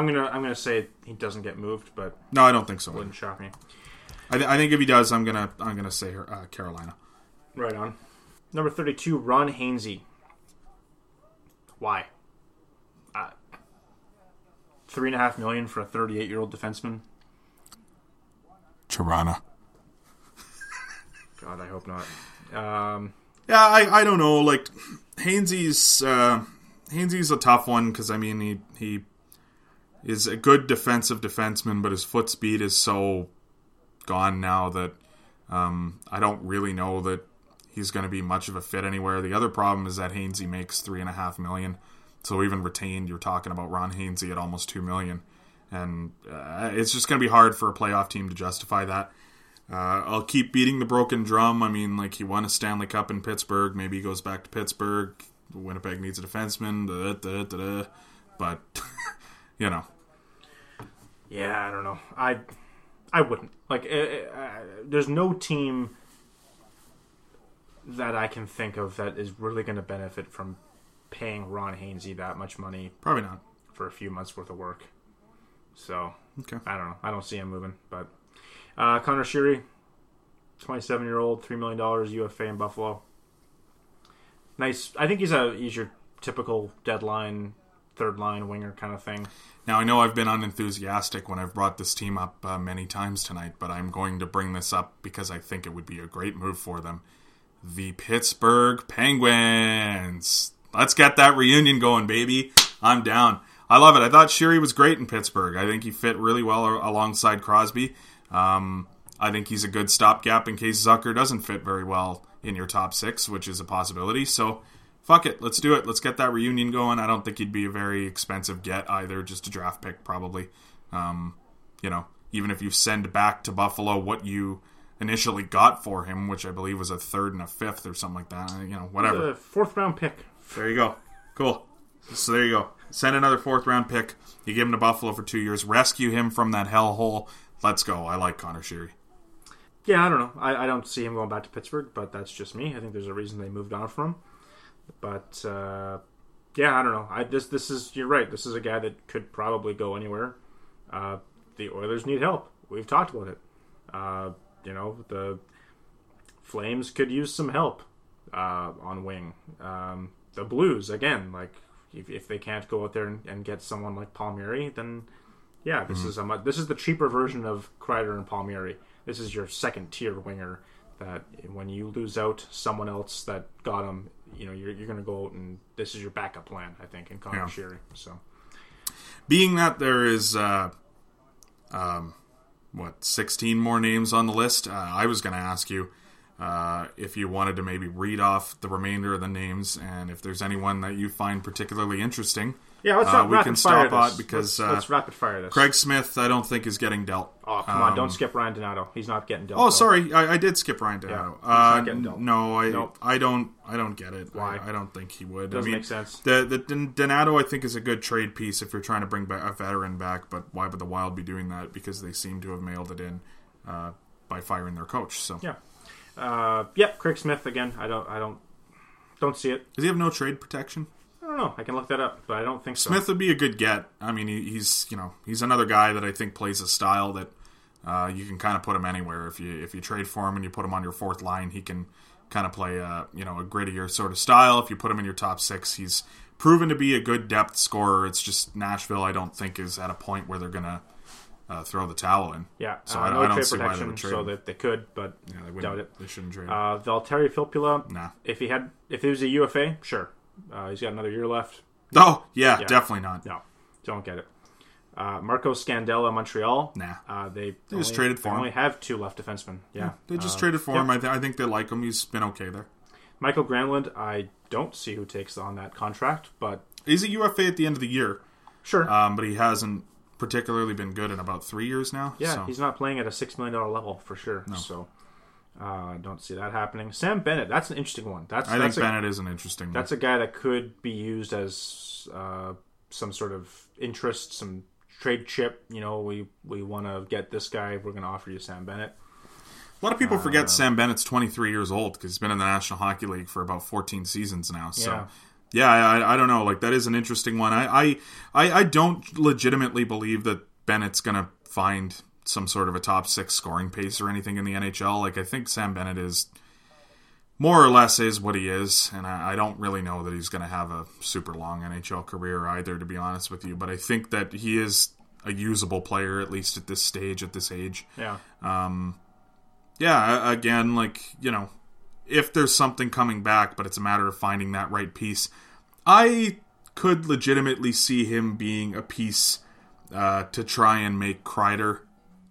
gonna say he doesn't get moved, but... No, I don't think so. Wouldn't shock me. I think if he does, I'm gonna say Carolina. Right on. Number 32, Ron Hainsey. Why? $3.5 million for a 38-year-old defenseman. Toronto. God, I hope not. Yeah, I don't know. Like, Hainsey's a tough one because I mean he is a good defensive defenseman, but his foot speed is so gone now that I don't really know that he's going to be much of a fit anywhere. The other problem is that Hainsey makes $3.5 million. So even retained, you're talking about Ron Hainsey at almost $2 million. And it's just going to be hard for a playoff team to justify that. I'll keep beating the broken drum. I mean, like, he won a Stanley Cup in Pittsburgh. Maybe he goes back to Pittsburgh. Winnipeg needs a defenseman. But, you know. Yeah, I don't know. I wouldn't. Like, there's no team that I can think of that is really going to benefit from paying Ron Hainsey that much money. Probably not. For a few months' worth of work. So, okay. I don't know. I don't see him moving. But Connor Sheary, 27-year-old, $3 million UFA in Buffalo. Nice. I think he's your typical deadline, third-line winger kind of thing. Now, I know I've been unenthusiastic when I've brought this team up many times tonight, but I'm going to bring this up because I think it would be a great move for them. The Pittsburgh Penguins. Let's get that reunion going, baby. I'm down. I love it. I thought Sheary was great in Pittsburgh. I think he fit really well alongside Crosby. I think he's a good stopgap in case Zucker doesn't fit very well in your top six, which is a possibility. So, fuck it. Let's do it. Let's get that reunion going. I don't think he'd be a very expensive get either, just a draft pick probably. You know, even if you send back to Buffalo what you initially got for him, which I believe was a third and a fifth or something like that. You know, whatever. Fourth round pick. There you go. Cool. So there you go. Send another fourth round pick. You give him to Buffalo for 2 years. Rescue him from that hellhole. Let's go. I like Connor Sheary. Yeah, I don't know. I don't see him going back to Pittsburgh, but that's just me. I think there's a reason they moved on from him. But, yeah, I don't know. This is, you're right. This is a guy that could probably go anywhere. The Oilers need help. We've talked about it. You know, the Flames could use some help on wing. The Blues, again, like, if they can't go out there and get someone like Palmieri, then, yeah, this is this is the cheaper version of Kreider and Palmieri. This is your second-tier winger that when you lose out someone else that got him, you know, you're going to go out and this is your backup plan, I think, in Connor Sheary. So, being that there is, 16 more names on the list, I was going to ask you if you wanted to maybe read off the remainder of the names and if there's anyone that you find particularly interesting. Yeah, let's not rapid fire this. Because let's rapid fire this. Craig Smith, I don't think, is getting dealt. Oh, come on. Don't skip Ryan Donato. He's not getting dealt. Oh, sorry. I did skip Ryan Donato. Yeah, he's not getting dealt. No, nope. I don't get it. Why? I don't think he would. Doesn't make sense. The Donato, I think, is a good trade piece if you're trying to bring a veteran back, but why would the Wild be doing that? Because they seem to have mailed it in by firing their coach. So yeah. Craig Smith, again, I don't see it. Does he have no trade protection? I don't know. I can look that up, but I don't think so. Smith would be a good get. I mean, he's another guy that I think plays a style that you can kind of put him anywhere. If you trade for him and you put him on your fourth line, he can kind of play a grittier sort of style. If you put him in your top six, he's proven to be a good depth scorer. It's just Nashville, I don't think, is at a point where they're going to throw the towel in. Yeah, so I don't see why they would trade. So that they could, but yeah, they doubt it. They shouldn't trade. Valtteri Filppula. Nah. If he was a UFA, sure. He's got another year left. Oh, yeah, definitely not. No, don't get it. Marco Scandella, Montreal. Nah. They just traded for him. They only have two left defensemen. Yeah. They just traded for him. I think they like him. He's been okay there. Michael Granlund, I don't see who takes on that contract, but... He's a UFA at the end of the year. Sure. But he hasn't particularly been good in about 3 years now. Yeah, so. He's not playing at a $6 million level for sure. No. So... I don't see that happening. Sam Bennett, that's an interesting one. I think Bennett is an interesting one. That's a guy that could be used as some sort of interest, some trade chip. You know, we want to get this guy. We're going to offer you Sam Bennett. A lot of people forget Sam Bennett's 23 years old because he's been in the National Hockey League for about 14 seasons now. So, yeah I don't know. Like, that is an interesting one. I don't legitimately believe that Bennett's going to find some sort of a top six scoring pace or anything in the NHL. Like, I think Sam Bennett is more or less is what he is. And I don't really know that he's going to have a super long NHL career either, to be honest with you. But I think that he is a usable player, at least at this stage, at this age. Yeah. Yeah. Again, like, you know, if there's something coming back, but it's a matter of finding that right piece, I could legitimately see him being a piece to try and make Kreider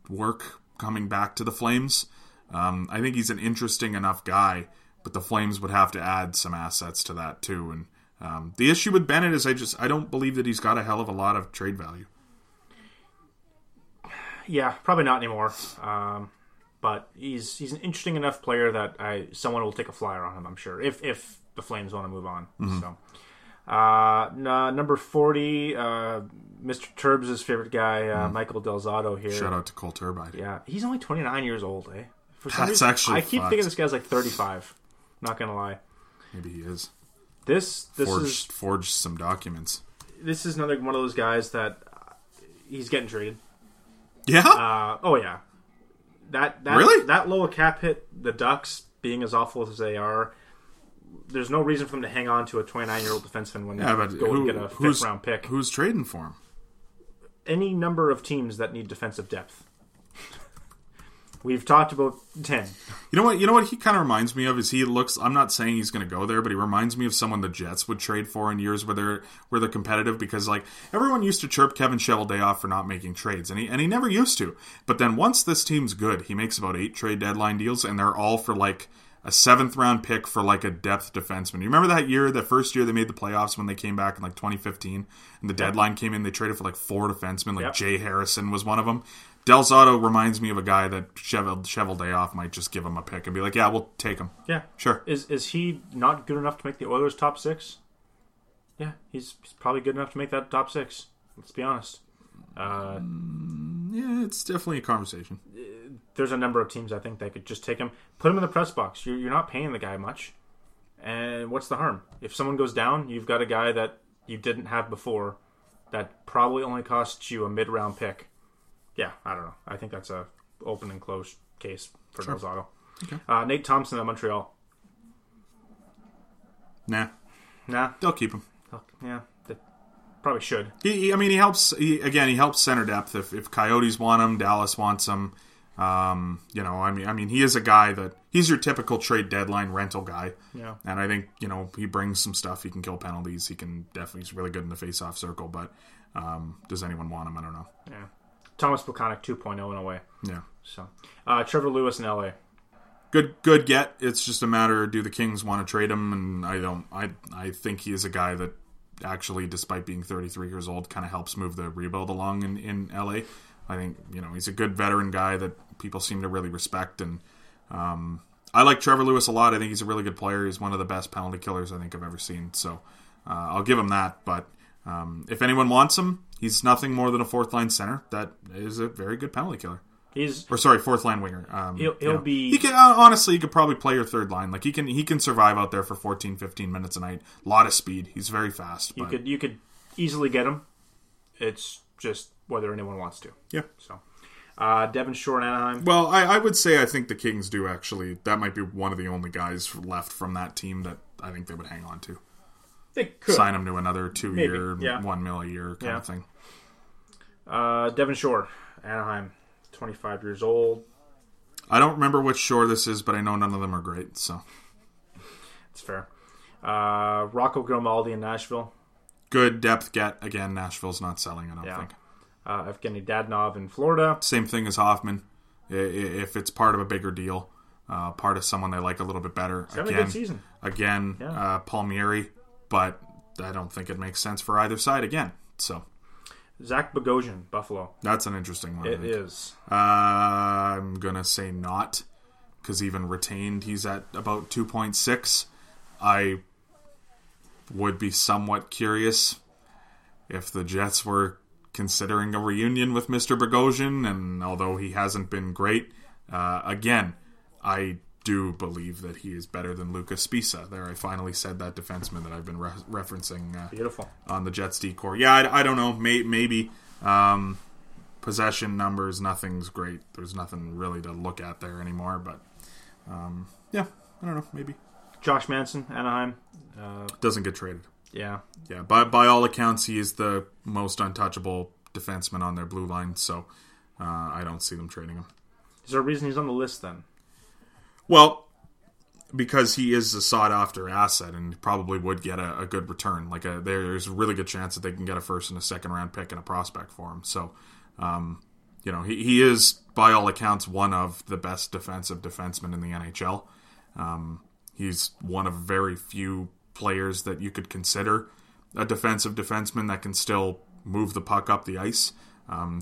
work coming back to the Flames. I think he's an interesting enough guy, but the Flames would have to add some assets to that too. And the issue with Bennett is I don't believe that he's got a hell of a lot of trade value. Yeah, probably not anymore. But he's an interesting enough player that someone will take a flyer on him, I'm sure, if the Flames want to move on. Mm-hmm. So number 40, Mr. Turbs' favorite guy, Michael Delzato here. Shout out to Cole Turbide. Yeah, he's only 29 years old, eh? For some reason, actually, I keep thinking this guy's like 35. Not gonna lie. Maybe he is. Forged some documents. This is another one of those guys that he's getting traded. Yeah. Oh yeah. That really? That low a cap hit. The Ducks being as awful as they are. There's no reason for them to hang on to a 29-year-old defenseman when they go and get a fifth-round pick. Who's trading for him? Any number of teams that need defensive depth. We've talked about 10. You know what he kind of reminds me of is I'm not saying he's going to go there, but he reminds me of someone the Jets would trade for in years where they're competitive, because like everyone used to chirp Kevin Cheveldayoff off for not making trades, and he never used to. But then once this team's good, he makes about 8 trade deadline deals, and they're all for like a 7th-round pick for, like, a depth defenseman. You remember that first year they made the playoffs when they came back in, like, 2015, and the deadline came in, they traded for, like, 4 defensemen. Like, Jay Harrison was one of them. Del Zotto reminds me of a guy that Cheveldayoff might just give him a pick and be like, yeah, we'll take him. Yeah. Sure. Is he not good enough to make the Oilers top six? Yeah, he's probably good enough to make that top six. Let's be honest. Yeah, it's definitely a conversation. There's a number of teams I think that could just take him, put him in the press box. You're not paying the guy much. And what's the harm? If someone goes down, you've got a guy that you didn't have before that probably only costs you a mid-round pick. Yeah, I don't know. I think that's a open and closed case for Del Zotto. Okay. Nate Thompson at Montreal. Nah. They'll keep him. Yeah, they probably should. He helps center depth. If Coyotes want him, Dallas wants him. He is a guy that he's your typical trade deadline rental guy. Yeah. And I think, he brings some stuff. He can kill penalties. He's really good in the faceoff circle, but does anyone want him? I don't know. Yeah. Thomas Plekanec 2.0 in a way. Yeah. So, Trevor Lewis in LA. Good get. It's just a matter of do the Kings want to trade him? And I don't. I think he is a guy that actually, despite being 33 years old, kind of helps move the rebuild along in LA. I think he's a good veteran guy that people seem to really respect. And I like Trevor Lewis a lot. I think he's a really good player. He's one of the best penalty killers I think I've ever seen. So I'll give him that. But if anyone wants him, he's nothing more than a fourth-line center. That is a very good penalty killer. Fourth-line winger. He'll be... He could probably play your third line. Like, he can survive out there for 14, 15 minutes a night. A lot of speed. He's very fast. You could easily get him. It's just whether anyone wants to. Yeah. So, Devon Shore in Anaheim. Well, I would say I think the Kings do, actually. That might be one of the only guys left from that team that I think they would hang on to. They could sign him to another 2 year, $1 million a year kind of thing. Devon Shore, Anaheim, 25 years old. I don't remember which Shore this is, but I know none of them are great, so it's fair. Rocco Grimaldi in Nashville. Good depth get again. Nashville's not selling, I don't think. Evgeny Dadonov in Florida. Same thing as Hoffman. If it's part of a bigger deal, part of someone they like a little bit better. He's having a good season. Palmieri. But I don't think it makes sense for either side again. So, Zach Bogosian, Buffalo. That's an interesting one. It is. I'm going to say not, because even retained, he's at about 2.6. I would be somewhat curious if the Jets were considering a reunion with Mr. Bogosian, and although he hasn't been great, I do believe that he is better than Lucas Spisa. There, I finally said that defenseman that I've been referencing. Beautiful. On the Jets' D-core. Yeah, I don't know. Maybe. Possession numbers, nothing's great. There's nothing really to look at there anymore. But, I don't know. Maybe. Josh Manson, Anaheim. Doesn't get traded. Yeah. Yeah, by all accounts, he is the most untouchable defenseman on their blue line. So, I don't see them trading him. Is there a reason he's on the list, then? Well, because he is a sought-after asset and probably would get a good return. There's a really good chance that they can get a first and a second-round pick and a prospect for him. So, he is, by all accounts, one of the best defensive defensemen in the NHL. He's one of very few players that you could consider a defensive defenseman that can still move the puck up the ice.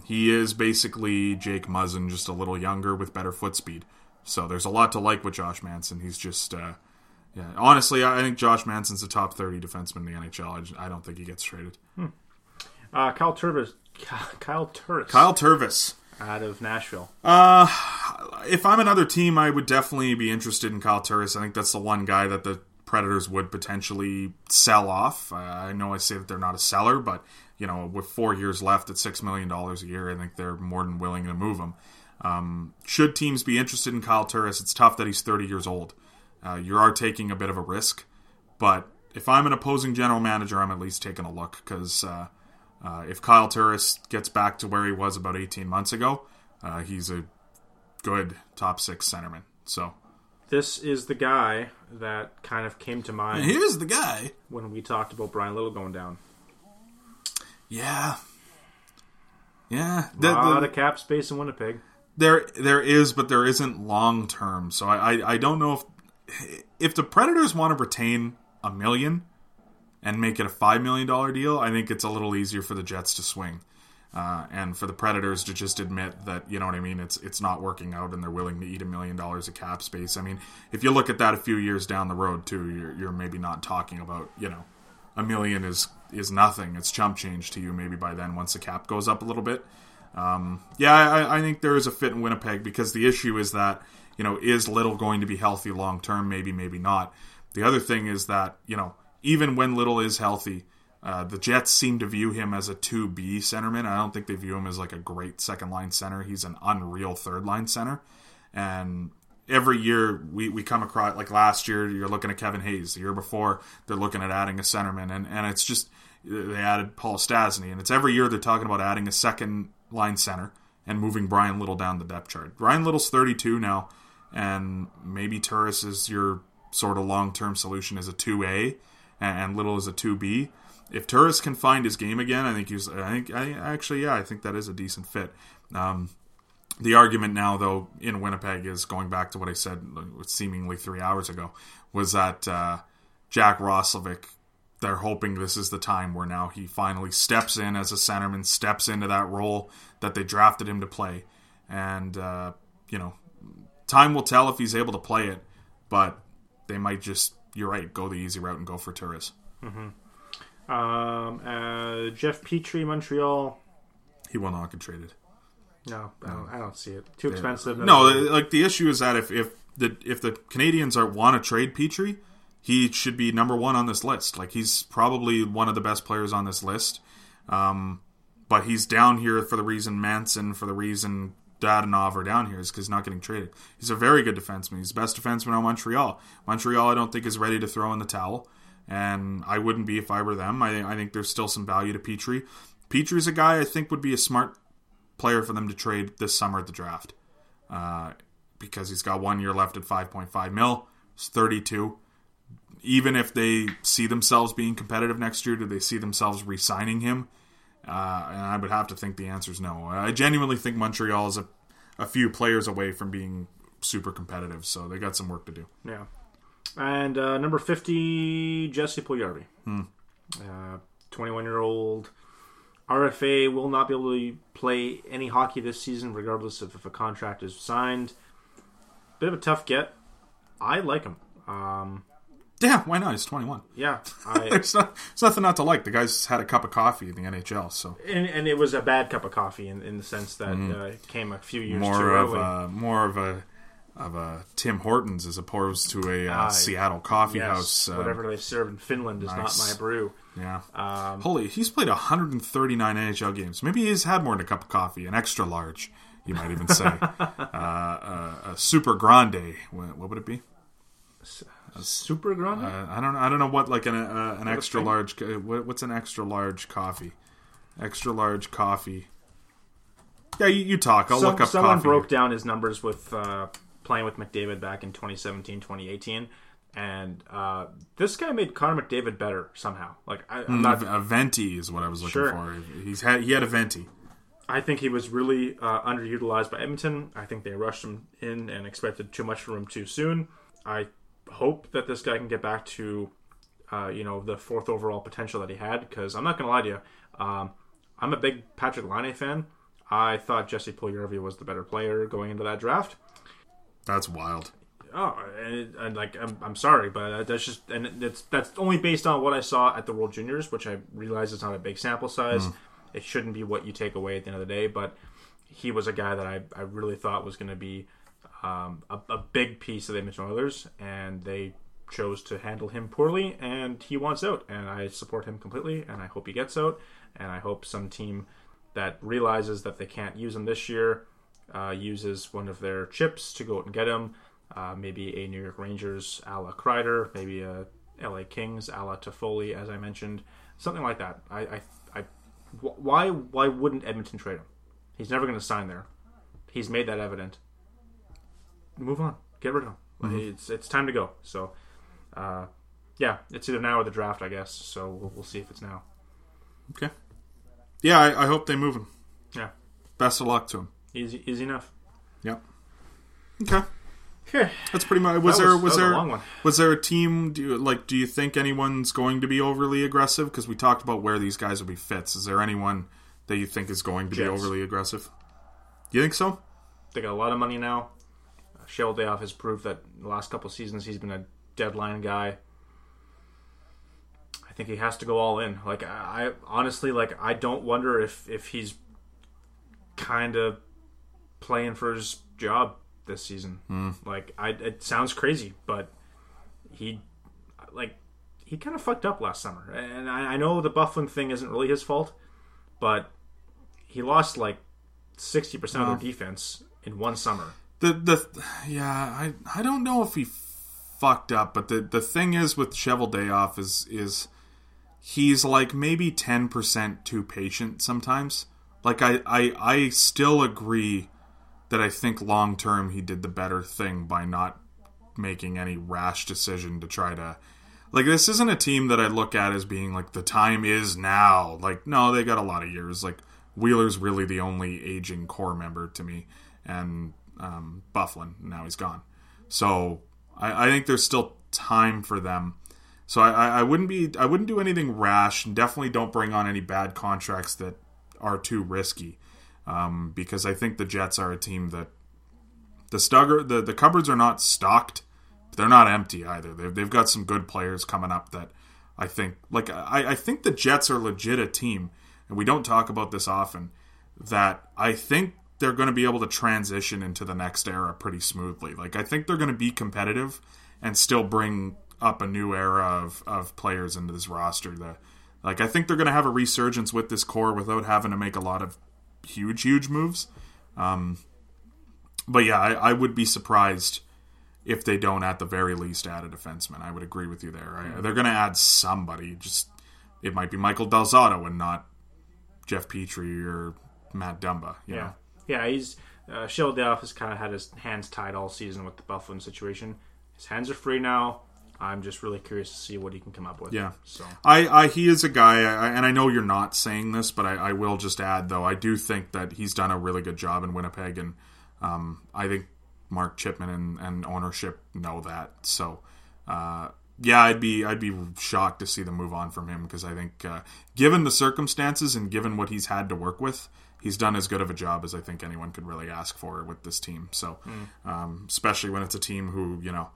He is basically Jake Muzzin, just a little younger with better foot speed. So there's a lot to like with Josh Manson. He's just, honestly, I think Josh Manson's a top 30 defenseman in the NHL. I don't think he gets traded. Kyle Turvis out of Nashville. If I'm another team, I would definitely be interested in Kyle Turvis. I think that's the one guy that the Predators would potentially sell off. I know I say that they're not a seller, but with 4 years left at $6 million a year, I think they're more than willing to move him. Should teams be interested in Kyle Turris, it's tough that he's 30 years old. You are taking a bit of a risk, but if I'm an opposing general manager, I'm at least taking a look, because if Kyle Turris gets back to where he was about 18 months ago, he's a good top six centerman. So this is the guy that kind of came to mind. He is the guy when we talked about Brian Little going down. Yeah, a lot of cap space in Winnipeg. There is, but there isn't long term. So I don't know if the Predators want to retain $1 million and make it a $5 million deal. I think it's a little easier for the Jets to swing. And for the Predators to just admit that, you know what I mean, it's not working out and they're willing to eat $1 million of cap space. I mean, if you look at that a few years down the road too, you're maybe not talking about, you know, $1 million is nothing. It's chump change to you maybe by then once the cap goes up a little bit. I think there is a fit in Winnipeg, because the issue is that, you know, is Little going to be healthy long term? Maybe, maybe not. The other thing is that, you know, even when Little is healthy, the Jets seem to view him as a 2B centerman. I don't think they view him as like a great second-line center. He's an unreal third-line center. And every year we come across, like last year, you're looking at Kevin Hayes. The year before, they're looking at adding a centerman. And it's just, they added Paul Stasny. And it's every year they're talking about adding a second-line center and moving Brian Little down the depth chart. Brian Little's 32 now, and maybe Turris is your sort of long-term solution as a 2A, and Little is a 2B. If Turris can find his game again, I think that is a decent fit. The argument now, though, in Winnipeg is going back to what I said seemingly 3 hours ago, was that Jack Roslovic, they're hoping this is the time where now he finally steps in as a centerman, steps into that role that they drafted him to play. And, you know, time will tell if he's able to play it, but they might just, you're right, go the easy route and go for Turris. Mm-hmm. Jeff Petrie, Montreal. He will not get traded. No, I don't see it. Too expensive. The issue is that if the Canadians want to trade Petrie, he should be number one on this list. Like, he's probably one of the best players on this list. But he's down here for the reason Manson, for the reason Dadonov are down here, is because he's not getting traded. He's a very good defenseman. He's the best defenseman on Montreal. Montreal, I don't think, is ready to throw in the towel. And I wouldn't be if I were them. I think there's still some value to Petrie. Petrie's a guy I think would be a smart player for them to trade this summer at the draft. Because he's got 1 year left at 5.5 mil. He's 32. Even if they see themselves being competitive next year, do they see themselves re-signing him? And I would have to think the answer is no. I genuinely think Montreal is a few players away from being super competitive. So they got some work to do. Yeah. And number 50, Jesse Puljujarvi. 21-year-old RFA will not be able to play any hockey this season, regardless of if a contract is signed. Bit of a tough get. I like him. Yeah, why not? He's 21. Yeah. There's nothing not to like. The guy's had a cup of coffee in the NHL. So. And it was a bad cup of coffee in the sense that it came a few years too early. More of a Tim Hortons as opposed to a Seattle coffee house. Whatever they serve in Finland is not my brew. Yeah. Holy, he's played 139 NHL games. Maybe he's had more than a cup of coffee, an extra large, you might even say. A super grande. What would it be? A super grande? I don't know what like an extra large. What's an extra large coffee? Extra large coffee. Yeah, you talk. I'll look up. Someone broke down his numbers with. Playing with McDavid back in 2017, 2018, and this guy made Connor McDavid better somehow. Like a venti is what I was looking for. He had a venti. I think he was really underutilized by Edmonton. I think they rushed him in and expected too much from him too soon. I hope that this guy can get back to the fourth overall potential that he had, because I'm not going to lie to you, I'm a big Patrick Laine fan. I thought Jesse Puljujarvi was the better player going into that draft. That's wild. Oh, and like I'm sorry, but that's just, and that's only based on what I saw at the World Juniors, which I realize is not a big sample size. It shouldn't be what you take away at the end of the day, but he was a guy that I really thought was going to be a big piece of the Edmonton Oilers, and they chose to handle him poorly, and he wants out, and I support him completely, and I hope he gets out, and I hope some team that realizes that they can't use him this year uses one of their chips to go out and get him. Maybe a New York Rangers a la Kreider, maybe a LA Kings a la Toffoli, as I mentioned, something like that. Why wouldn't Edmonton trade him? He's never going to sign there. He's made that evident. Move on, get rid of him. Mm-hmm. It's time to go. So, it's either now or the draft, I guess. So we'll see if it's now. Okay. Yeah, I hope they move him. Yeah. Best of luck to him. Easy enough. Yep. Okay. Here. That's pretty much. Was there a long one. Was there a team? Do you think anyone's going to be overly aggressive? Because we talked about where these guys will be fits. Is there anyone that you think is going to Jets. Be overly aggressive? You think so? They got a lot of money now. Sheldayoff has proved that the last couple of seasons he's been a deadline guy. I think he has to go all in. Like, I honestly, like, I don't wonder if he's kind of playing for his job this season. Like, it sounds crazy, but he kind of fucked up last summer. And I know the Bufflin thing isn't really his fault, but he lost like 60% of their defense in one summer. I don't know if he fucked up, but the thing is with Cheveldayoff is he's like maybe 10% too patient sometimes. Like, I still agree that I think long term he did the better thing by not making any rash decision to try to... Like, this isn't a team that I look at as being like, the time is now. Like, no, they got a lot of years. Like, Wheeler's really the only aging core member to me. And Bufflin, now he's gone. So I think there's still time for them. So I wouldn't do anything rash, and definitely don't bring on any bad contracts that are too risky. Because I think the Jets are a team that the cupboards are not stocked, but they're not empty either. They've got some good players coming up that I think, like, I think the Jets are legit a team, and we don't talk about this often, that I think they're going to be able to transition into the next era pretty smoothly. Like, I think they're going to be competitive and still bring up a new era of players into this roster. I think they're going to have a resurgence with this core without having to make a lot of huge moves. But yeah, I would be surprised if they don't at the very least add a defenseman. I would agree with you there. They're going to add somebody. Just, it might be Michael Delzato and not Jeff Petrie or Matt Dumba. You know? Yeah, he's Sheldayoff has kind of had his hands tied all season with the Bufflin situation. His hands are free now. I'm just really curious to see what he can come up with. Yeah. So he is a guy, and I know you're not saying this, but I will just add, though, I do think that he's done a really good job in Winnipeg, and I think Mark Chipman and ownership know that. So, I'd be shocked to see them move on from him, because I think given the circumstances and given what he's had to work with, he's done as good of a job as I think anyone could really ask for with this team. So, especially when it's a team who, you know,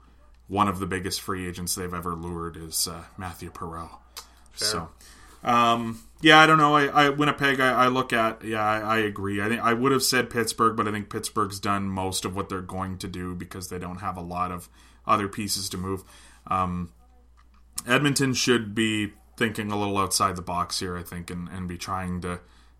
one of the biggest free agents they've ever lured is Mathieu Perreault. Fair. So, I don't know. Winnipeg, I look at, I agree. I think I would have said Pittsburgh, but I think Pittsburgh's done most of what they're going to do because they don't have a lot of other pieces to move. Edmonton should be thinking a little outside the box here, I think, and be trying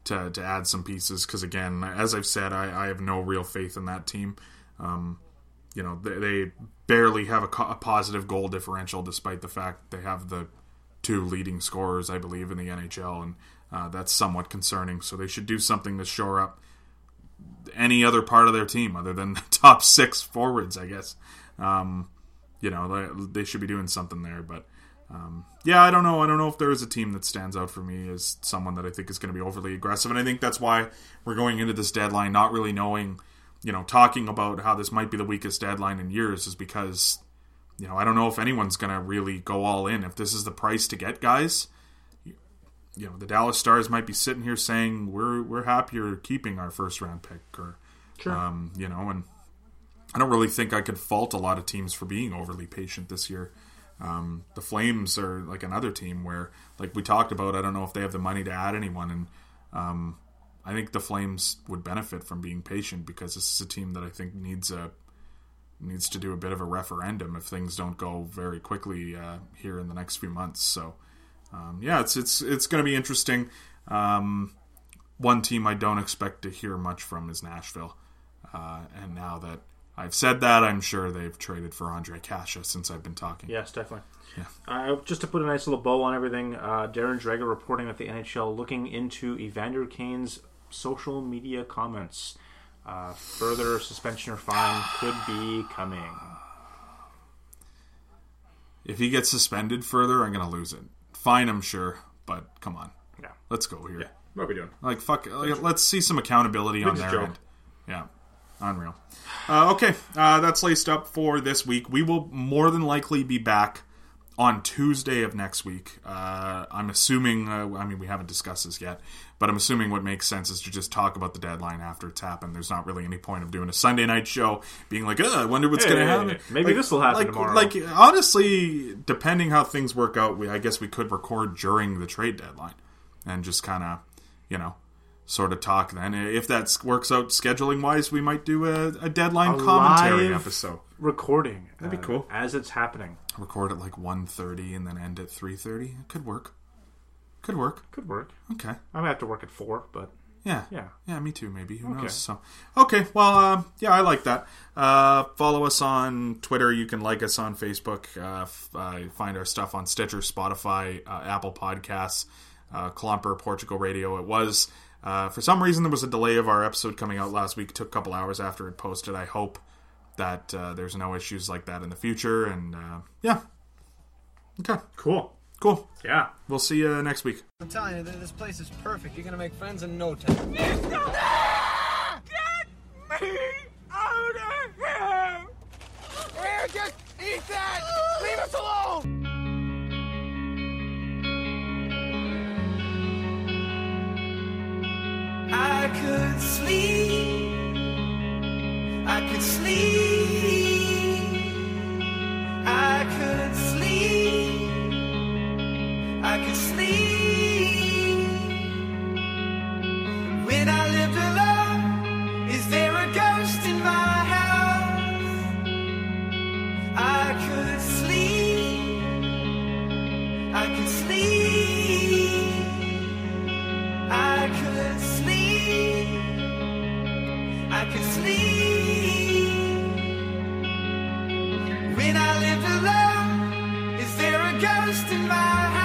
to add some pieces because, again, as I've said, I have no real faith in that team. You know, they barely have a positive goal differential, despite the fact they have the two leading scorers, I believe, in the NHL, and that's somewhat concerning. So they should do something to shore up any other part of their team other than the top six forwards, I guess. You know, they should be doing something there. But, I don't know. I don't know if there is a team that stands out for me as someone that I think is going to be overly aggressive, and I think that's why we're going into this deadline not really knowing... You know, talking about how this might be the weakest deadline in years is because, you know, I don't know if anyone's going to really go all in. If this is the price to get guys, you know, the Dallas Stars might be sitting here saying we're happier keeping our first round pick, or sure. You know, and I don't really think I could fault a lot of teams for being overly patient this year. The Flames are like another team where, like we talked about, I don't know if they have the money to add anyone, and I think the Flames would benefit from being patient because this is a team that I think needs to do a bit of a referendum if things don't go very quickly here in the next few months. So, it's going to be interesting. One team I don't expect to hear much from is Nashville. And now that I've said that, I'm sure they've traded for Andre Kasha since I've been talking. Yes, definitely. Yeah. Just to put a nice little bow on everything, Darren Dreger reporting that the NHL looking into Evander Kane's social media comments. Further suspension or fine could be coming. If he gets suspended further, I'm going to lose it. Fine, I'm sure, but come on. Yeah. Let's go here. Yeah. What are we doing? Like, fuck. Like, let's see some accountability on their end. Yeah. Unreal. Okay. That's laced up for this week. We will more than likely be back on Tuesday of next week. I'm assuming, we haven't discussed this yet, but I'm assuming what makes sense is to just talk about the deadline after it's happened. There's not really any point of doing a Sunday night show being like, I wonder what's going to happen. Maybe this will happen tomorrow. Honestly, depending how things work out, I guess we could record during the trade deadline and just kind of, sort of talk then. If that works out scheduling-wise, we might do a deadline commentary episode. Recording. That'd be cool. As it's happening. Record at 1:30 and then end at 3:30. It could work. Okay. I'm going to have to work at 4, but... Yeah. Yeah, me too, maybe. Who knows? So, okay, well, I like that. Follow us on Twitter. You can like us on Facebook. Find our stuff on Stitcher, Spotify, Apple Podcasts, Klomper, Portugal Radio. It was... for some reason, there was a delay of our episode coming out last week. It took a couple hours after it posted. I hope that there's no issues like that in the future. And, Okay. Cool. Yeah. We'll see you next week. I'm telling you, this place is perfect. You're going to make friends in no time. Get me out of here! Here, just eat that! Leave us alone! I could sleep when I lived alone. Is there a ghost in my house? I could sleep when I lived alone. Is there a ghost in my